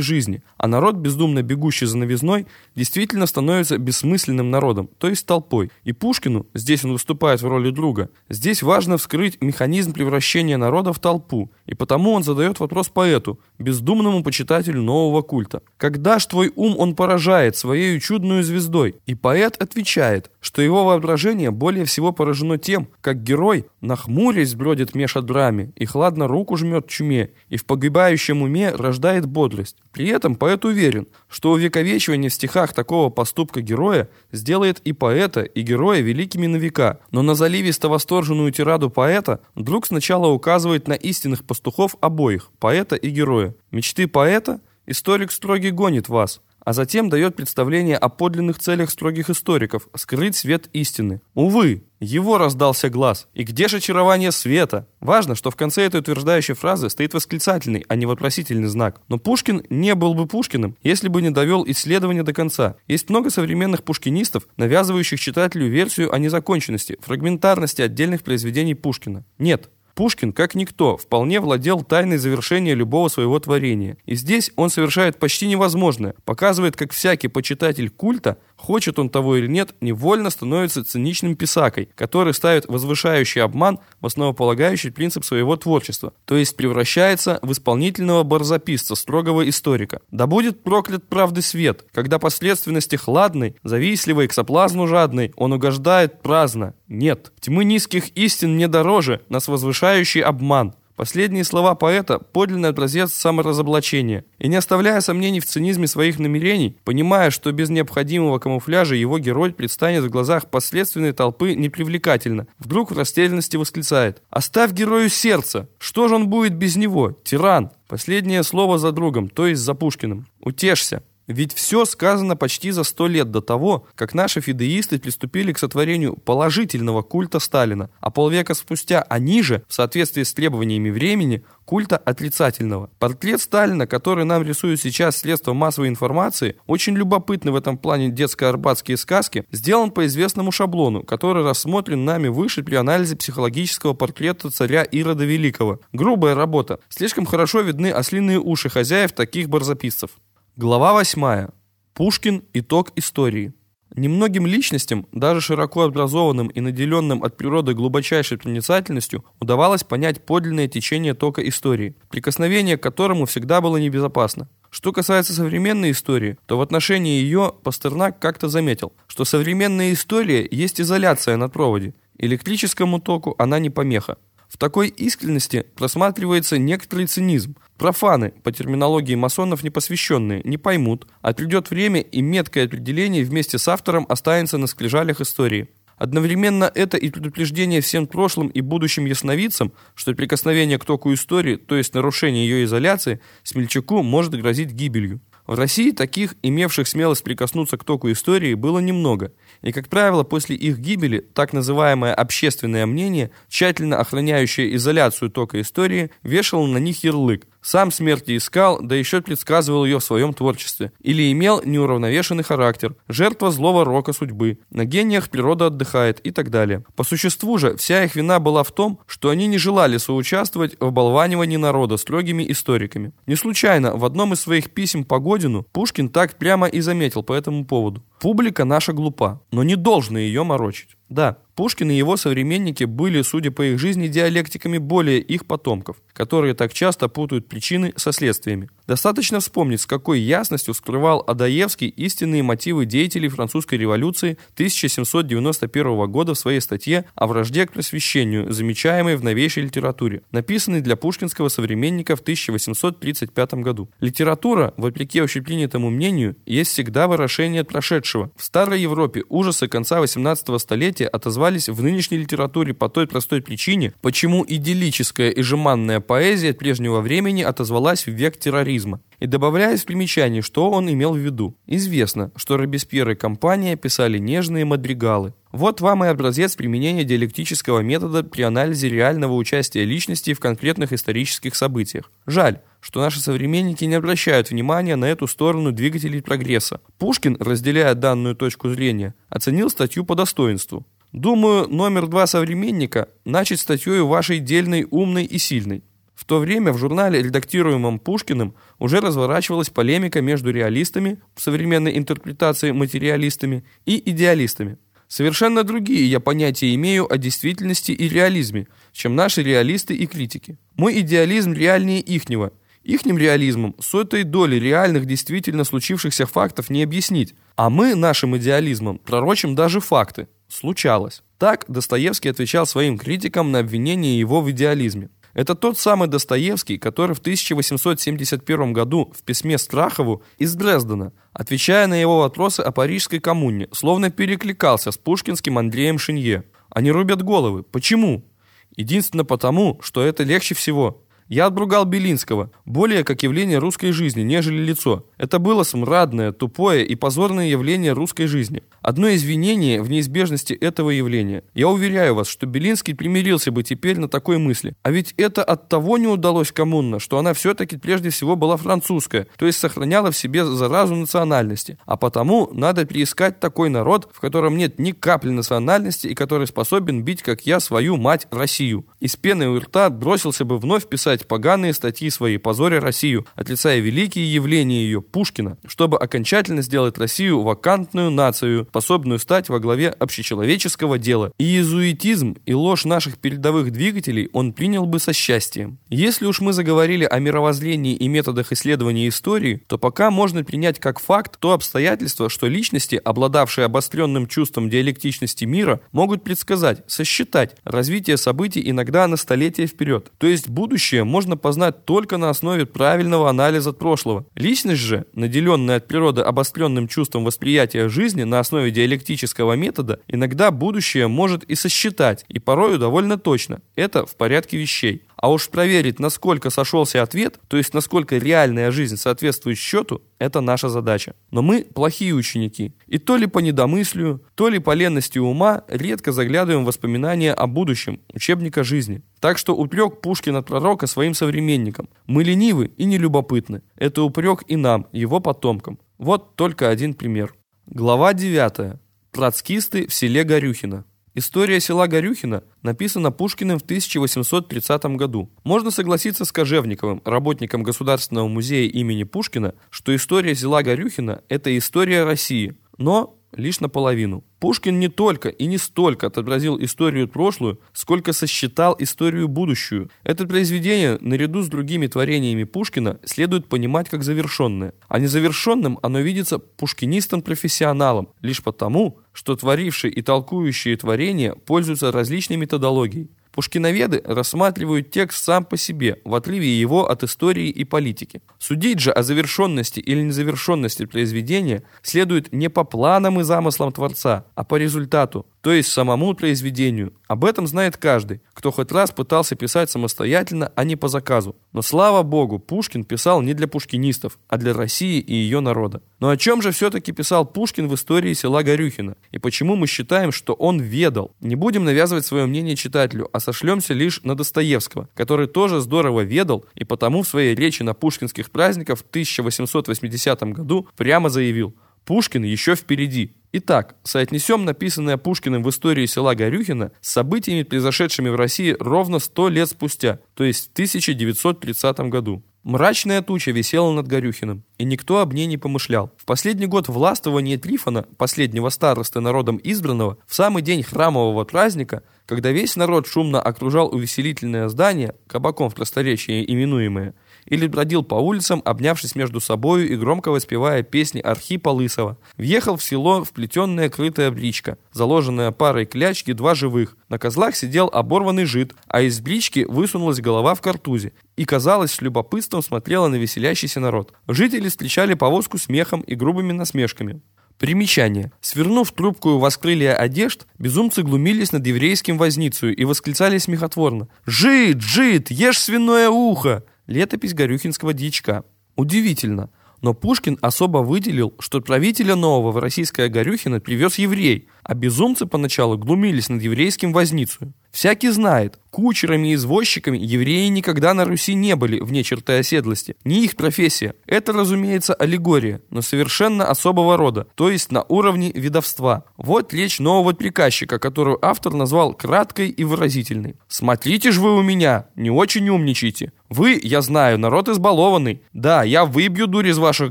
жизни, а народ, бездумно бегущий за новизной, действительно становится бессмысленным народом, то есть толпой. И Пушкину, здесь он выступает в роли друга, здесь важно вскрыть механизм превращения народа в толпу, и потому он задает вопрос поэту, бездумному почитателю нового культа. «Когда ж твой ум он поражает своей чудную звездой?» И поэт отвечает, что его воображение более всего поражено тем, как герой, нахмурясь, бродит меж одрами, и хладно руку жмет чуме, и в погибающем уме рождает бодрость. При этом поэт уверен, что увековечивание в стихах такого поступка героя сделает и поэта, и героя великими на века. Но на заливисто-восторженную тираду поэта друг сначала указывает на истинных пастухов обоих, поэта и героя. Мечты поэта историк строгий гонит вас, а затем дает представление о подлинных целях строгих историков – скрыть свет истины. Увы, его раздался глаз. И где же очарование света? Важно, что в конце этой утверждающей фразы стоит восклицательный, а не вопросительный знак. Но Пушкин не был бы Пушкиным, если бы не довел исследование до конца. Есть много современных пушкинистов, навязывающих читателю версию о незаконченности, фрагментарности отдельных произведений Пушкина. Нет. Пушкин, как никто, вполне владел тайной завершения любого своего творения. И здесь он совершает почти невозможное, показывает, как всякий почитатель культа, хочет он того или нет, невольно становится циничным писакой, который ставит возвышающий обман в основополагающий принцип своего творчества, то есть превращается в исполнительного барзаписца, строгого историка. Да будет проклят правды свет, когда последственности хладной, завистливой, к соблазну жадной, он угождает праздно. Нет, тьмы низких истин не дороже, нас возвышающий обман. Последние слова поэта – подлинный образец саморазоблачения. И не оставляя сомнений в цинизме своих намерений, понимая, что без необходимого камуфляжа его герой предстанет в глазах последственной толпы непривлекательно, вдруг в растерянности восклицает: «Оставь герою сердце! Что же он будет без него? Тиран!» Последнее слово за другом, то есть за Пушкиным. «Утешься!» Ведь все сказано почти за 100 лет до того, как наши фидеисты приступили к сотворению положительного культа Сталина, а полвека спустя они же, в соответствии с требованиями времени, культа отрицательного. Портрет Сталина, который нам рисуют сейчас средства массовой информации, очень любопытны в этом плане детско-арбатские сказки, сделан по известному шаблону, который рассмотрен нами выше при анализе психологического портрета царя Ирода Великого. Грубая работа. Слишком хорошо видны ослиные уши хозяев таких барзаписцев. Глава 8. Пушкин. Итог истории. Немногим личностям, даже широко образованным и наделенным от природы глубочайшей проницательностью, удавалось понять подлинное течение тока истории, прикосновение к которому всегда было небезопасно. Что касается современной истории, то в отношении ее Пастернак как-то заметил, что современная история есть изоляция на проводе, электрическому току она не помеха. В такой искренности просматривается некоторый цинизм. Профаны, по терминологии масонов непосвященные, не поймут, а придет время, и меткое определение вместе с автором останется на скрижалях истории. Одновременно это и предупреждение всем прошлым и будущим ясновидцам, что прикосновение к току истории, то есть нарушение ее изоляции, смельчаку может грозить гибелью. В России таких, имевших смелость прикоснуться к току истории, было немного, и, как правило, после их гибели так называемое общественное мнение, тщательно охраняющее изоляцию тока истории, вешало на них ярлык. Сам смерти искал, да еще предсказывал ее в своем творчестве. Или имел неуравновешенный характер, жертва злого рока судьбы, на гениях природа отдыхает и так далее. По существу же, вся их вина была в том, что они не желали соучаствовать в оболванивании народа строгими историками. Не случайно в одном из своих писем Погодину Пушкин так прямо и заметил по этому поводу. «Публика наша глупа, но не должно ее морочить». Да, Пушкин и его современники были, судя по их жизни, диалектиками более их потомков, которые так часто путают причины со следствиями. Достаточно вспомнить, с какой ясностью вскрывал Адаевский истинные мотивы деятелей французской революции 1791 года в своей статье о вражде к просвещению, замечаемой в новейшей литературе, написанной для пушкинского современника в 1835 году. Литература, вопреки общепринятому мнению, есть всегда выражение прошедшего. В старой Европе ужасы конца 18 столетия отозвались в нынешней литературе по той простой причине, почему идиллическая и жеманная поэзия прежнего времени отозвалась в век терроризма. И добавляясь в примечание, что он имел в виду. Известно, что Робеспьер и компания писали нежные мадригалы. Вот вам и образец применения диалектического метода при анализе реального участия личности в конкретных исторических событиях. Жаль, что наши современники не обращают внимания на эту сторону двигателей прогресса. Пушкин, разделяя данную точку зрения, оценил статью по достоинству. Думаю, номер 2 современника начать статьей вашей дельной, умной и сильной. В то время в журнале, редактируемом Пушкиным, уже разворачивалась полемика между реалистами, в современной интерпретации материалистами, и идеалистами. Совершенно другие я понятия имею о действительности и реализме, чем наши реалисты и критики. Мой идеализм реальнее ихнего. Ихним реализмом сотой доли реальных действительно случившихся фактов не объяснить, а мы нашим идеализмом пророчим даже факты. Случалось. Так Достоевский отвечал своим критикам на обвинение его в идеализме. Это тот самый Достоевский, который в 1871 году в письме Страхову из Дрездена, отвечая на его вопросы о Парижской коммуне, словно перекликался с пушкинским Андреем Шинье. Они рубят головы. Почему? Единственно потому, что это легче всего. Я отбругал Белинского, более как явление русской жизни, нежели лицо. Это было смрадное, тупое и позорное явление русской жизни. Одно извинение в неизбежности этого явления. Я уверяю вас, что Белинский примирился бы теперь на такой мысли. А ведь это от того не удалось коммуна, что она все-таки прежде всего была французская, то есть сохраняла в себе заразу национальности. А потому надо переискать такой народ, в котором нет ни капли национальности и который способен бить, как я, свою мать Россию. И с пеной у рта бросился бы вновь писать поганые статьи свои, позоря Россию, отрицая великие явления ее Пушкина, чтобы окончательно сделать Россию вакантную нацию, способную стать во главе общечеловеческого дела. И иезуитизм, и ложь наших передовых двигателей он принял бы со счастьем. Если уж мы заговорили о мировоззрении и методах исследования истории, то пока можно принять как факт то обстоятельство, что личности, обладавшие обостренным чувством диалектичности мира, могут предсказать, сосчитать развитие событий иногда на столетия вперед, то есть будущее можно познать только на основе правильного анализа прошлого. Личность же, наделенная от природы обостренным чувством восприятия жизни на основе диалектического метода, иногда будущее может и сосчитать, и порою довольно точно. Это в порядке вещей. А уж проверить, насколько сошелся ответ, то есть насколько реальная жизнь соответствует счету, это наша задача. Но мы плохие ученики. И то ли по недомыслию, то ли по ленности ума редко заглядываем в воспоминания о будущем, учебника жизни. Так что упрек Пушкина пророка своим современникам. Мы ленивы и нелюбопытны. Это упрек и нам, его потомкам. Вот только один пример. Глава 9. Троцкисты в селе Горюхино. История села Горюхино написана Пушкиным в 1830 году. Можно согласиться с Кожевниковым, работником Государственного музея имени Пушкина, что история села Горюхино – это история России, но лишь наполовину. Пушкин не только и не столько отобразил историю прошлую, сколько сосчитал историю будущую. Это произведение, наряду с другими творениями Пушкина, следует понимать как завершенное. А незавершенным оно видится пушкинистом-профессионалом, лишь потому, что творившие и толкующие творения пользуются различной методологией. Пушкиноведы рассматривают текст сам по себе, в отрыве его от истории и политики. Судить же о завершенности или незавершенности произведения следует не по планам и замыслам творца, а по результату, то есть самому произведению. Об этом знает каждый, кто хоть раз пытался писать самостоятельно, а не по заказу. Но слава богу, Пушкин писал не для пушкинистов, а для России и ее народа. Но о чем же все-таки писал Пушкин в истории села Горюхино? И почему мы считаем, что он ведал? Не будем навязывать свое мнение читателю, а сошлемся лишь на Достоевского, который тоже здорово ведал и потому в своей речи на пушкинских праздниках в 1880 году прямо заявил: «Пушкин еще впереди». Итак, соотнесем написанное Пушкиным в истории села Горюхино с событиями, произошедшими в России ровно 100 лет спустя, то есть в 1930 году. Мрачная туча висела над Горюхиным, и никто об ней не помышлял. В последний год властвования Трифона, последнего старосты народом избранного, в самый день храмового праздника, когда весь народ шумно окружал увеселительное здание, кабаком в просторечии именуемое, или бродил по улицам, обнявшись между собою и громко воспевая песни Архипа Лысого, въехал в село вплетенная крытая бричка, заложенная парой кляч едва живых. На козлах сидел оборванный жид, а из брички высунулась голова в картузе и, казалось, с любопытством смотрела на веселящийся народ. Жители встречали повозку смехом и грубыми насмешками. Примечание. Свернув трубкую восклылия одежд, безумцы глумились над еврейским возницею и восклицали смехотворно: «Жид, жид, ешь свиное ухо!» Летопись горюхинского дьячка. Удивительно, но Пушкин особо выделил, что правителя нового в российское Горюхино привез еврей, а безумцы поначалу глумились над еврейским возницею. Всякий знает, кучерами и извозчиками евреи никогда на Руси не были вне черты оседлости, не их профессия. Это, разумеется, аллегория, но совершенно особого рода, то есть на уровне ведовства. Вот речь нового приказчика, которую автор назвал краткой и выразительной. «Смотрите ж вы у меня, не очень умничайте. Вы, я знаю, народ избалованный. Да, я выбью дурь из ваших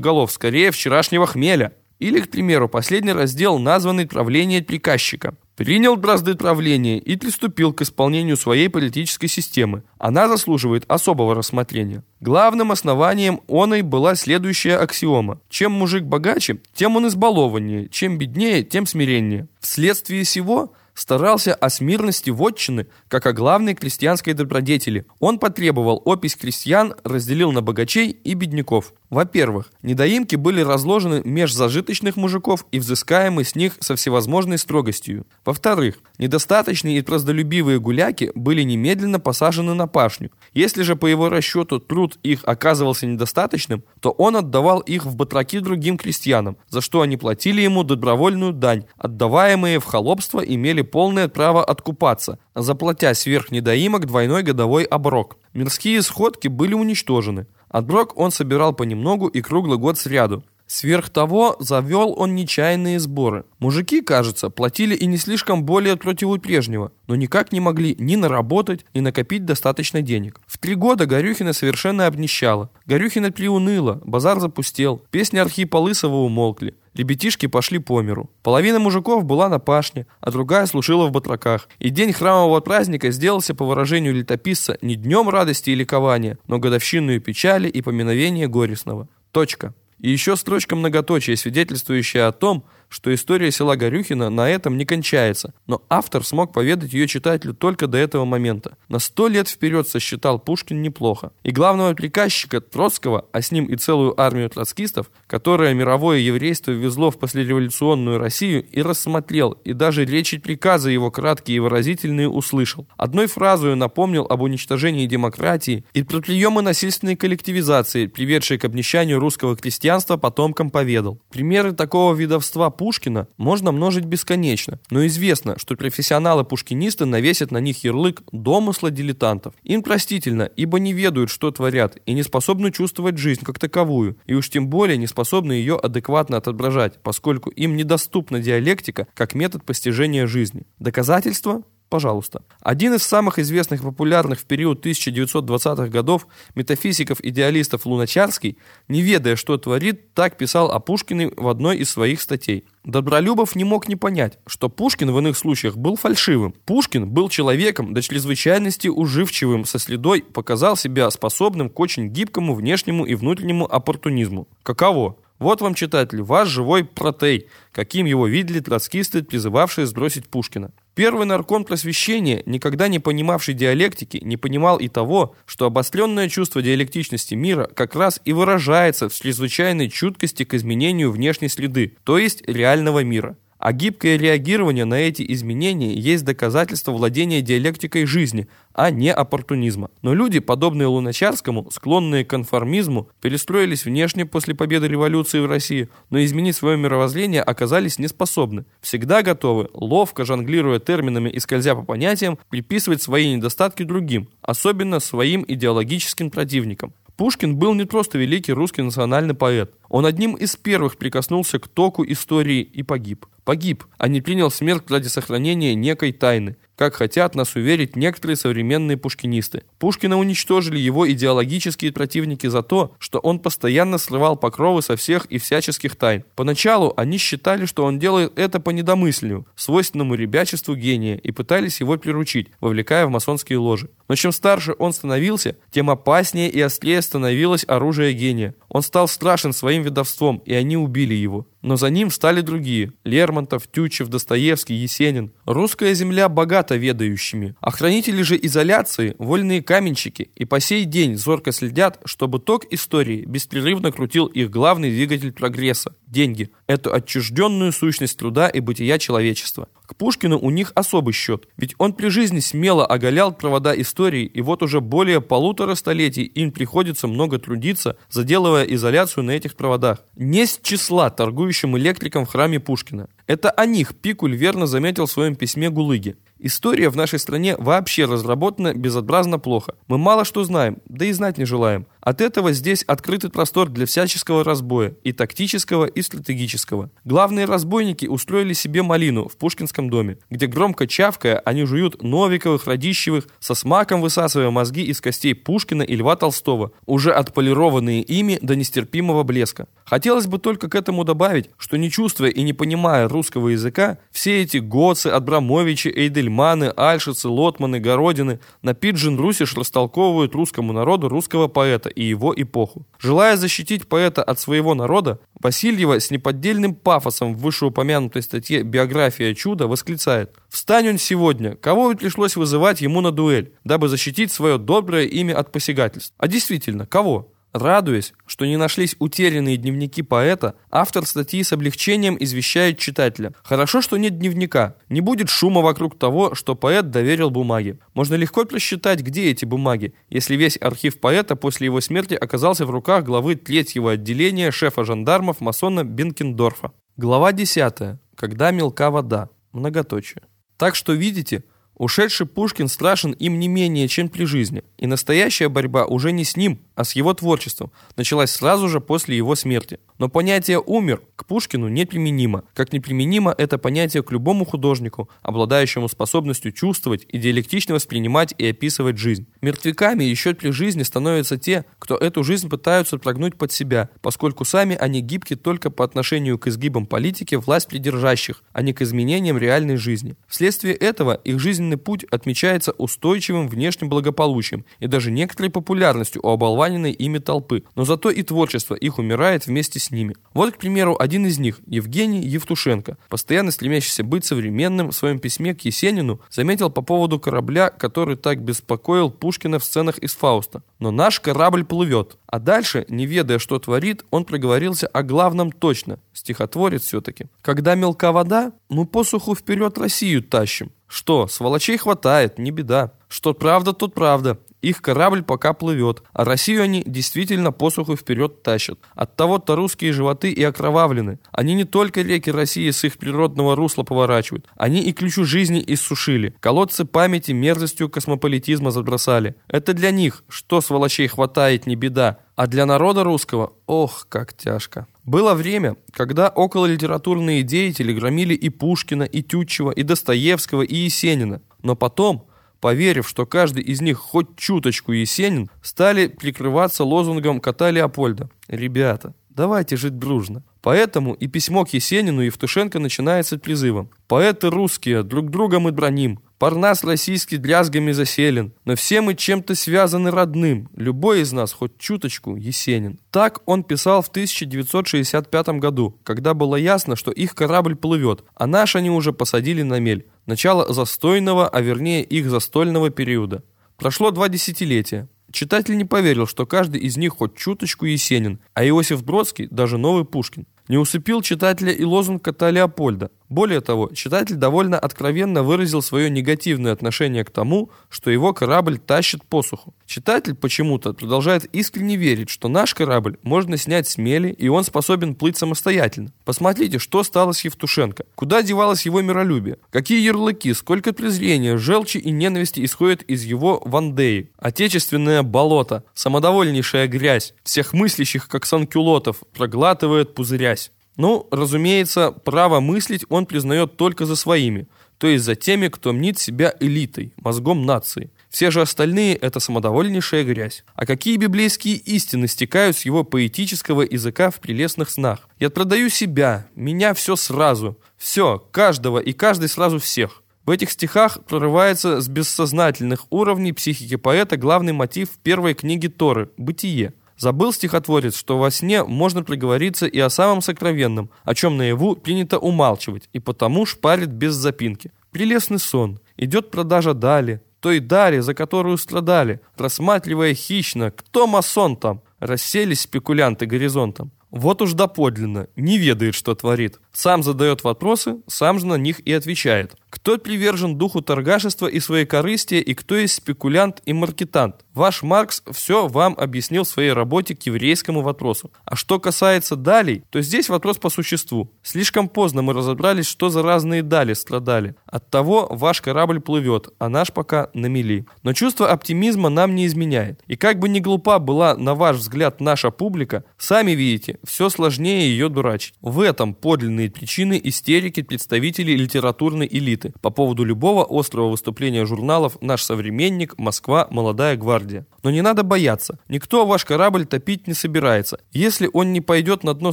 голов, скорее вчерашнего хмеля». Или, к примеру, последний раздел, названный «Правление приказчика». «Принял бразды правления и приступил к исполнению своей политической системы. Она заслуживает особого рассмотрения». Главным основанием оной была следующая аксиома: чем мужик богаче, тем он избалованнее, чем беднее, тем смиреннее. Вследствие сего старался о смирности вотчины, как о главной крестьянской добродетели. Он потребовал опись крестьян, разделил на богачей и бедняков. Во-первых, недоимки были разложены меж зажиточных мужиков и взыскаемы с них со всевозможной строгостью. Во-вторых, недостаточные и праздолюбивые гуляки были немедленно посажены на пашню. Если же по его расчету труд их оказывался недостаточным, то он отдавал их в батраки другим крестьянам, за что они платили ему добровольную дань, отдаваемые в холопство имели полное право откупаться, заплатя сверх недоимок двойной годовой оброк. Мирские сходки были уничтожены. Отброк он собирал понемногу и круглый год сряду. Сверх того завел он нечаянные сборы. Мужики, кажется, платили и не слишком более против прежнего, но никак не могли ни наработать, ни накопить достаточно денег. В 3 года Горюхино совершенно обнищало. Горюхино приуныло, базар запустел, песни Архипа Лысого умолкли. Ребятишки пошли по миру. Половина мужиков была на пашне, а другая служила в батраках. И день храмового праздника сделался, по выражению летописца, не днем радости и ликования, но годовщиною печали и поминовения горестного. Точка. И еще строчка многоточия, свидетельствующая о том, что история села Горюхино на этом не кончается, но автор смог поведать ее читателю только до этого момента. На 100 лет вперед сосчитал Пушкин неплохо. И главного приказчика Троцкого, а с ним и целую армию троцкистов, которое мировое еврейство ввезло в послереволюционную Россию, и рассмотрел, и даже речи приказа его краткие и выразительные услышал. Одной фразою напомнил об уничтожении демократии и про приемы насильственной коллективизации, приведшие к обнищанию русского крестьянства, потомкам поведал. Примеры такого видовства Пушкина можно множить бесконечно, но известно, что профессионалы-пушкинисты навесят на них ярлык домысла дилетантов. Им простительно, ибо не ведают, что творят, и не способны чувствовать жизнь как таковую, и уж тем более не способны ее адекватно отображать, поскольку им недоступна диалектика как метод постижения жизни. Доказательства? Пожалуйста. Один из самых известных и популярных в период 1920-х годов метафизиков-идеалистов Луначарский, не ведая, что творит, так писал о Пушкине в одной из своих статей. Добролюбов не мог не понять, что Пушкин в иных случаях был фальшивым. Пушкин был человеком до чрезвычайности уживчивым, со средой показал себя способным к очень гибкому внешнему и внутреннему оппортунизму. Каково? Вот вам, читатель, ваш живой Протей, каким его видели троцкисты, призывавшие сбросить Пушкина. Первый нарком просвещения, никогда не понимавший диалектики, не понимал и того, что обостренное чувство диалектичности мира как раз и выражается в чрезвычайной чуткости к изменению внешней среды, то есть реального мира. А гибкое реагирование на эти изменения есть доказательство владения диалектикой жизни, а не оппортунизма. Но люди, подобные Луначарскому, склонные к конформизму, перестроились внешне после победы революции в России, но изменить свое мировоззрение оказались неспособны. Всегда готовы, ловко жонглируя терминами и скользя по понятиям, приписывать свои недостатки другим, особенно своим идеологическим противникам. Пушкин был не просто великий русский национальный поэт. Он одним из первых прикоснулся к току истории и погиб. Погиб, а не принял смерть ради сохранения некой тайны, как хотят нас уверить некоторые современные пушкинисты. Пушкина уничтожили его идеологические противники за то, что он постоянно срывал покровы со всех и всяческих тайн. Поначалу они считали, что он делает это по недомыслию, свойственному ребячеству гения, и пытались его приручить, вовлекая в масонские ложи. Но чем старше он становился, тем опаснее и острее становилось оружие гения. Он стал страшен своим ведовством, и они убили его. Но за ним встали другие – Лермонтов, Тютчев, Достоевский, Есенин. Русская земля богата ведающими. А хранители же изоляции – вольные каменщики, и по сей день зорко следят, чтобы ток истории беспрерывно крутил их главный двигатель прогресса – деньги, эту отчужденную сущность труда и бытия человечества. К Пушкину у них особый счет, ведь он при жизни смело оголял провода истории, и вот уже более 1,5 столетий им приходится много трудиться, заделывая изоляцию на этих проводах. Не с числа торгующих электриком в храме Пушкина. Это о них Пикуль верно заметил в своем письме Гулыге. История в нашей стране вообще разработана безобразно плохо. Мы мало что знаем, да и знать не желаем. От этого здесь открытый простор для всяческого разбоя, и тактического, и стратегического. Главные разбойники устроили себе малину в Пушкинском доме, где громко чавкая они жуют Новиковых, Радищевых, со смаком высасывая мозги из костей Пушкина и Льва Толстого, уже отполированные ими до нестерпимого блеска. Хотелось бы только к этому добавить, что не чувствуя и не понимая русского языка, все эти Гоцы, Абрамовичи, Эйдельманы, Альшицы, Лотманы, Городины на пиджин-русиш растолковывают русскому народу русского поэта и его эпоху. Желая защитить поэта от своего народа, Васильева с неподдельным пафосом в вышеупомянутой статье «Биография чуда» восклицает: «Встань он сегодня, кого ведь пришлось вызывать ему на дуэль, дабы защитить свое доброе имя от посягательств». А действительно, кого? Радуясь, что не нашлись утерянные дневники поэта, автор статьи с облегчением извещает читателя: хорошо, что нет дневника, не будет шума вокруг того, что поэт доверил бумаге. Можно легко просчитать, где эти бумаги, если весь архив поэта после его смерти оказался в руках главы 3-го отделения шефа жандармов масона Бенкендорфа. Глава 10. Когда мелка вода. Многоточие. Так что видите, ушедший Пушкин страшен им не менее, чем при жизни, и настоящая борьба уже не с ним, а с его творчеством началась сразу же после его смерти. Но понятие «умер» к Пушкину неприменимо, как неприменимо это понятие к любому художнику, обладающему способностью чувствовать и диалектично воспринимать и описывать жизнь. Мертвяками еще при жизни становятся те, кто эту жизнь пытаются прогнуть под себя, поскольку сами они гибки только по отношению к изгибам политики власть придержащих, а не к изменениям реальной жизни. Вследствие этого их жизнь путь отмечается устойчивым внешним благополучием и даже некоторой популярностью у оболваненной ими толпы, но зато и творчество их умирает вместе с ними. Вот, к примеру, один из них, Евгений Евтушенко, постоянно стремящийся быть современным, в своем письме к Есенину заметил по поводу корабля, который так беспокоил Пушкина в сценах из «Фауста». «Но наш корабль плывет». А дальше, не ведая, что творит, он проговорился о главном точно, стихотворец все-таки. «Когда мелка вода, мы посуху вперед Россию тащим. Что, сволочей хватает, не беда. Что правда, тот правда. Их корабль пока плывет, а Россию они действительно посуху вперед тащат. Оттого-то русские животы и окровавлены. Они не только реки России с их природного русла поворачивают, они и ключу жизни иссушили, колодцы памяти мерзостью космополитизма забросали. Это для них, что сволочей хватает, не беда, а для народа русского, ох, как тяжко». Было время, когда окололитературные деятели громили и Пушкина, и Тютчева, и Достоевского, и Есенина, но потом, поверив, что каждый из них хоть чуточку Есенин, стали прикрываться лозунгом кота Леопольда. Ребята, давайте жить дружно. Поэтому и письмо к Есенину Евтушенко начинается призывом: «Поэты русские, друг друга мы браним. Парнас российский дрязгами заселен, но все мы чем-то связаны родным, любой из нас хоть чуточку Есенин». Так он писал в 1965 году, когда было ясно, что их корабль плывет, а наш они уже посадили на мель. Начало застойного, а вернее их застольного периода. Прошло 2 десятилетия. Читатель не поверил, что каждый из них хоть чуточку Есенин, а Иосиф Бродский даже новый Пушкин. Не усыпил читателя и лозунг кота Леопольда. Более того, читатель довольно откровенно выразил свое негативное отношение к тому, что его корабль тащит посуху. Читатель почему-то продолжает искренне верить, что наш корабль можно снять с мели, и он способен плыть самостоятельно. Посмотрите, что стало с Евтушенко. Куда девалось его миролюбие? Какие ярлыки, сколько презрения, желчи и ненависти исходят из его Вандеи? Отечественное болото, самодовольнейшая грязь, всех мыслящих, как санкюлотов, проглатывает пузырясь. Ну, разумеется, право мыслить он признает только за своими, то есть за теми, кто мнит себя элитой, мозгом нации. Все же остальные – это самодовольнейшая грязь. А какие библейские истины стекают с его поэтического языка в прелестных снах? «Я продаю себя, меня все сразу, все, каждого и каждый сразу всех». В этих стихах прорывается с бессознательных уровней психики поэта главный мотив первой книги Торы – «Бытие». Забыл стихотворец, что во сне можно приговориться и о самом сокровенном, о чем наяву принято умалчивать, и потому шпарит без запинки. Прелестный сон. Идет продажа дали, той дали, за которую страдали, рассматривая хищно, кто масон там, расселись спекулянты горизонтом. Вот уж доподлинно, не ведает, что творит. Сам задает вопросы, сам же на них и отвечает. Кто привержен духу торгашества и своекорыстия, и кто есть спекулянт и маркетант? Ваш Маркс все вам объяснил в своей работе к еврейскому вопросу. А что касается далей, то здесь вопрос по существу. Слишком поздно мы разобрались, что за разные дали страдали. Оттого ваш корабль плывет, а наш пока на мели. Но чувство оптимизма нам не изменяет. И как бы ни глупа была, на ваш взгляд, наша публика, сами видите, все сложнее ее дурачить. В этом подлинные причины истерики представителей литературной элиты по поводу любого острого выступления журналов «Наш современник», «Москва», «Молодая гвардия». Но не надо бояться. Никто ваш корабль топить не собирается, если он не пойдет на дно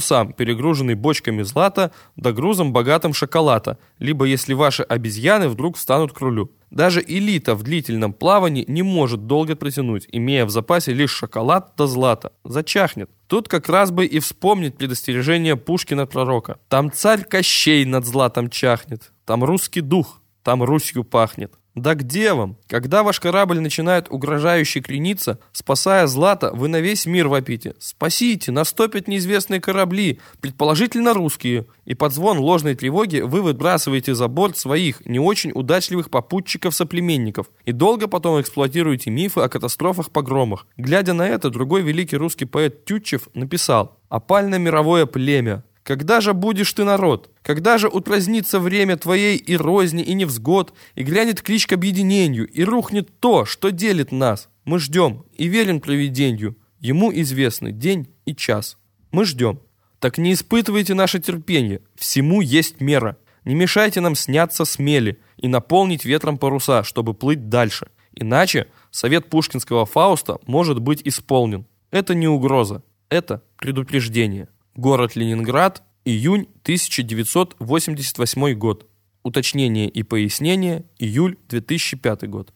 сам, перегруженный бочками злата да грузом богатым шоколада, либо если ваши обезьяны вдруг встанут к рулю. Даже элита в длительном плавании не может долго протянуть, имея в запасе лишь шоколад да злато. Зачахнет. Тут как раз бы и вспомнить предостережение Пушкина-пророка. Там царь Кощей над златом чахнет, там русский дух, там Русью пахнет. Да где вам? Когда ваш корабль начинает угрожающе крениться, спасая злато, вы на весь мир вопите: «Спасите! Нас топят неизвестные корабли, предположительно русские!» И под звон ложной тревоги вы выбрасываете за борт своих не очень удачливых попутчиков-соплеменников и долго потом эксплуатируете мифы о катастрофах-погромах. Глядя на это, другой великий русский поэт Тютчев написал: «Опально мировое племя! Когда же будешь ты народ? Когда же утразнится время твоей и розни, и невзгод, и грянет клич к объединению, и рухнет то, что делит нас? Мы ждем и верим провиденью, ему известны день и час. Мы ждем. Так не испытывайте наше терпение, всему есть мера. Не мешайте нам сняться с мели и наполнить ветром паруса, чтобы плыть дальше. Иначе совет пушкинского Фауста может быть исполнен. Это не угроза, это предупреждение». Город Ленинград, июнь 1988 год. Уточнение и пояснение, июль 2005 год.